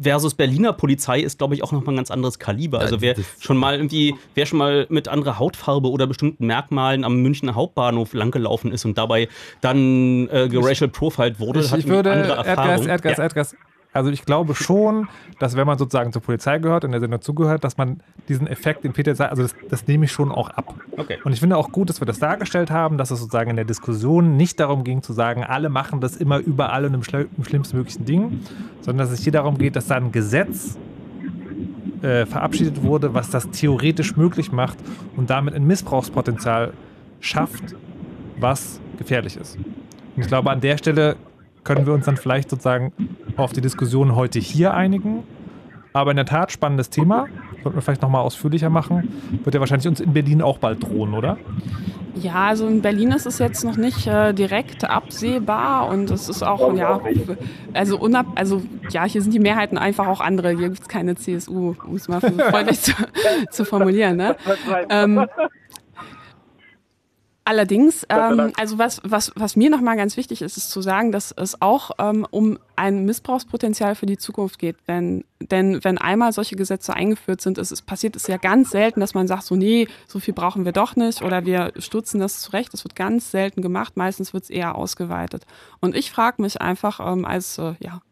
versus Berliner Polizei ist, glaube ich, auch nochmal ein ganz anderes Kaliber. Also wer schon mal mit anderer Hautfarbe oder bestimmten Merkmalen am Münchner Hauptbahnhof langgelaufen ist und dabei dann geracial profiled wurde, hat eine andere Erfahrung. Erdgeist. Also ich glaube schon, dass wenn man sozusagen zur Polizei gehört und der Sender zugehört, dass man diesen Effekt, den Peter sagt, also das nehme ich schon auch ab. Okay. Und ich finde auch gut, dass wir das dargestellt haben, dass es sozusagen in der Diskussion nicht darum ging zu sagen, alle machen das immer überall und im schlimmstmöglichen Ding, sondern dass es hier darum geht, dass da ein Gesetz verabschiedet wurde, was das theoretisch möglich macht und damit ein Missbrauchspotenzial schafft, was gefährlich ist. Und ich glaube, an der Stelle können wir uns dann vielleicht sozusagen auf die Diskussion heute hier einigen. Aber in der Tat, spannendes Thema. Sollten wir vielleicht nochmal ausführlicher machen. Wird ja wahrscheinlich uns in Berlin auch bald drohen, oder? Ja, also in Berlin ist es jetzt noch nicht direkt absehbar und es ist auch, hier sind die Mehrheiten einfach auch andere. Hier gibt es keine CSU, um es mal freundlich zu formulieren, ne? Allerdings, also was mir nochmal ganz wichtig ist, ist zu sagen, dass es auch um ein Missbrauchspotenzial für die Zukunft geht. Denn wenn einmal solche Gesetze eingeführt sind, passiert es ja ganz selten, dass man sagt, so nee, so viel brauchen wir doch nicht oder wir stutzen das zurecht. Das wird ganz selten gemacht, meistens wird es eher ausgeweitet. Und ich frage mich einfach als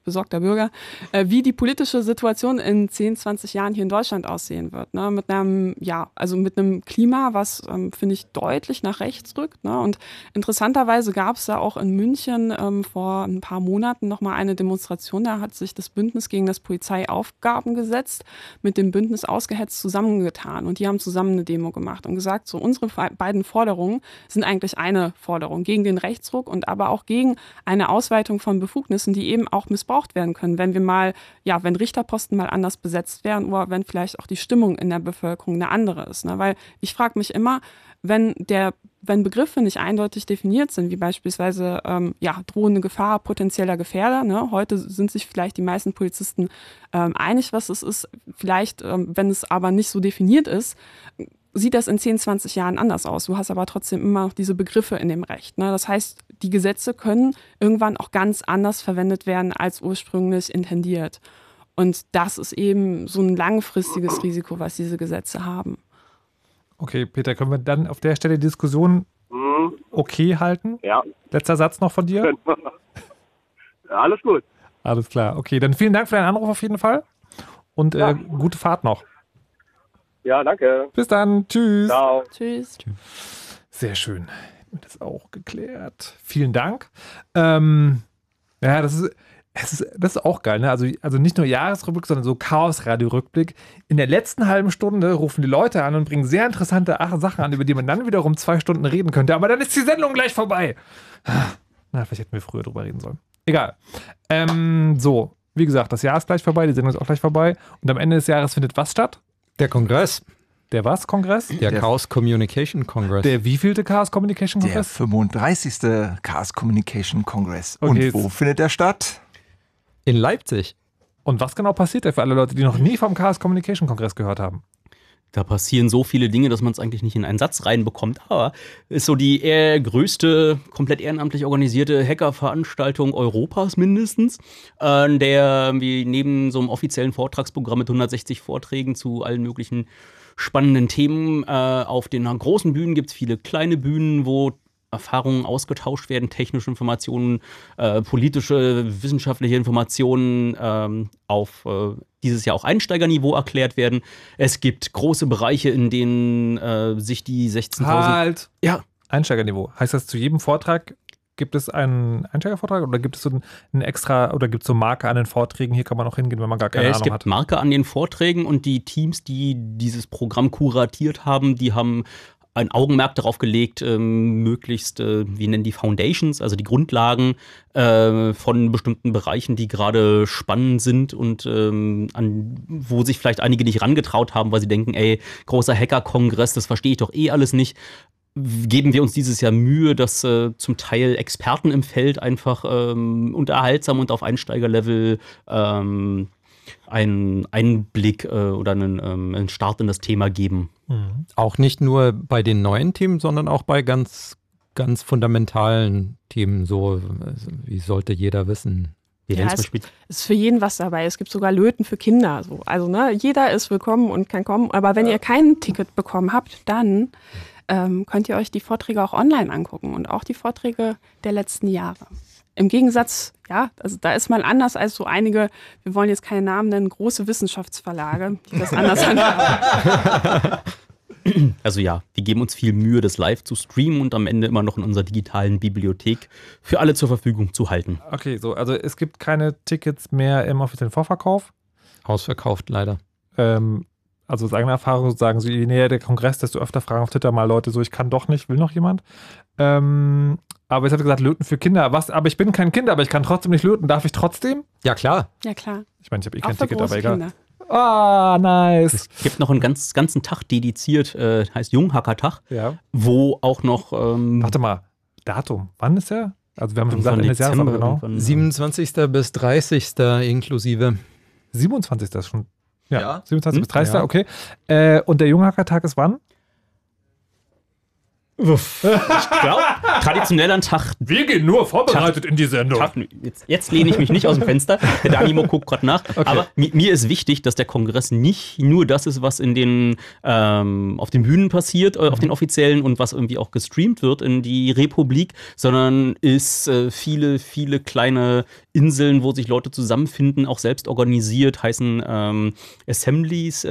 besorgter Bürger, wie die politische Situation in 10, 20 Jahren hier in Deutschland aussehen wird. Ne? Mit einem Klima, was, finde ich, deutlich nach rechts rückt. Ne? Und interessanterweise gab es da auch in München vor ein paar Monaten nochmal eine Demonstration, da hat sich das Bündnis gegen das Polizeiaufgabengesetz mit dem Bündnis Ausgehetzt zusammengetan und die haben zusammen eine Demo gemacht und gesagt, so unsere beiden Forderungen sind eigentlich eine Forderung gegen den Rechtsruck und aber auch gegen eine Ausweitung von Befugnissen, die eben auch missbraucht werden können, wenn Richterposten mal anders besetzt werden oder wenn vielleicht auch die Stimmung in der Bevölkerung eine andere ist, ne? Weil ich frage mich immer, wenn Begriffe nicht eindeutig definiert sind, wie beispielsweise drohende Gefahr, potenzieller Gefährder, ne? Heute sind sich vielleicht die meisten Polizisten einig, was es ist. Vielleicht, wenn es aber nicht so definiert ist, sieht das in 10, 20 Jahren anders aus. Du hast aber trotzdem immer noch diese Begriffe in dem Recht. Ne? Das heißt, die Gesetze können irgendwann auch ganz anders verwendet werden, als ursprünglich intendiert. Und das ist eben so ein langfristiges Risiko, was diese Gesetze haben. Okay, Peter, können wir dann auf der Stelle die Diskussion okay halten? Ja. Letzter Satz noch von dir? Alles gut. Alles klar. Okay, dann vielen Dank für deinen Anruf auf jeden Fall und gute Fahrt noch. Ja, danke. Bis dann. Tschüss. Ciao. Tschüss. Sehr schön. Das auch geklärt. Vielen Dank. Ja, das ist auch geil, ne? Also nicht nur Jahresrückblick, sondern so Chaosradio-Rückblick. In der letzten halben Stunde rufen die Leute an und bringen sehr interessante Sachen an, über die man dann wiederum 2 Stunden reden könnte. Aber dann ist die Sendung gleich vorbei. Na, vielleicht hätten wir früher drüber reden sollen. Egal. So, wie gesagt, das Jahr ist gleich vorbei, die Sendung ist auch gleich vorbei. Und am Ende des Jahres findet was statt? Der Kongress. Der was Kongress? Der Chaos Communication Congress. Der wievielte Chaos Communication Congress? Der 35. Chaos Communication Congress. Okay. Und wo findet der statt? In Leipzig. Und was genau passiert da für alle Leute, die noch nie vom Chaos Communication Kongress gehört haben? Da passieren so viele Dinge, dass man es eigentlich nicht in einen Satz reinbekommt. Aber ist so die größte, komplett ehrenamtlich organisierte Hacker-Veranstaltung Europas mindestens. Der wie neben so einem offiziellen Vortragsprogramm mit 160 Vorträgen zu allen möglichen spannenden Themen. Auf den großen Bühnen gibt es viele kleine Bühnen, wo Erfahrungen ausgetauscht werden, technische Informationen, politische, wissenschaftliche Informationen auf dieses Jahr auch Einsteigerniveau erklärt werden. Es gibt große Bereiche, in denen sich die 16.000... Halt! Ja. Einsteigerniveau. Heißt das, zu jedem Vortrag gibt es einen Einsteigervortrag oder gibt es so einen extra oder gibt es so Marker an den Vorträgen? Hier kann man auch hingehen, wenn man gar keine Ahnung hat. Es gibt Marker an den Vorträgen und die Teams, die dieses Programm kuratiert haben, die haben ein Augenmerk darauf gelegt, möglichst, wie nennen die Foundations, also die Grundlagen von bestimmten Bereichen, die gerade spannend sind und wo sich vielleicht einige nicht rangetraut haben, weil sie denken, ey, großer Hacker-Kongress, das verstehe ich doch eh alles nicht. Geben wir uns dieses Jahr Mühe, dass zum Teil Experten im Feld einfach unterhaltsam und auf Einsteigerlevel einen Einblick oder einen Start in das Thema geben. Mhm. Auch nicht nur bei den neuen Themen, sondern auch bei ganz, ganz fundamentalen Themen, so wie sollte jeder wissen. Ja, es ist für jeden was dabei. Es gibt sogar Löten für Kinder. So. Also ne, jeder ist willkommen und kann kommen. Aber wenn ihr kein Ticket bekommen habt, dann könnt ihr euch die Vorträge auch online angucken und auch die Vorträge der letzten Jahre. Im Gegensatz, ja, also da ist man anders als so einige, wir wollen jetzt keine Namen nennen, große Wissenschaftsverlage, die das anders handhaben. Also ja, wir geben uns viel Mühe, das live zu streamen und am Ende immer noch in unserer digitalen Bibliothek für alle zur Verfügung zu halten. Okay, so, also es gibt keine Tickets mehr im offiziellen Vorverkauf? Ausverkauft, leider. Also aus eigener Erfahrung sagen, so je näher der Kongress, desto öfter fragen auf Twitter mal Leute so, ich kann doch nicht, will noch jemand? Aber jetzt habe ich gesagt, löten für Kinder. Was? Aber ich bin kein Kind, aber ich kann trotzdem nicht löten. Darf ich trotzdem? Ja, klar. Ja, klar. Ich meine, ich habe eh kein Ticket, aber egal. Ah, nice. Es gibt noch einen ganzen Tag dediziert, heißt Junghackertag, wo auch noch... Warte mal, Datum, wann ist der? Also wir haben schon gesagt, Ende des Jahres, aber genau. 27. bis 30. inklusive. 27. ist schon... Ja, 27. bis 30. Ja. Okay. Und der Junghackertag ist wann? Uff. Ich glaube, traditionell ein Tag. Wir gehen nur vorbereitet in die Sendung. Jetzt lehne ich mich nicht aus dem Fenster. Der Danimo guckt gerade nach. Okay. Aber mir ist wichtig, dass der Kongress nicht nur das ist, was in den, auf den Bühnen passiert, auf den offiziellen und was irgendwie auch gestreamt wird in die Republik, sondern ist viele, viele kleine Inseln, wo sich Leute zusammenfinden, auch selbst organisiert, heißen Assemblies,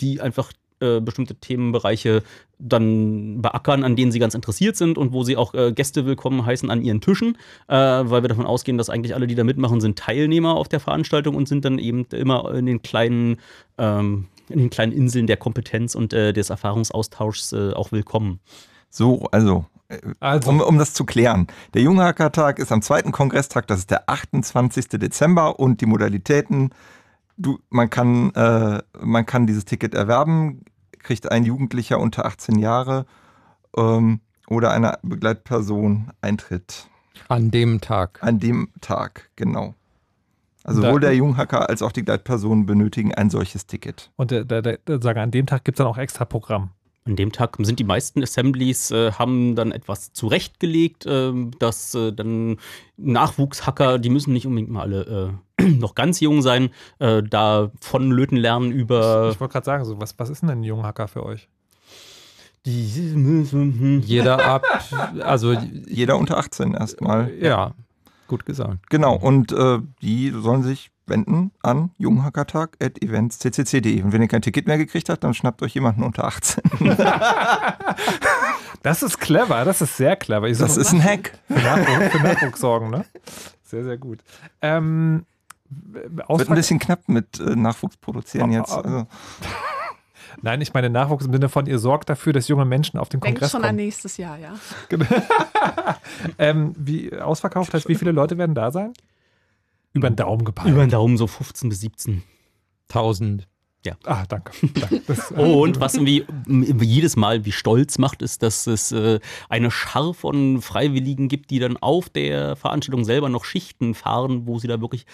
die einfach bestimmte Themenbereiche dann beackern, an denen sie ganz interessiert sind und wo sie auch Gäste willkommen heißen an ihren Tischen, weil wir davon ausgehen, dass eigentlich alle, die da mitmachen, sind Teilnehmer auf der Veranstaltung und sind dann eben immer in den kleinen Inseln der Kompetenz und des Erfahrungsaustauschs auch willkommen. So, also. Um das zu klären. Der Junghackertag ist am 2. Kongresstag, das ist der 28. Dezember und die Modalitäten, man kann dieses Ticket erwerben, kriegt ein Jugendlicher unter 18 Jahre oder eine Begleitperson Eintritt. An dem Tag. An dem Tag, genau. Also sowohl der Junghacker als auch die Begleitpersonen benötigen ein solches Ticket. Und an dem Tag gibt es dann auch extra Programm. An dem Tag sind die meisten Assemblies, haben dann etwas zurechtgelegt, dass dann Nachwuchshacker, die müssen nicht unbedingt mal alle noch ganz jung sein, da von Löten lernen über... Ich wollte gerade sagen, so, was ist denn ein Junghacker für euch? Jeder unter 18 erstmal. Ja, gut gesagt. Genau, und die sollen sich wenden an junghackertag@events.ccc.de. Und wenn ihr kein Ticket mehr gekriegt habt, dann schnappt euch jemanden unter 18. Das ist clever, das ist sehr clever. Das ist ein Hack. Für Nachdruck sorgen, ne? Sehr, sehr gut. Wird ein bisschen knapp mit Nachwuchs produzieren jetzt. Also. Nein, ich meine Nachwuchs im Sinne von, ihr sorgt dafür, dass junge Menschen auf den Kongress kommen. Denkt schon an nächstes Jahr, ja. Wie ausverkauft heißt, wie viele Leute werden da sein? Über den Daumen gepeilt. Über den Daumen so 15 bis 17.000. Ja. Ah, danke. Und was irgendwie jedes Mal wie stolz macht, ist, dass es eine Schar von Freiwilligen gibt, die dann auf der Veranstaltung selber noch Schichten fahren, wo sie da wirklich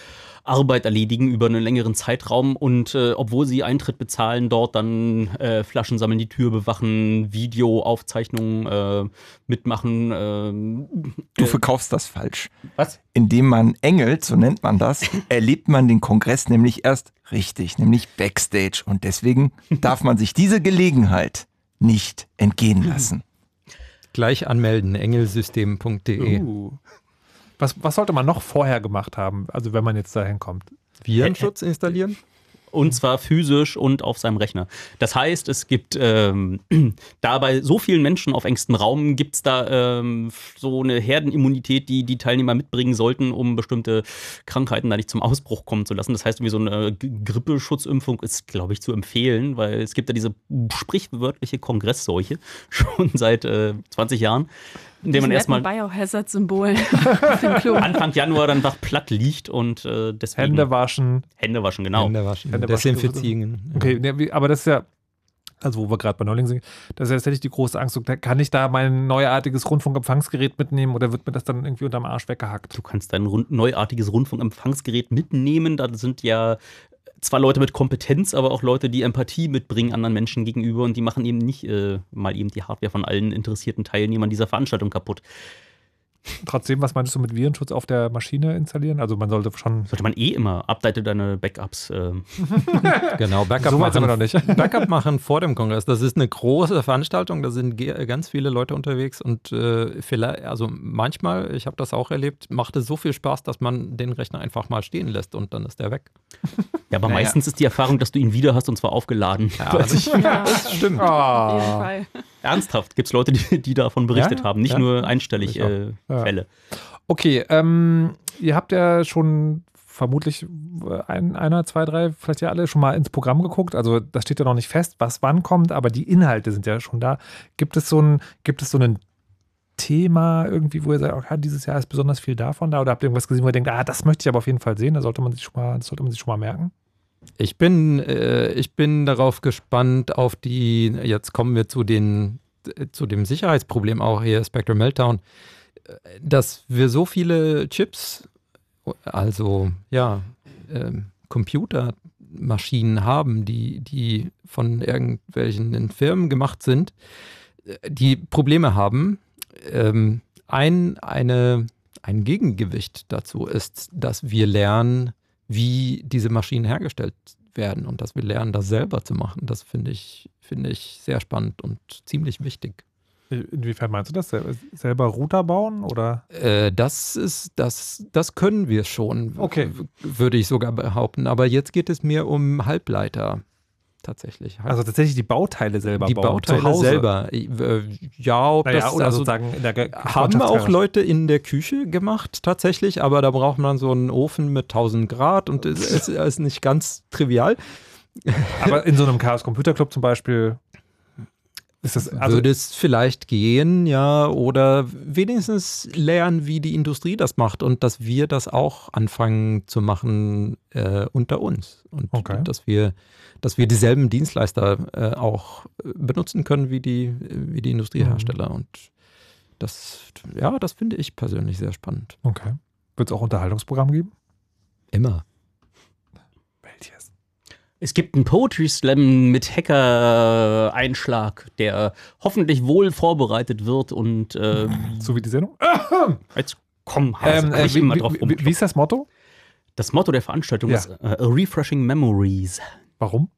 Arbeit erledigen über einen längeren Zeitraum und obwohl sie Eintritt bezahlen, dort dann Flaschen sammeln, die Tür bewachen, Videoaufzeichnungen mitmachen. Du verkaufst das falsch. Was? Indem man engelt, so nennt man das, erlebt man den Kongress nämlich erst richtig, nämlich Backstage. Und deswegen darf man sich diese Gelegenheit nicht entgehen lassen. Gleich anmelden, engelsystem.de. Was sollte man noch vorher gemacht haben, also wenn man jetzt dahin kommt? Virenschutz installieren? Und zwar physisch und auf seinem Rechner. Das heißt, es gibt da bei so vielen Menschen auf engstem Raum gibt es da so eine Herdenimmunität, die die Teilnehmer mitbringen sollten, um bestimmte Krankheiten da nicht zum Ausbruch kommen zu lassen. Das heißt, irgendwie so eine Grippeschutzimpfung ist, glaube ich, zu empfehlen, weil es gibt da diese sprichwörtliche Kongressseuche schon seit 20 Jahren. Indem man erstmal Biohazard-Symbol auf dem Klo Anfang Januar dann wach platt liegt und deswegen Hände waschen, genau. Hände waschen, desinfizieren. Okay, ja, aber das ist ja, also wo wir gerade bei Neuling sind, das ist ja tatsächlich die große Angst. Kann ich da mein neuartiges Rundfunkempfangsgerät mitnehmen oder wird mir das dann irgendwie unterm Arsch weggehackt? Du kannst dein neuartiges Rundfunkempfangsgerät mitnehmen, da sind ja zwar Leute mit Kompetenz, aber auch Leute, die Empathie mitbringen anderen Menschen gegenüber und die machen eben nicht mal eben die Hardware von allen interessierten Teilnehmern dieser Veranstaltung kaputt. Trotzdem, was meinst du mit Virenschutz auf der Maschine installieren? Also man sollte schon... Sollte man immer. Update deine Backups. Genau, Backup so machen. Sind wir noch nicht. Backup machen vor dem Kongress. Das ist eine große Veranstaltung. Da sind ganz viele Leute unterwegs. Und vielleicht, also manchmal, ich habe das auch erlebt, macht es so viel Spaß, dass man den Rechner einfach mal stehen lässt und dann ist der weg. Ja, aber meistens ist die Erfahrung, dass du ihn wieder hast und zwar aufgeladen. Ja, das stimmt. Oh. Ernsthaft gibt es Leute, die davon berichtet haben. Nicht nur einstellig Fälle. Okay, ihr habt ja schon vermutlich einer, zwei, drei, vielleicht ja alle schon mal ins Programm geguckt. Also das steht ja noch nicht fest, was wann kommt, aber die Inhalte sind ja schon da. Gibt es so ein Thema irgendwie, wo ihr sagt, okay, dieses Jahr ist besonders viel davon da? Oder habt ihr irgendwas gesehen, wo ihr denkt, das möchte ich aber auf jeden Fall sehen, das sollte man sich schon mal merken? Ich bin darauf gespannt auf die, jetzt kommen wir zu dem Sicherheitsproblem auch hier, Spectre Meltdown, dass wir so viele Chips, also ja, Computermaschinen haben, die von irgendwelchen Firmen gemacht sind, die Probleme haben. Ein Gegengewicht dazu ist, dass wir lernen, wie diese Maschinen hergestellt werden und dass wir lernen, das selber zu machen. Das finde ich sehr spannend und ziemlich wichtig. Inwiefern meinst du das? Selber Router bauen? Oder? Das können wir schon, okay, würde ich sogar behaupten. Aber jetzt geht es mir um Halbleiter. Tatsächlich. Also tatsächlich die Bauteile selber bauen. Die Bauteile selber. Ja, oder sozusagen in der haben auch Leute in der Küche gemacht, tatsächlich, aber da braucht man so einen Ofen mit 1000 Grad und es ist nicht ganz trivial. Aber in so einem Chaos Computer Club zum Beispiel ist das, also würde es vielleicht gehen, ja, oder wenigstens lernen, wie die Industrie das macht und dass wir das auch anfangen zu machen unter uns. Und okay, dass wir dieselben Dienstleister auch benutzen können wie die Industriehersteller. Und das finde ich persönlich sehr spannend. Okay. Wird es auch Unterhaltungsprogramm geben? Immer. Welches? Es gibt einen Poetry Slam mit Hacker-Einschlag, der hoffentlich wohl vorbereitet wird und so wie die Sendung? Jetzt komm, Hase, ich immer drauf rum. Wie ist das Motto? Das Motto der Veranstaltung ist Refreshing Memories. Warum?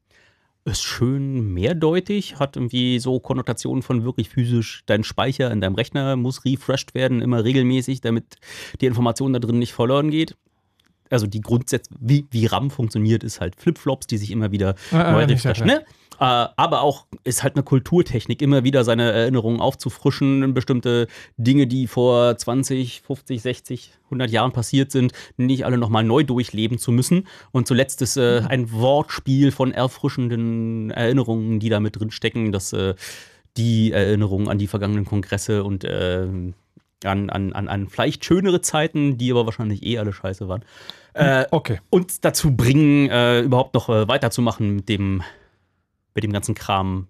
Ist schön mehrdeutig, hat irgendwie so Konnotationen von wirklich physisch, dein Speicher in deinem Rechner muss refreshed werden, immer regelmäßig, damit die Information da drin nicht verloren geht. Also die Grundsätze, wie RAM funktioniert, ist halt Flipflops, die sich immer wieder neu refreshen. Ne? Aber auch ist halt eine Kulturtechnik, immer wieder seine Erinnerungen aufzufrischen, bestimmte Dinge, die vor 20, 50, 60, 100 Jahren passiert sind, nicht alle nochmal neu durchleben zu müssen. Und zuletzt ist ein Wortspiel von erfrischenden Erinnerungen, die da mit drinstecken, dass die Erinnerungen an die vergangenen Kongresse und an vielleicht schönere Zeiten, die aber wahrscheinlich eh alle scheiße waren, uns dazu bringen, überhaupt noch weiterzumachen mit dem ganzen Kram,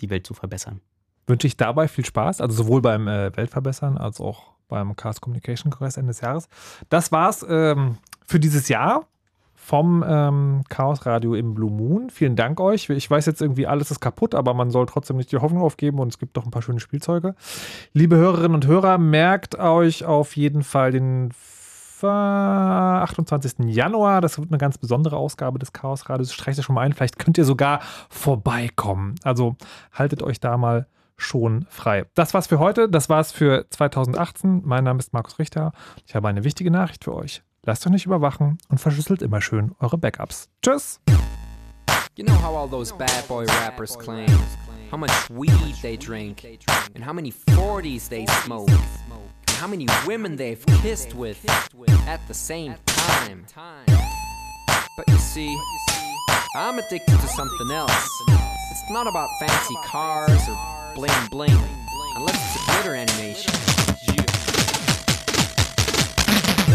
die Welt zu verbessern. Wünsche ich dabei viel Spaß, also sowohl beim Weltverbessern als auch beim Chaos Communication Congress Ende des Jahres. Das war's für dieses Jahr vom Chaos Radio im Blue Moon. Vielen Dank euch. Ich weiß jetzt irgendwie, alles ist kaputt, aber man soll trotzdem nicht die Hoffnung aufgeben und es gibt doch ein paar schöne Spielzeuge. Liebe Hörerinnen und Hörer, merkt euch auf jeden Fall den 28. Januar. Das wird eine ganz besondere Ausgabe des Chaos Radios. Streicht das schon mal ein. Vielleicht könnt ihr sogar vorbeikommen. Also haltet euch da mal schon frei. Das war's für heute. Das war's für 2018. Mein Name ist Markus Richter. Ich habe eine wichtige Nachricht für euch. Lasst euch nicht überwachen und verschlüsselt immer schön eure Backups. Tschüss! You know how all those bad boy rappers claim how much weed they drink and how many 40s they smoke and how many women they've kissed with at the same time. But you see, I'm addicted to something else. It's not about fancy cars or bling bling, unless it's a glitter animation.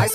I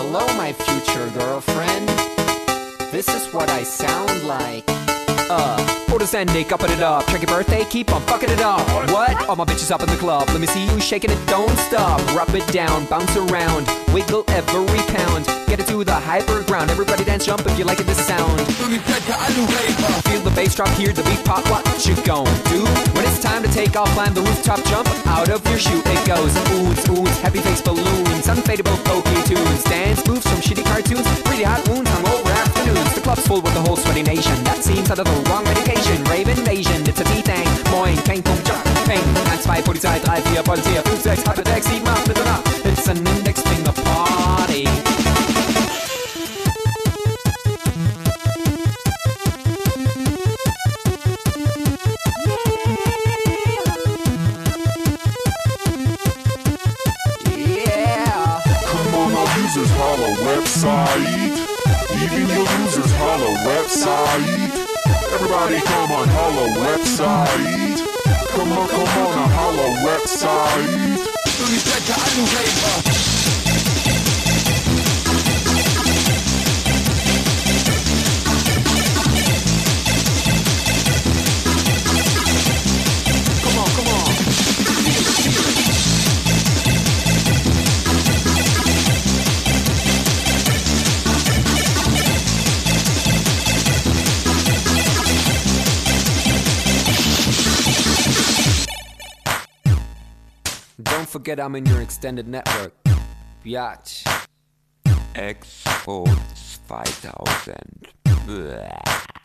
Hello, my future girlfriend. This is what I sound like. Photos and they cupping it up. Check your birthday, keep on fucking it up. What? All my bitches up in the club. Let me see you shaking it, don't stop. Rub it down, bounce around, wiggle every pound. Get it to the hyper ground. Everybody dance, jump if you like it, this sound. Feel the bass drop, hear the beat pop. What you gon' do? When it's time to take off, climb the rooftop, jump out of your shoe. It goes oohs, oohs, happy face balloons, unfadable pokey tunes, dance moves from shitty cartoons, pretty hot wounds, hungover afternoons. The club's full with the whole sweaty nation. That seems out of the wrong medication. Rave invasion, it's a D-Thang. Moin, kein Punkt, Jack, Peng. 1, 2, Polizei, 3, 4, Polizei, 5, 6, 8, 6, 7, 8, 9, 9. It's an index finger party. Holla website. Even your users holla website. Everybody come on holla website. Come on, come on a holla website. Soon as that I do hate. Come on, come on. Don't forget I'm in your extended network. Biatch. X 2000.